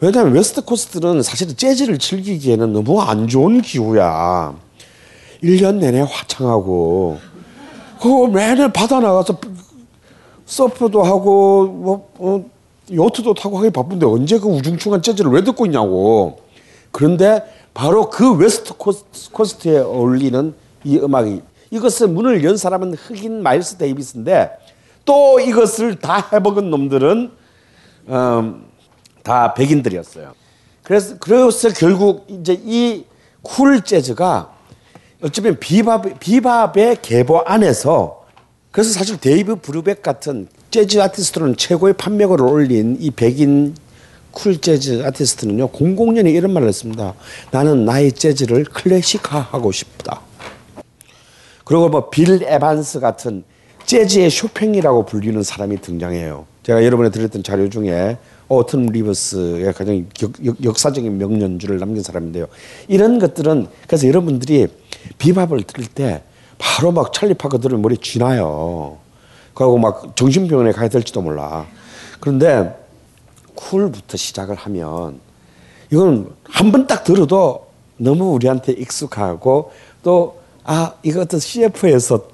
왜냐하면 웨스트 코스트는 사실은 재즈를 즐기기에는 너무 안 좋은 기후야. 1년 내내 화창하고 그거 매일 바다 나가서 서프도 하고 뭐 요트도 타고 하기 바쁜데 언제 그 우중충한 재즈를 왜 듣고 있냐고. 그런데 바로 그 웨스트 코스트에 어울리는 이 음악이, 이것을 문을 연 사람은 흑인 마일스 데이비스인데 또 이것을 다 해먹은 놈들은 다 백인들이었어요. 그래서 결국 이제 이 쿨 재즈가 어쩌면 비밥의 계보 안에서, 그래서 사실 데이브 브루벡 같은 재즈 아티스트로는 최고의 판매고를 올린 이 백인 쿨 재즈 아티스트는요 00년에 이런 말을 했습니다. 나는 나의 재즈를 클래식화하고 싶다. 그리고 뭐 빌 에반스 같은 재즈의 쇼팽이라고 불리는 사람이 등장해요. 제가 여러분에 드렸던 자료 중에 오튼 리버스의 가장 역사적인 명연주를 남긴 사람인데요. 이런 것들은, 그래서 여러분들이 비밥을 들을 때 바로 막 찰리 파커 들으면 머리 쥐나요. 그리고 막 정신병원에 가야 될지도 몰라. 그런데 쿨부터 시작을 하면 이건 한 번 딱 들어도 너무 우리한테 익숙하고 또 아 이것도 CF에서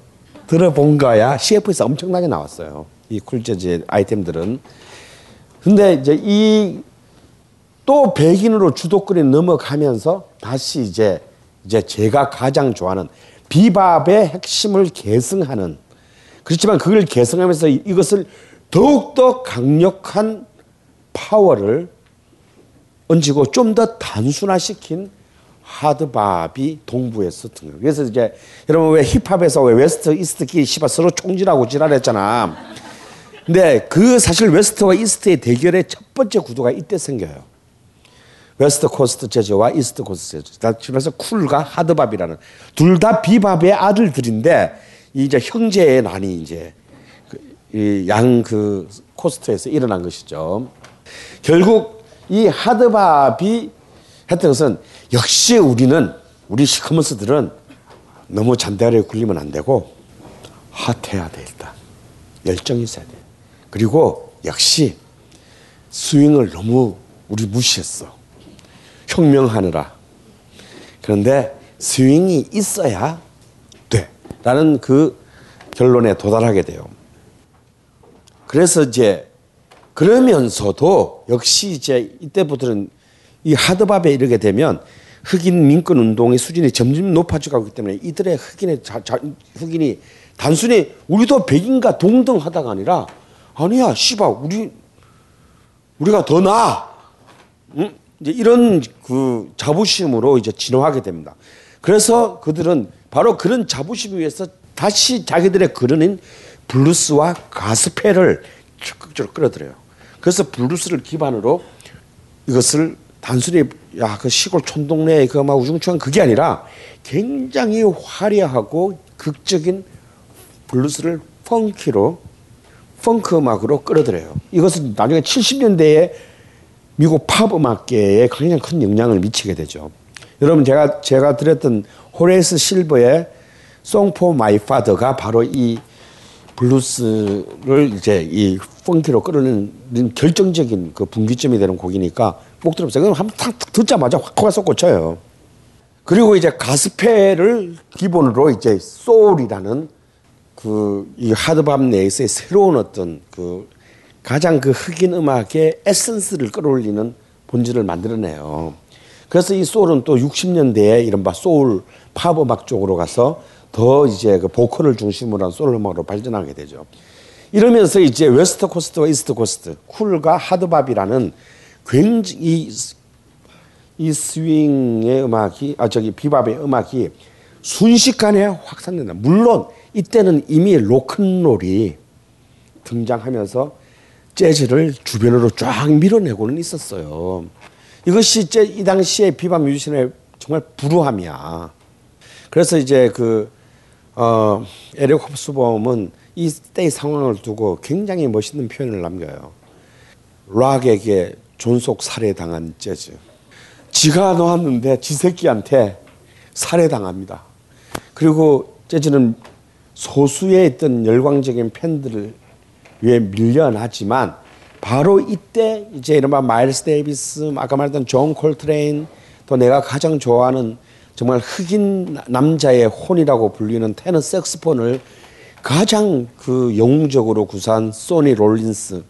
들어본 거야. CF에서 엄청나게 나왔어요, 이 쿨 재즈 아이템들은. 근데 이제 이 또 백인으로 주도권이 넘어가면서 다시 이제 제가 가장 좋아하는 비밥의 핵심을 계승하는, 그렇지만 그걸 계승하면서 이것을 더욱더 강력한 파워를 얹히고 좀 더 단순화시킨 하드밥이 동부에서 등장. 그래서 이제 여러분 왜 힙합에서 왜 웨스트 이스트끼리 서로 총질하고 지랄했잖아. 근데 그 사실 웨스트와 이스트의 대결의 첫 번째 구도가 이때 생겨요. 웨스트 코스트 재즈와 이스트 코스트 재즈. 그래서 쿨과 하드밥이라는, 둘 다 비밥의 아들들인데 이제 형제의 난이 이제 양 그 코스트에서 일어난 것이죠. 결국 이 하드밥이 했던 것은, 역시 우리는 우리 시커먼스들은 너무 잔대가리에 굴리면 안 되고 핫해야 돼. 일단 열정이 있어야 돼. 그리고 역시 스윙을 너무 우리 무시했어, 혁명하느라. 그런데 스윙이 있어야 돼 라는 그 결론에 도달하게 돼요. 그래서 이제 그러면서도 역시 이제 이때부터는 이 하드밥에 이르게 되면 흑인 민권 운동의 수준이 점점 높아지고 있기 때문에 이들의 흑인이 단순히 우리도 백인과 동등하다가 아니라, 아니야 씨발 우리가 더 나아, 응? 이제 이런 그 자부심으로 이제 진화하게 됩니다. 그래서 그들은 바로 그런 자부심 위에서 다시 자기들의 그려낸 블루스와 가스펠을 적극적으로 끌어들여요. 그래서 블루스를 기반으로 이것을 단순히 야 그 시골 촌동네 그 막 우중충한 그게 아니라 굉장히 화려하고 극적인 블루스를 펑크 음악으로 끌어들여요. 이것은 나중에 70년대에 미국 팝 음악계에 굉장히 큰 영향을 미치게 되죠. 여러분 제가 드렸던 호레이스 실버의 Song for My Father가 바로 이 블루스를 이제 이 펑키로 끌어내는 결정적인 그 분기점이 되는 곡이니까 꼭 들어보세요. 그럼 한번 탁 듣자마자 확 와서 꽂혀요. 그리고 이제 가스펠을 기본으로 이제 소울이라는 그 이 하드밥 내에서의 새로운 어떤 그 가장 그 흑인 음악의 에센스를 끌어올리는 본질을 만들어내요. 그래서 이 소울은 또 60년대에 이른바 소울 팝 음악 쪽으로 가서 더 이제 그 보컬을 중심으로 한 솔로 음악으로 발전하게 되죠. 이러면서 이제 웨스트 코스트와 이스트 코스트, 쿨과 하드밥이라는 굉장히 이 스윙의 음악이, 비밥의 음악이 순식간에 확산된다. 물론 이때는 이미 로큰롤이 등장하면서 재즈를 주변으로 쫙 밀어내고는 있었어요. 이것이 이 당시에 비밥 뮤지션의 정말 불우함이야. 그래서 이제 에릭 홉스범은 이때의 상황을 두고 굉장히 멋있는 표현을 남겨요. 락에게 존속 살해당한 재즈. 지가 놓았는데 지 새끼한테 살해당합니다. 그리고 재즈는 소수에 있던 열광적인 팬들을 위해 밀려나지만 바로 이때 이제 이른바 마일스 데이비스, 아까 말했던 존 콜트레인, 또 내가 가장 좋아하는 정말 흑인 남자의 혼이라고 불리는 테너 색스폰을 가장 그 영웅적으로 구사한 소니 롤린스,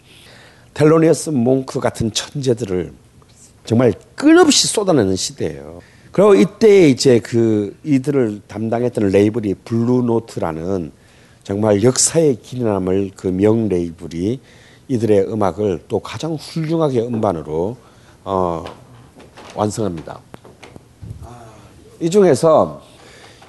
텔로니어스 몽크 같은 천재들을 정말 끊임없이 쏟아내는 시대예요. 그리고 이때 이제 그 이들을 담당했던 레이블이 블루노트라는 정말 역사의 길이 남을 그 명 레이블이 이들의 음악을 또 가장 훌륭하게 음반으로 완성합니다. 이 중에서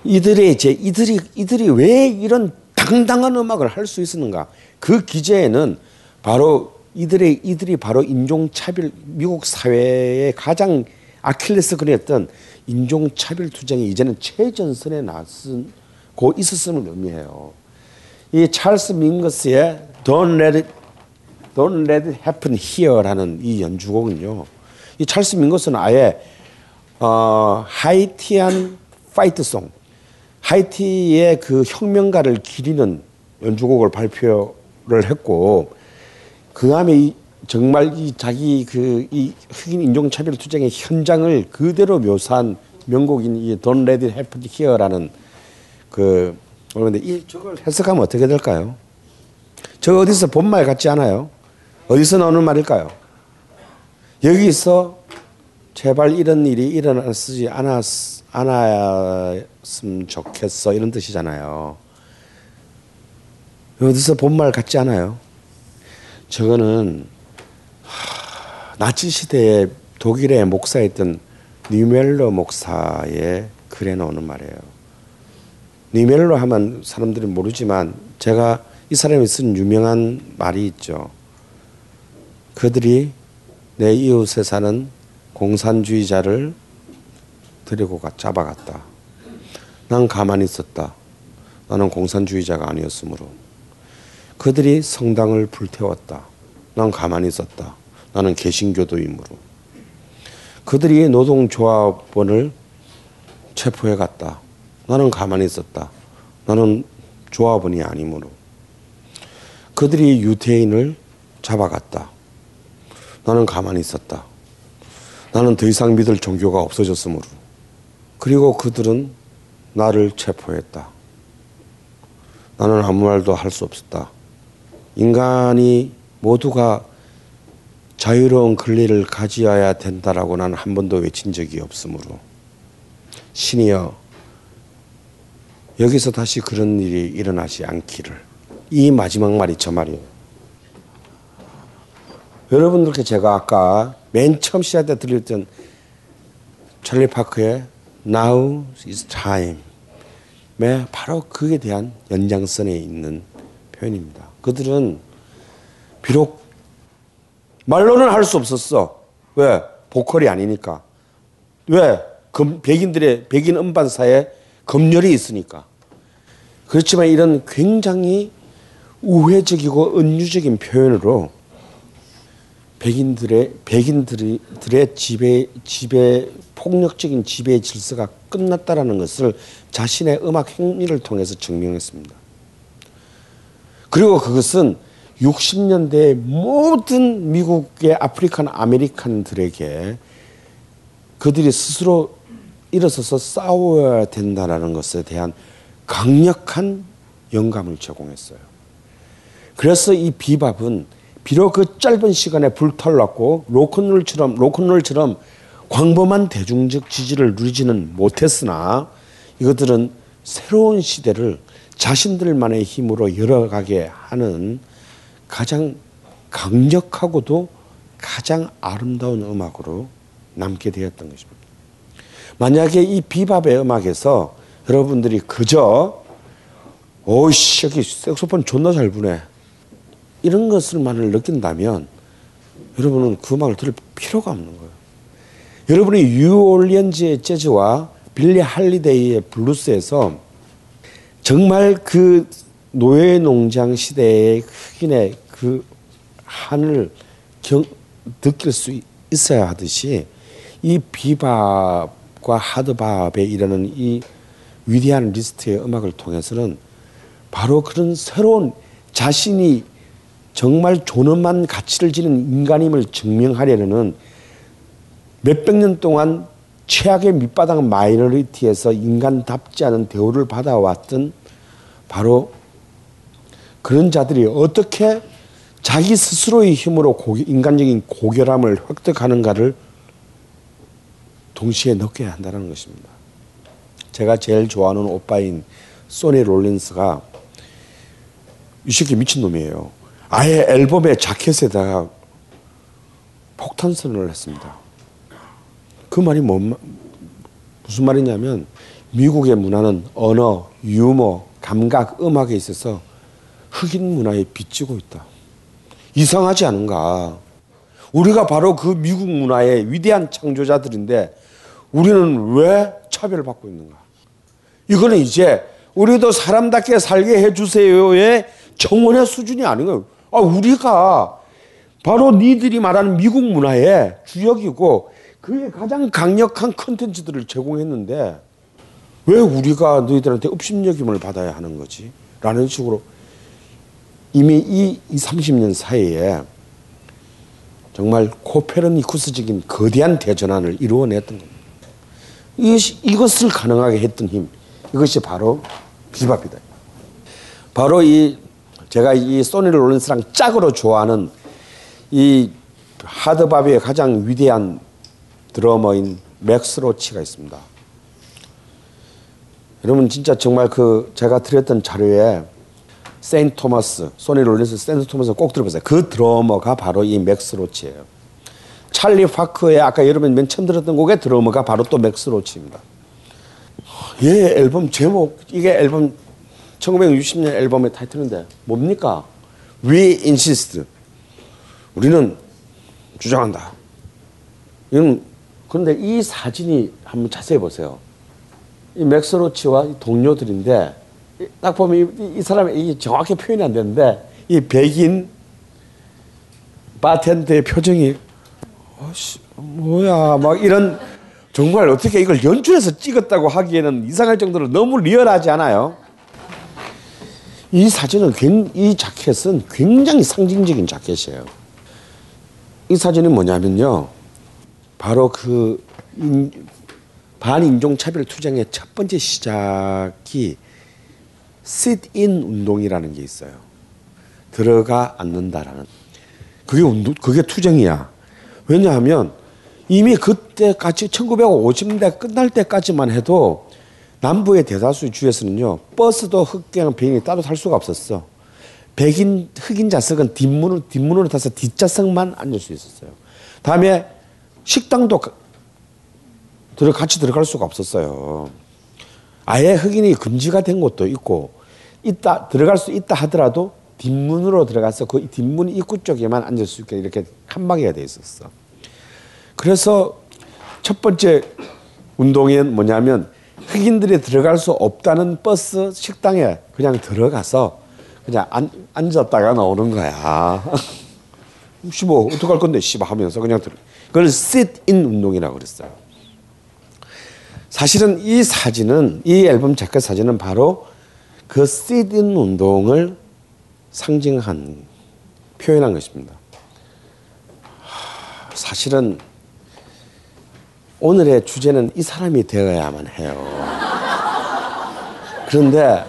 이들이 왜 이런 당당한 음악을 할 수 있었는가? 그 기재에는 바로 이들이 바로 인종차별, 미국 사회의 가장 아킬레스건이었던 인종차별 투쟁이 이제는 최전선에 나서고 있었음을 의미해요. 이 찰스 민거스의 Don't Let It Happen Here라는 이 연주곡은요, 이 찰스 민거스는 아예 하이티안 파이트송, 하이티의 그 혁명가를 기리는 연주곡을 발표를 했고, 그다음에 정말 이 자기 그 이 흑인 인종차별 투쟁의 현장을 그대로 묘사한 명곡인 이 Don't Let It Happen Here라는 그, 그런데 이 저걸 해석하면 어떻게 될까요? 저 어디서 본 말 같지 않아요? 어디서 나오는 말일까요? 여기서 제발 이런 일이 일어나지 않았으면 좋겠어, 이런 뜻이잖아요. 어디서 본 말 같지 않아요? 저거는 나치 시대에 독일의 목사였던 니멜로 목사의 글에 나오는 말이에요. 니멜로 하면 사람들이 모르지만 제가 이 사람이 쓴 유명한 말이 있죠. 그들이 내 이웃에 사는 공산주의자를 데리고 잡아갔다. 난 가만히 있었다. 나는 공산주의자가 아니었으므로. 그들이 성당을 불태웠다. 난 가만히 있었다. 나는 개신교도이므로. 그들이 노동조합원을 체포해갔다. 나는 가만히 있었다. 나는 조합원이 아니므로. 그들이 유태인을 잡아갔다. 나는 가만히 있었다. 나는 더 이상 믿을 종교가 없어졌으므로. 그리고 그들은 나를 체포했다. 나는 아무 말도 할 수 없었다. 인간이 모두가 자유로운 권리를 가져야 된다라고 난 한 번도 외친 적이 없으므로. 신이여, 여기서 다시 그런 일이 일어나지 않기를. 이 마지막 말이 저 말이에요. 여러분들께 제가 아까 맨 처음 시작 때 들렸던 찰리 파커의 Now is time, 바로 그에 대한 연장선에 있는 표현입니다. 그들은 비록 말로는 할 수 없었어. 왜? 보컬이 아니니까. 왜? 백인 음반사에 검열이 있으니까. 그렇지만 이런 굉장히 우회적이고 은유적인 표현으로 백인들의 폭력적인 지배의 질서가 끝났다라는 것을 자신의 음악 행위를 통해서 증명했습니다. 그리고 그것은 60년대의 모든 미국의 아프리칸 아메리칸들에게 그들이 스스로 일어서서 싸워야 된다라는 것에 대한 강력한 영감을 제공했어요. 그래서 이 비밥은 비록 그 짧은 시간에 불타올랐고 로큰롤처럼 광범한 대중적 지지를 누리지는 못했으나, 이것들은 새로운 시대를 자신들만의 힘으로 열어가게 하는 가장 강력하고도 가장 아름다운 음악으로 남게 되었던 것입니다. 만약에 이 비밥의 음악에서 여러분들이 그저 오이씨 여기 색소폰 존나 잘 부네, 이런 것을만을 느낀다면 여러분은 그 음악을 들을 필요가 없는 거예요. 여러분이 뉴올리언즈의 재즈와 빌리 할리데이의 블루스에서 정말 그 노예 농장 시대의 흑인의 그 한을 느낄 수 있어야 하듯이, 이 비밥과 하드밥에 이르는 이 위대한 리스트의 음악을 통해서는 바로 그런 새로운, 자신이 정말 존엄한 가치를 지닌 인간임을 증명하려는, 몇백 년 동안 최악의 밑바닥 마이너리티에서 인간답지 않은 대우를 받아왔던 바로 그런 자들이 어떻게 자기 스스로의 힘으로 인간적인 고결함을 획득하는가를 동시에 느껴야 한다는 것입니다. 제가 제일 좋아하는 오빠인 소니 롤린스가 이 새끼 미친놈이에요. 아예 앨범의 자켓에다가 폭탄 선언을 했습니다. 그 말이 무슨 말이냐면 미국의 문화는 언어, 유머, 감각, 음악에 있어서 흑인 문화에 빚지고 있다. 이상하지 않은가? 우리가 바로 그 미국 문화의 위대한 창조자들인데 우리는 왜 차별받고 있는가? 이거는 이제 우리도 사람답게 살게 해주세요의 정원의 수준이 아닌 거예요. 아, 우리가 바로 니들이 말하는 미국 문화의 주역이고 그의 가장 강력한 컨텐츠들을 제공했는데 왜 우리가 너희들한테 업신여김을 받아야 하는 거지? 라는 식으로 이미 이 30년 사이에 정말 코페르니쿠스적인 거대한 대전환을 이루어냈던 겁니다. 이것을 가능하게 했던 힘, 이것이 바로 비밥이다. 바로 제가 이 소니 롤린스랑 짝으로 좋아하는 이 하드밥의 가장 위대한 드러머인 맥스 로치가 있습니다. 여러분 진짜 정말 제가 드렸던 자료에 세인트 토마스, 소니 롤린스 세인트 토마스 꼭 들어보세요. 그 드러머가 바로 이 맥스 로치예요. 찰리 파커의 아까 여러분 맨 처음 들었던 곡의 드러머가 바로 또 맥스 로치입니다. 얘 앨범 제목, 이게 앨범 1960년 앨범의 타이틀인데 뭡니까? We insist. 우리는 주장한다. 이건 그런데 이 사진이 한번 자세히 보세요. 이 맥스 로치와 동료들인데 딱 보면 이 사람의 이게 정확히 표현이 안 되는데 이 백인 바텐더의 표정이 어씨 뭐야 막 이런 정말 어떻게 이걸 연출해서 찍었다고 하기에는 이상할 정도로 너무 리얼하지 않아요? 이 사진은 이 자켓은 굉장히 상징적인 자켓이에요. 이 사진이 뭐냐면요. 바로 그 반인종차별 투쟁의 첫 번째 시작이 sit-in 운동이라는 게 있어요. 들어가 앉는다라는. 그게 투쟁이야. 왜냐하면 이미 그때까지 1950년대 끝날 때까지만 해도 남부의 대다수 주에서는요. 버스도 흑인이랑 백인이 따로 탈 수가 없었어. 흑인 좌석은 뒷문으로 타서 뒷좌석만 앉을 수 있었어요. 다음에 식당도 같이 들어갈 수가 없었어요. 아예 흑인이 금지가 된 것도 있고 들어갈 수 있다 하더라도 뒷문으로 들어가서 그 뒷문 입구 쪽에만 앉을 수 있게 이렇게 칸막이가 돼 있었어. 그래서 첫 번째 운동은 뭐냐면 흑인들이 들어갈 수 없다는 버스 식당에 그냥 들어가서 그냥 앉았다가 나오는 거야. 혹시 뭐 어떡할 건데 씨발 하면서 그냥 그걸 sit-in 운동이라고 그랬어요. 사실은 이 앨범 자켓 사진은 바로 그 sit-in 운동을 표현한 것입니다. 사실은 오늘의 주제는 이 사람이 되어야만 해요. 그런데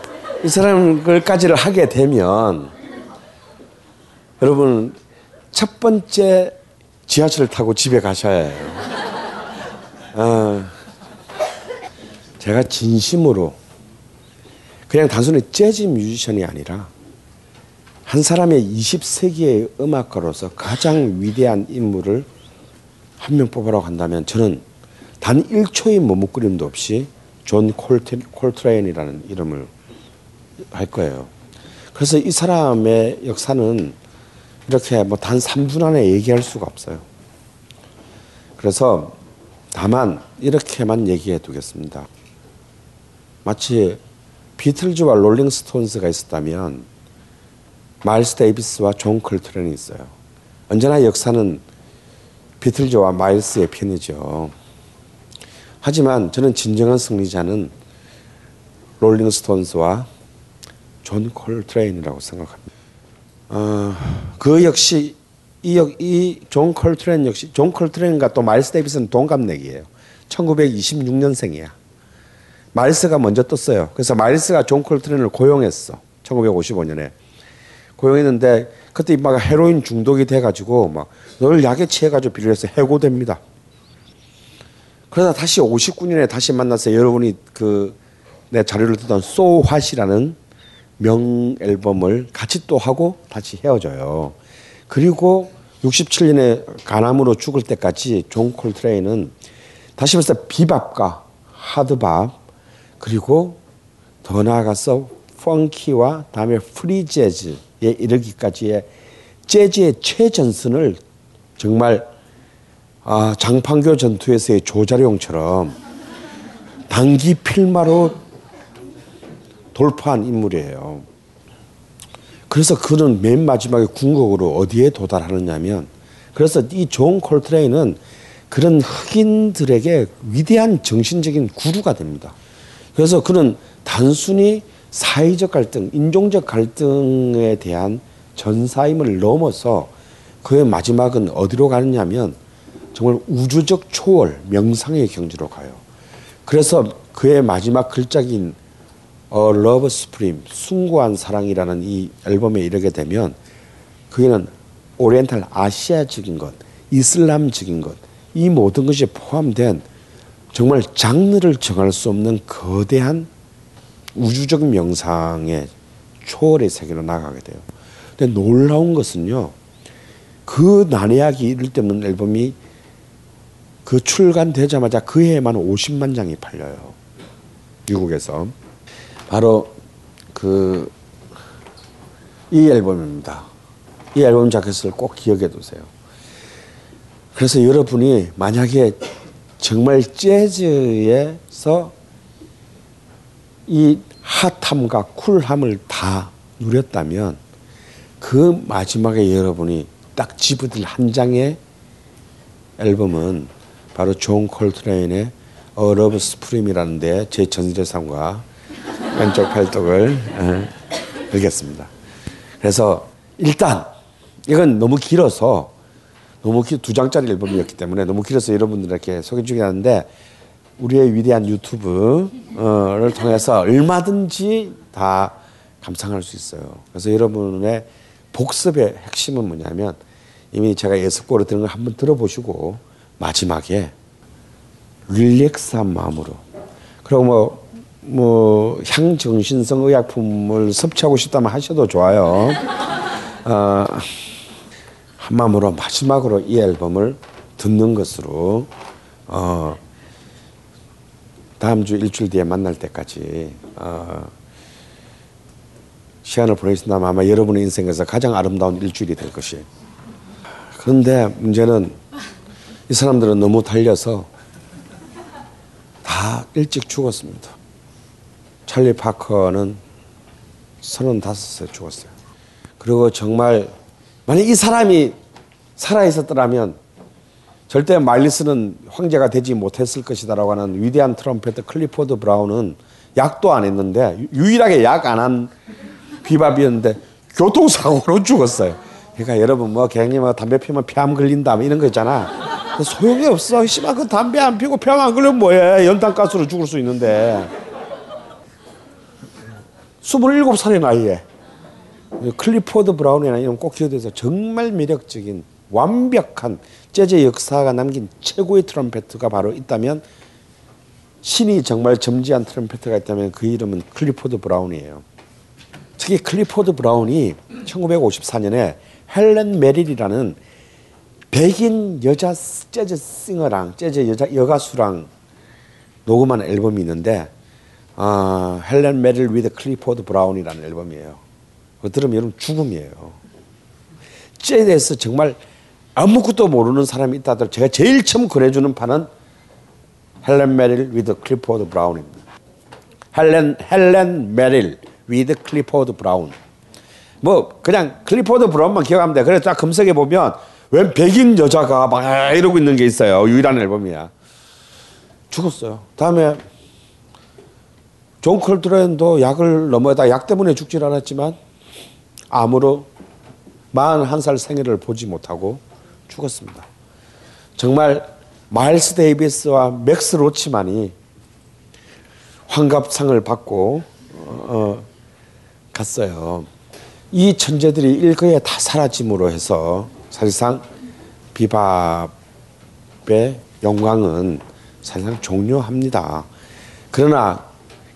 이 사람을까지를 하게 되면 여러분 첫 번째 지하철을 타고 집에 가셔야 해요. 제가 진심으로 그냥 단순히 재즈 뮤지션이 아니라 한 사람의 20세기의 음악가로서 가장 위대한 인물을 한 명 뽑으라고 한다면 저는 단 1초의 머뭇거림도 없이 존 콜트레인이라는 이름을 할 거예요. 그래서 이 사람의 역사는 이렇게 뭐 단 3분 안에 얘기할 수가 없어요. 그래서 다만 이렇게만 얘기해 두겠습니다. 마치 비틀즈와 롤링스톤스가 있었다면 마일스 데이비스와 존 콜트레인이 있어요. 언제나 역사는 비틀즈와 마일스의 편이죠. 하지만 저는 진정한 승리자는 롤링스톤스와 존 콜트레인이라고 생각합니다. 그 역시 존 콜트레인 역시 존 콜트레인과 또 마일스 데이비스는 동갑내기예요. 1926년생이야. 마일스가 먼저 떴어요. 그래서 마일스가 존 콜트레인을 고용했어. 1955년에. 고용했는데 그때 막 헤로인 중독이 돼가지고 막 늘 약에 취해가지고 비료해서 해고됩니다. 그러다 다시 59년에 다시 만나서 여러분이 그 내 자료를 듣던 So What이라는 명 앨범을 같이 또 하고 다시 헤어져요. 그리고 67년에 간암으로 죽을 때까지 존 콜트레인은 다시 벌써 비밥과 하드밥 그리고 더 나아가서 펑키와 다음에 프리 재즈에 이르기까지의 재즈의 최전선을 정말 장판교 전투에서의 조자룡처럼 단기 필마로 돌파한 인물이에요. 그래서 그는 맨 마지막에 궁극으로 어디에 도달하느냐면 그래서 이 존 콜트레인은 그런 흑인들에게 위대한 정신적인 구루가 됩니다. 그래서 그는 단순히 사회적 갈등, 인종적 갈등에 대한 전사임을 넘어서 그의 마지막은 어디로 가느냐면 정말 우주적 초월, 명상의 경지로 가요. 그래서 그의 마지막 글작인 A Love Supreme, 숭고한 사랑이라는 이 앨범에 이르게 되면 그에는 오리엔탈 아시아적인 것, 이슬람적인 것, 이 모든 것이 포함된 정말 장르를 정할 수 없는 거대한 우주적 명상의 초월의 세계로 나가게 돼요. 근데 놀라운 것은요, 그 난해하기 이를 데 없는 앨범이 그 출간되자마자 그 해에만 50만 장이 팔려요. 미국에서. 바로 그 이 앨범입니다. 이 앨범 자켓을 꼭 기억해 두세요. 그래서 여러분이 만약에 정말 재즈에서 이 핫함과 쿨함을 다 누렸다면 그 마지막에 여러분이 딱 집어들 한 장의 앨범은 바로 존 콜트레인의 A Love Supreme이라는 데 제 전재산과 왼쪽 팔뚝을 들겠습니다. 그래서 일단 이건 너무 길어서 두 장짜리 앨범이었기 때문에 너무 길어서 여러분들에게 소개 주긴 하는데 우리의 위대한 유튜브를 통해서 얼마든지 다 감상할 수 있어요. 그래서 여러분의 복습의 핵심은 뭐냐면 이미 제가 예습고로 들은 걸 한번 들어보시고 마지막에 릴렉스한 마음으로 그리고 뭐 향정신성 의약품을 섭취하고 싶다면 하셔도 좋아요. 한 마음으로 마지막으로 이 앨범을 듣는 것으로 다음 주 일주일 뒤에 만날 때까지 시간을 보내신다면 아마 여러분의 인생에서 가장 아름다운 일주일이 될 것이에요. 그런데 문제는 이 사람들은 너무 달려서 다 일찍 죽었습니다. 찰리 파커는 35세에 죽었어요. 그리고 정말 만약 이 사람이 살아있었더라면 절대 마일스는 황제가 되지 못했을 것이다라고 하는 위대한 트럼펫 클리포드 브라운은 약도 안 했는데 유일하게 약 안 한 비밥이었는데 교통사고로 죽었어요. 그러니까 여러분 뭐 개형님하고 담배 피우면 폐암 걸린다 뭐 이런 거 있잖아. 소용이 없어. 씨발 그 담배 안 피우고 폐암 안 걸리면 뭐해. 연탄가스로 죽을 수 있는데 27살의 나이에 클리포드 브라운이나 이런 꼭 기억돼서 정말 매력적인 완벽한 재즈 역사가 남긴 최고의 트럼펫가 바로 있다면 신이 정말 점지한 트럼펫가 있다면 그 이름은 클리포드 브라운이에요. 특히 클리포드 브라운이 1954년에 헬렌 메릴이라는 백인 여자 재즈 싱어랑 재즈 여자 여가수랑 녹음한 앨범이 있는데 헬렌 메릴 위드 클리포드 브라운이라는 앨범이에요. 그거 들으면 여러분 죽음이에요. 재즈에서 정말 아무것도 모르는 사람이 있다 하더라도 제가 제일 처음 권해주는 판은 헬렌 메릴 위드 클리포드 브라운입니다. 헬렌 메릴 위드 클리포드 브라운. 뭐 그냥 클리포드 브라운만 기억하면 돼. 그래서 딱 검색해 보면 웬 백인 여자가 막 이러고 있는 게 있어요. 유일한 앨범이야. 죽었어요. 다음에 존 콜트레인도 약을 넘어다 약 때문에 죽질 않았지만 암으로 41살 생애를 보지 못하고 죽었습니다. 정말 마일스 데이비스와 맥스 로치만이 환갑상을 받고 갔어요. 이 천재들이 일거에 다 사라짐으로 해서 사실상 비밥의 영광은 사실상 종료합니다. 그러나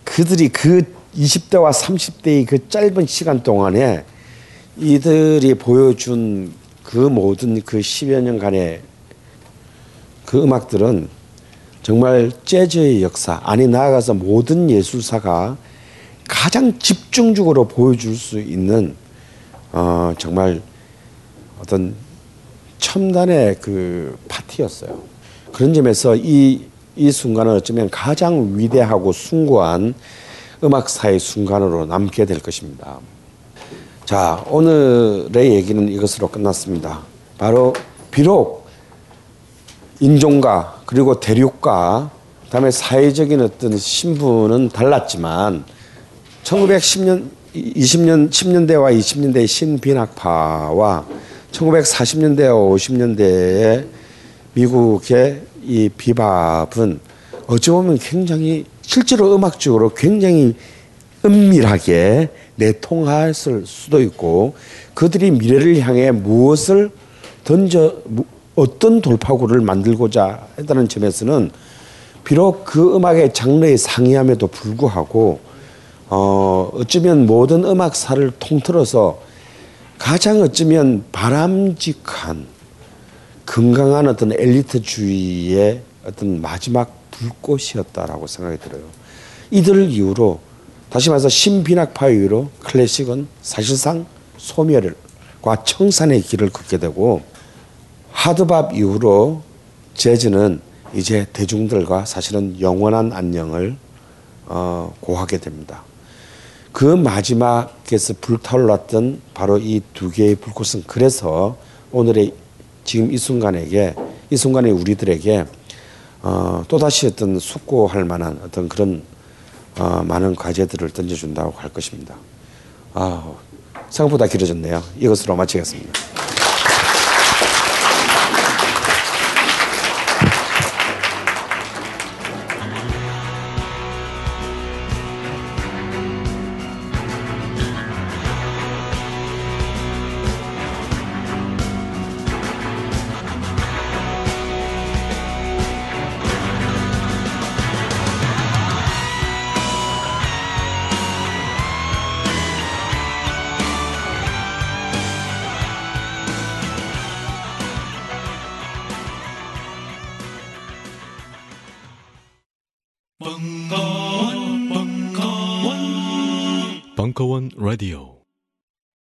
그들이 그 20대와 30대의 그 짧은 시간 동안에 이들이 보여준 그 모든 그 10여 년간의 그 음악들은 정말 재즈의 역사, 아니 나아가서 모든 예술사가 가장 집중적으로 보여줄 수 있는 정말 어떤 첨단의 그 파티였어요. 그런 점에서 이 순간은 어쩌면 가장 위대하고 숭고한 음악사의 순간으로 남게 될 것입니다. 자, 오늘의 얘기는 이것으로 끝났습니다. 바로 비록 인종과 그리고 대륙과 그다음에 사회적인 어떤 신분은 달랐지만 1910년, 20년, 10년대와 20년대의 신빈학파와 1940년대와 50년대의 미국의 이 비밥은 어찌 보면 굉장히 실제로 음악적으로 굉장히 은밀하게 내통했을 수도 있고 그들이 미래를 향해 무엇을 어떤 돌파구를 만들고자 했다는 점에서는 비록 그 음악의 장르에 상이함에도 불구하고 어쩌면 모든 음악사를 통틀어서 가장 어쩌면 바람직한 건강한 어떤 엘리트주의의 어떤 마지막 불꽃이었다라고 생각이 들어요. 이들 이후로 다시 말해서 신빈학파 이후로 클래식은 사실상 소멸과 청산의 길을 걷게 되고 하드밥 이후로 재즈는 이제 대중들과 사실은 영원한 안녕을 고하게 됩니다. 그 마지막에서 불타올랐던 바로 이 두 개의 불꽃은 그래서 오늘의 지금 이 순간에 우리들에게 또다시 어떤 숙고할 만한 어떤 그런 많은 과제들을 던져준다고 할 것입니다. 생각보다 길어졌네요. 이것으로 마치겠습니다. 벙커원 라디오